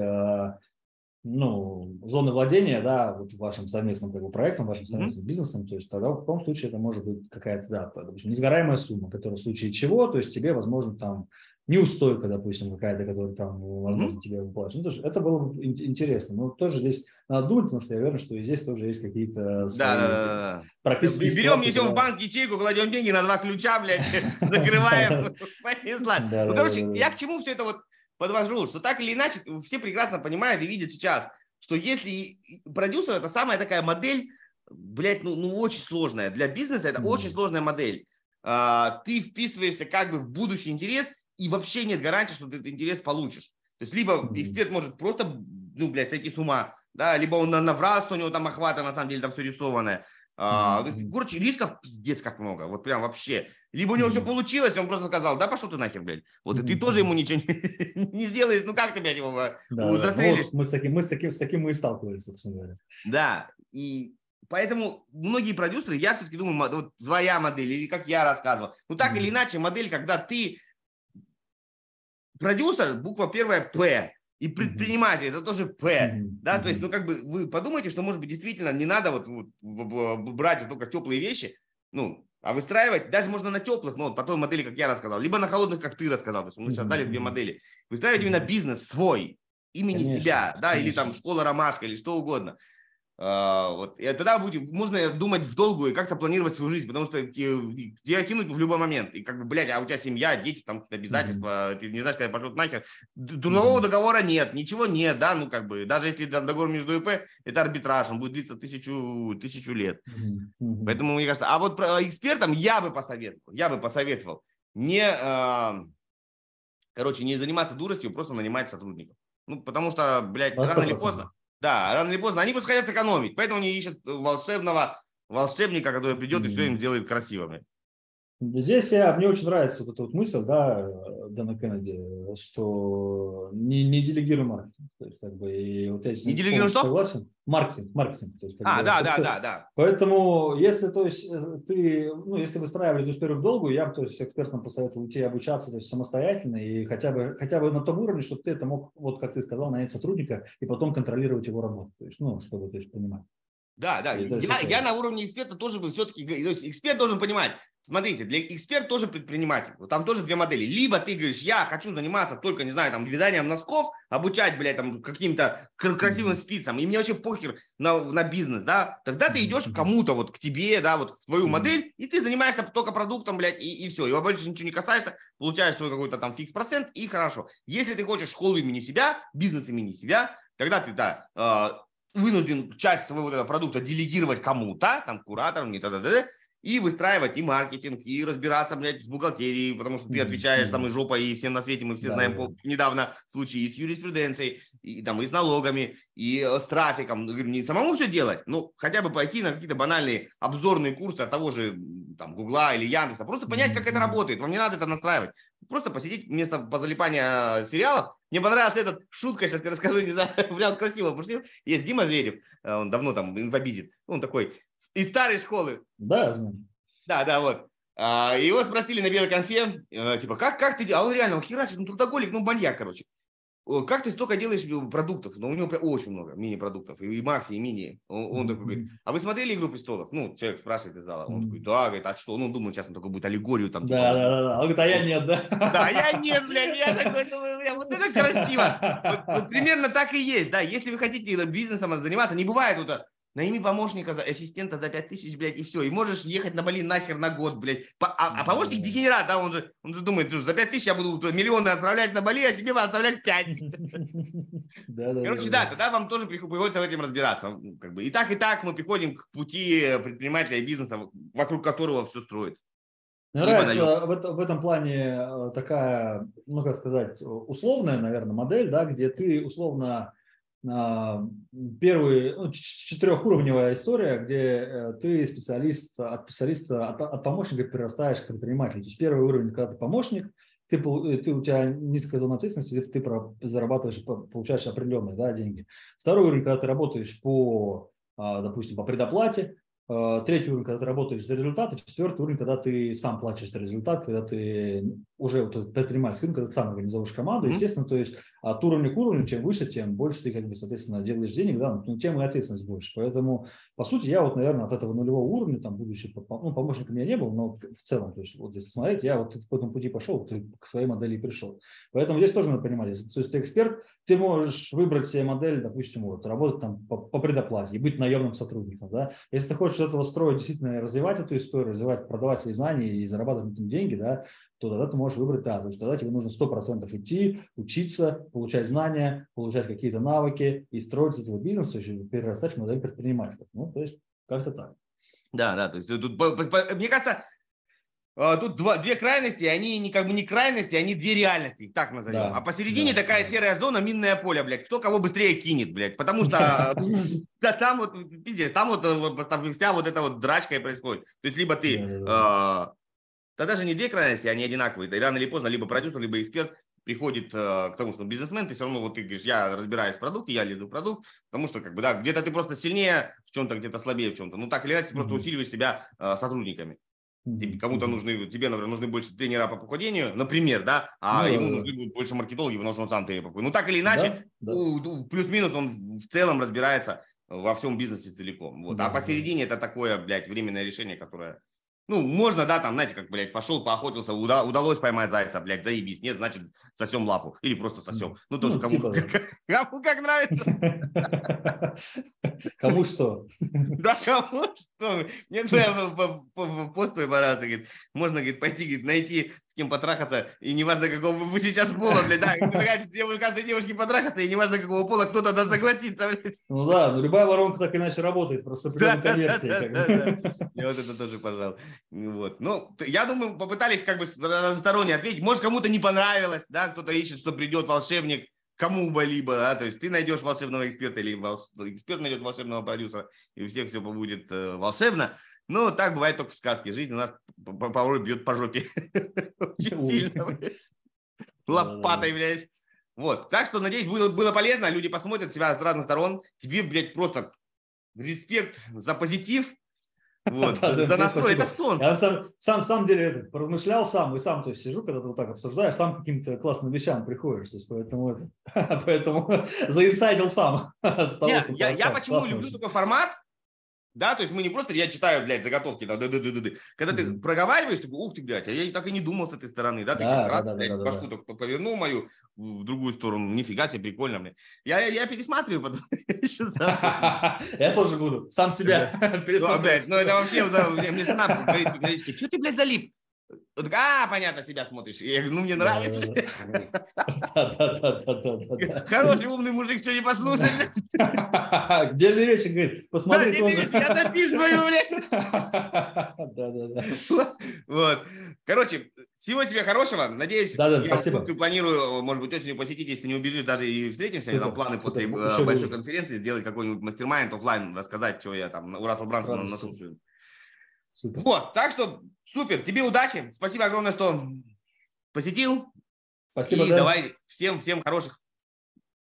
ну, зоны владения, да, вот вашим совместным как бы, проектом, вашим совместным mm-hmm. бизнесом, то есть тогда в том случае это может быть какая-то, да, допустим, несгораемая сумма, которая в случае чего, то есть тебе, возможно, там неустойка, допустим, какая-то, которая там, возможно, mm-hmm. тебе выплачивает. Ну, это было бы интересно, но тоже здесь надо думать, потому что я уверен, что и здесь тоже есть какие-то да, практически. Берем, несем в банк ячейку, кладем деньги на два ключа, блядь, закрываем, понесла. Ну, короче, я к чему все это вот подвожу, что так или иначе все прекрасно понимают и видят сейчас, что если продюсер – это самая такая модель, блядь, ну, ну очень сложная. Для бизнеса это mm-hmm. очень сложная модель. А, ты вписываешься как бы в будущий интерес, и вообще нет гарантии, что ты этот интерес получишь. То есть либо mm-hmm. эксперт может просто, ну, блядь, сойти с ума, да, либо он наврал, что у него там охвата, на самом деле там все рисованное. А, mm-hmm. Короче, рисков пиздец как много, вот прям вообще. Либо у него mm-hmm. все получилось, он просто сказал, да пошел ты нахер, блядь. Вот mm-hmm. и ты тоже ему ничего не, не сделаешь, ну как ты, блядь, его да, застрелишь? Да. Вот мы, с таким, мы, с таким, с таким мы и сталкивались, собственно говоря. Да, и поэтому многие продюсеры, я все-таки думаю, вот своя модель, или как я рассказывал. Ну так mm-hmm. или иначе модель, когда ты продюсер, буква первая «П». И предприниматель, это тоже П, mm-hmm. да, mm-hmm. то есть, ну, как бы, вы подумайте, что, может быть, действительно не надо вот, вот брать вот только теплые вещи, ну, а выстраивать, даже можно на теплых, ну, вот по той модели, как я рассказал, либо на холодных, как ты рассказал, то есть, мы сейчас mm-hmm. дали две модели, выстраивать mm-hmm. именно бизнес свой, имени конечно, себя, да, конечно. Или там школа Ромашка, или что угодно, а, вот, и тогда будет, можно думать в долгую и как-то планировать свою жизнь, потому что тебя кинут в любой момент, и как бы, блядь, а у тебя семья, дети, там обязательства, mm-hmm. ты не знаешь, когда пошлют нахер, трудового mm-hmm. договора нет, ничего нет, да, ну, как бы, даже если договор между ИП, это арбитраж, он будет длиться тысячу, тысячу лет, mm-hmm. поэтому, мне кажется, а вот про экспертам я бы посоветовал, я бы посоветовал не, э, короче, не заниматься дуростью, просто нанимать сотрудников, ну, потому что, блядь, а рано или поздно, да, рано или поздно. Они просто хотят сэкономить, поэтому они ищут волшебного волшебника, который придет mm-hmm. и все им сделает красивыми. Здесь я, мне очень нравится вот эта вот мысль, да, Дэна Кеннеди, что не, не делегируй маркетинг. То есть, как бы, и вот я не делегируй что? Согласен. Маркетинг, маркетинг. То есть, а, бы, да, да, да, да. Поэтому, если, то есть, ты, ну, если выстраивали эту историю в долгую, я бы, то есть, экспертам посоветовал идти обучаться, то есть, самостоятельно и хотя бы, хотя бы на том уровне, чтобы ты это мог, вот как ты сказал, нанять сотрудника и потом контролировать его работу, то есть, ну, чтобы, то есть, понимать. Да, да, я, я, я на уровне эксперта тоже бы все-таки, то есть, эксперт должен понимать, смотрите, для эксперт тоже предприниматель. Там тоже две модели. Либо ты говоришь, я хочу заниматься только, не знаю, там, вязанием носков, обучать, блядь, там, каким-то красивым спицам, и мне вообще похер на, на бизнес, да. Тогда ты идешь к кому-то, вот, к тебе, да, вот, в твою модель, и ты занимаешься только продуктом, блядь, и, и все. И больше ничего не касаешься, получаешь свой какой-то там фикс-процент, и хорошо. Если ты хочешь школу имени себя, бизнес имени себя, тогда ты, да, э, вынужден часть своего вот этого продукта делегировать кому-то, там, кураторам, и т.д., и выстраивать и маркетинг, и разбираться, блядь, с бухгалтерией, потому что ты отвечаешь там и жопа, и всем на свете, мы все да, знаем да. недавно случаи и с юриспруденцией, и там и с налогами, и с трафиком. Не самому все делать, ну, хотя бы пойти на какие-то банальные обзорные курсы от того же там Гугла или Яндекса, просто понять, как это работает, вам не надо это настраивать. Просто посидеть вместо позалипания сериалов. Мне понравилась эта шутка, сейчас я расскажу, не знаю, прям красиво. Есть Дима Зверев, он давно там инфобизит, он такой из старой школы. Да, знаю. Да, да, вот. Его спросили на белой конфе, типа, как, как ты делаешь? А он реально, он херачит, ну трудоголик, ну маньяк, короче. как ты столько делаешь продуктов? Но у него прям очень много мини-продуктов, и Макси, и мини. Он, он такой говорит, а вы смотрели «Игру престолов»? Ну, человек спрашивает из зала. Он такой, да, говорит, а что? Ну, думаю, сейчас он такой будет аллегорию там. Да, да, да, да. Он говорит, а я нет, да? Да, я нет, блядь, я такой, думаю, блядь, вот это красиво. Вот, вот примерно так и есть, да. Если вы хотите бизнесом заниматься, не бывает вот это. Найми помощника, ассистента за пять тысяч, блядь, и все. И можешь ехать на Бали нахер на год, блядь. А, а помощник дегенерат, да, он же, он же думает, что за пять тысяч я буду миллионы отправлять на Бали, а себе оставлять пять. Короче, да, тогда вам тоже приходится в этом разбираться. И так, и так мы приходим к пути предпринимателя и бизнеса, вокруг которого все строится. Мне нравится в этом плане такая, ну, как сказать, условная, наверное, модель, да, где ты условно... Первый, ну, четырехуровневая история, где ты специалист, от специалиста, от, от помощника перерастаешь к предпринимателю. То есть первый уровень, когда ты помощник, ты, ты, у тебя низкая зона ответственности, ты зарабатываешь, получаешь определенные, да, деньги. Второй уровень, когда ты работаешь по, допустим, по предоплате. Третий уровень, когда ты работаешь за результаты. Четвертый уровень, когда ты сам платишь за результат, когда ты уже вот, предпринимательский уровень, когда ты сам организовываешь команду. Mm-hmm. Естественно, то есть от уровня к уровню, чем выше, тем больше ты, как бы, соответственно, делаешь денег, да, ну, тем и ответственность больше. Поэтому, по сути, я вот, наверное, от этого нулевого уровня, там, будучи, ну, помощником я не был, но в целом, то есть, вот если смотреть, я вот по этому пути пошел, ты к своей модели пришел. Поэтому здесь тоже надо понимать, если, то есть, ты эксперт, ты можешь выбрать себе модель, допустим, вот, работать там по, по предоплате и быть наемным сотрудником, да. Если ты хочешь этого строя действительно развивать эту историю, развивать, продавать свои знания и зарабатывать на этом деньги, да, то тогда ты можешь выбрать, да, то есть тогда тебе нужно сто процентов идти, учиться, получать знания, получать какие-то навыки и строить из этого бизнес, то есть перерастать в модель предпринимателя. Ну, то есть как-то так. Да, да, то есть тут, мне кажется, тут два, две крайности, они не, как бы не крайности, они две реальности, их так назовем. Да, а посередине да, такая да. серая зона, минное поле, блядь, кто кого быстрее кинет, блядь, потому что там вот, пиздец, там вот вся вот эта вот драчка и происходит. То есть либо ты, тогда же не две крайности, они одинаковые, рано или поздно либо продюсер, либо эксперт приходит к тому, что бизнесмен, ты все равно, вот ты говоришь, я разбираюсь в продукте, я лезу в продукт, потому что, как бы, да, где-то ты просто сильнее в чем-то, где-то слабее в чем-то, ну так или иначе, просто усиливаешь себя сотрудниками. Кому-то нужны, тебе, например, нужны больше тренера по похудению, например, да, а ну, ему да, нужны будут больше маркетологи, потому что он сам тренер по похудению. Ну, так или иначе, да, да. плюс-минус он в целом разбирается во всем бизнесе целиком. Вот. Да, а посередине да. это такое, блядь, временное решение, которое, ну, можно, да, там, знаете, как, блядь, пошел, поохотился, уда- удалось поймать зайца, блядь, заебись, нет, значит, сосем лапу или просто сосем. Ну, тоже ну, кому-то типа... кому как нравится. Кому что? Да, кому что? Нет, в пост твой бараса, говорит, можно, говорит, пойти, найти, с кем потрахаться, и неважно, какого вы сейчас пола, блядь, да, каждой девушке потрахаться, и неважно, какого пола, кто-то да согласится, блядь. Ну да, ну любая воронка так иначе работает, просто прям конверсия. Я вот это тоже, пожалуй. Вот, ну, я думаю, попытались как бы разносторонне ответить, может, кому-то не понравилось, да, кто-то ищет, что придет волшебник, кому-либо, да, то есть ты найдешь волшебного эксперта или волш... эксперт найдет волшебного продюсера, и у всех все будет э, волшебно. Но так бывает только в сказке. Жизнь у нас порой бьет по жопе. Очень сильно. Лопатой, блядь. Вот. Так что, надеюсь, было полезно. Люди посмотрят тебя с разных сторон. Тебе, блядь, просто респект за позитив. Вот, да, за да, настрой, это сон. Я сам, сам, сам деле это, размышлял сам, и сам, то есть, сижу, когда ты вот так обсуждаешь, сам каким-то классным вещам приходишь, то есть, поэтому, это, поэтому заинсайдил сам. Того, Нет, я, я почему Классный люблю очень. такой формат, да, то есть, мы не просто, я читаю, блядь, заготовки, да, да, да, да, да. когда ты mm-hmm. проговариваешь, ты ух ты, блядь, а я так и не думал с этой стороны, да, ты да, раз, да, блядь, да, да, башку да. так повернул мою в другую сторону, нифига себе, прикольно, блядь. Я, я, я пересматриваю потом. Я тоже буду, сам себя пересматриваю. Ну, это вообще, мне жена говорит, что ты, блядь, залип? А, понятно, себя смотришь. Я говорю, ну, мне нравится. Хороший, умный мужик, что не послушал. Где берешь? Говорит, посмотри. Я записываю, блядь. Короче, всего тебе хорошего. Надеюсь, я планирую, может быть, осенью посетить, если не убежишь, даже и встретимся. Там планы после большой конференции сделать какой-нибудь мастер-майнд офлайн, рассказать, что я там у Рассела Брансона наслушаю. Супер. Вот, так что супер, тебе удачи, спасибо огромное, что посетил, спасибо, и да. давай всем, всем хороших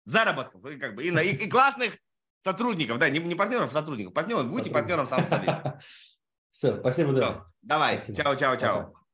заработков и, как бы, и, и, и классных сотрудников, да, не, не партнеров, сотрудников, партнеров, будьте партнером сам собой. Все, спасибо, да. Давай, чао-чао-чао.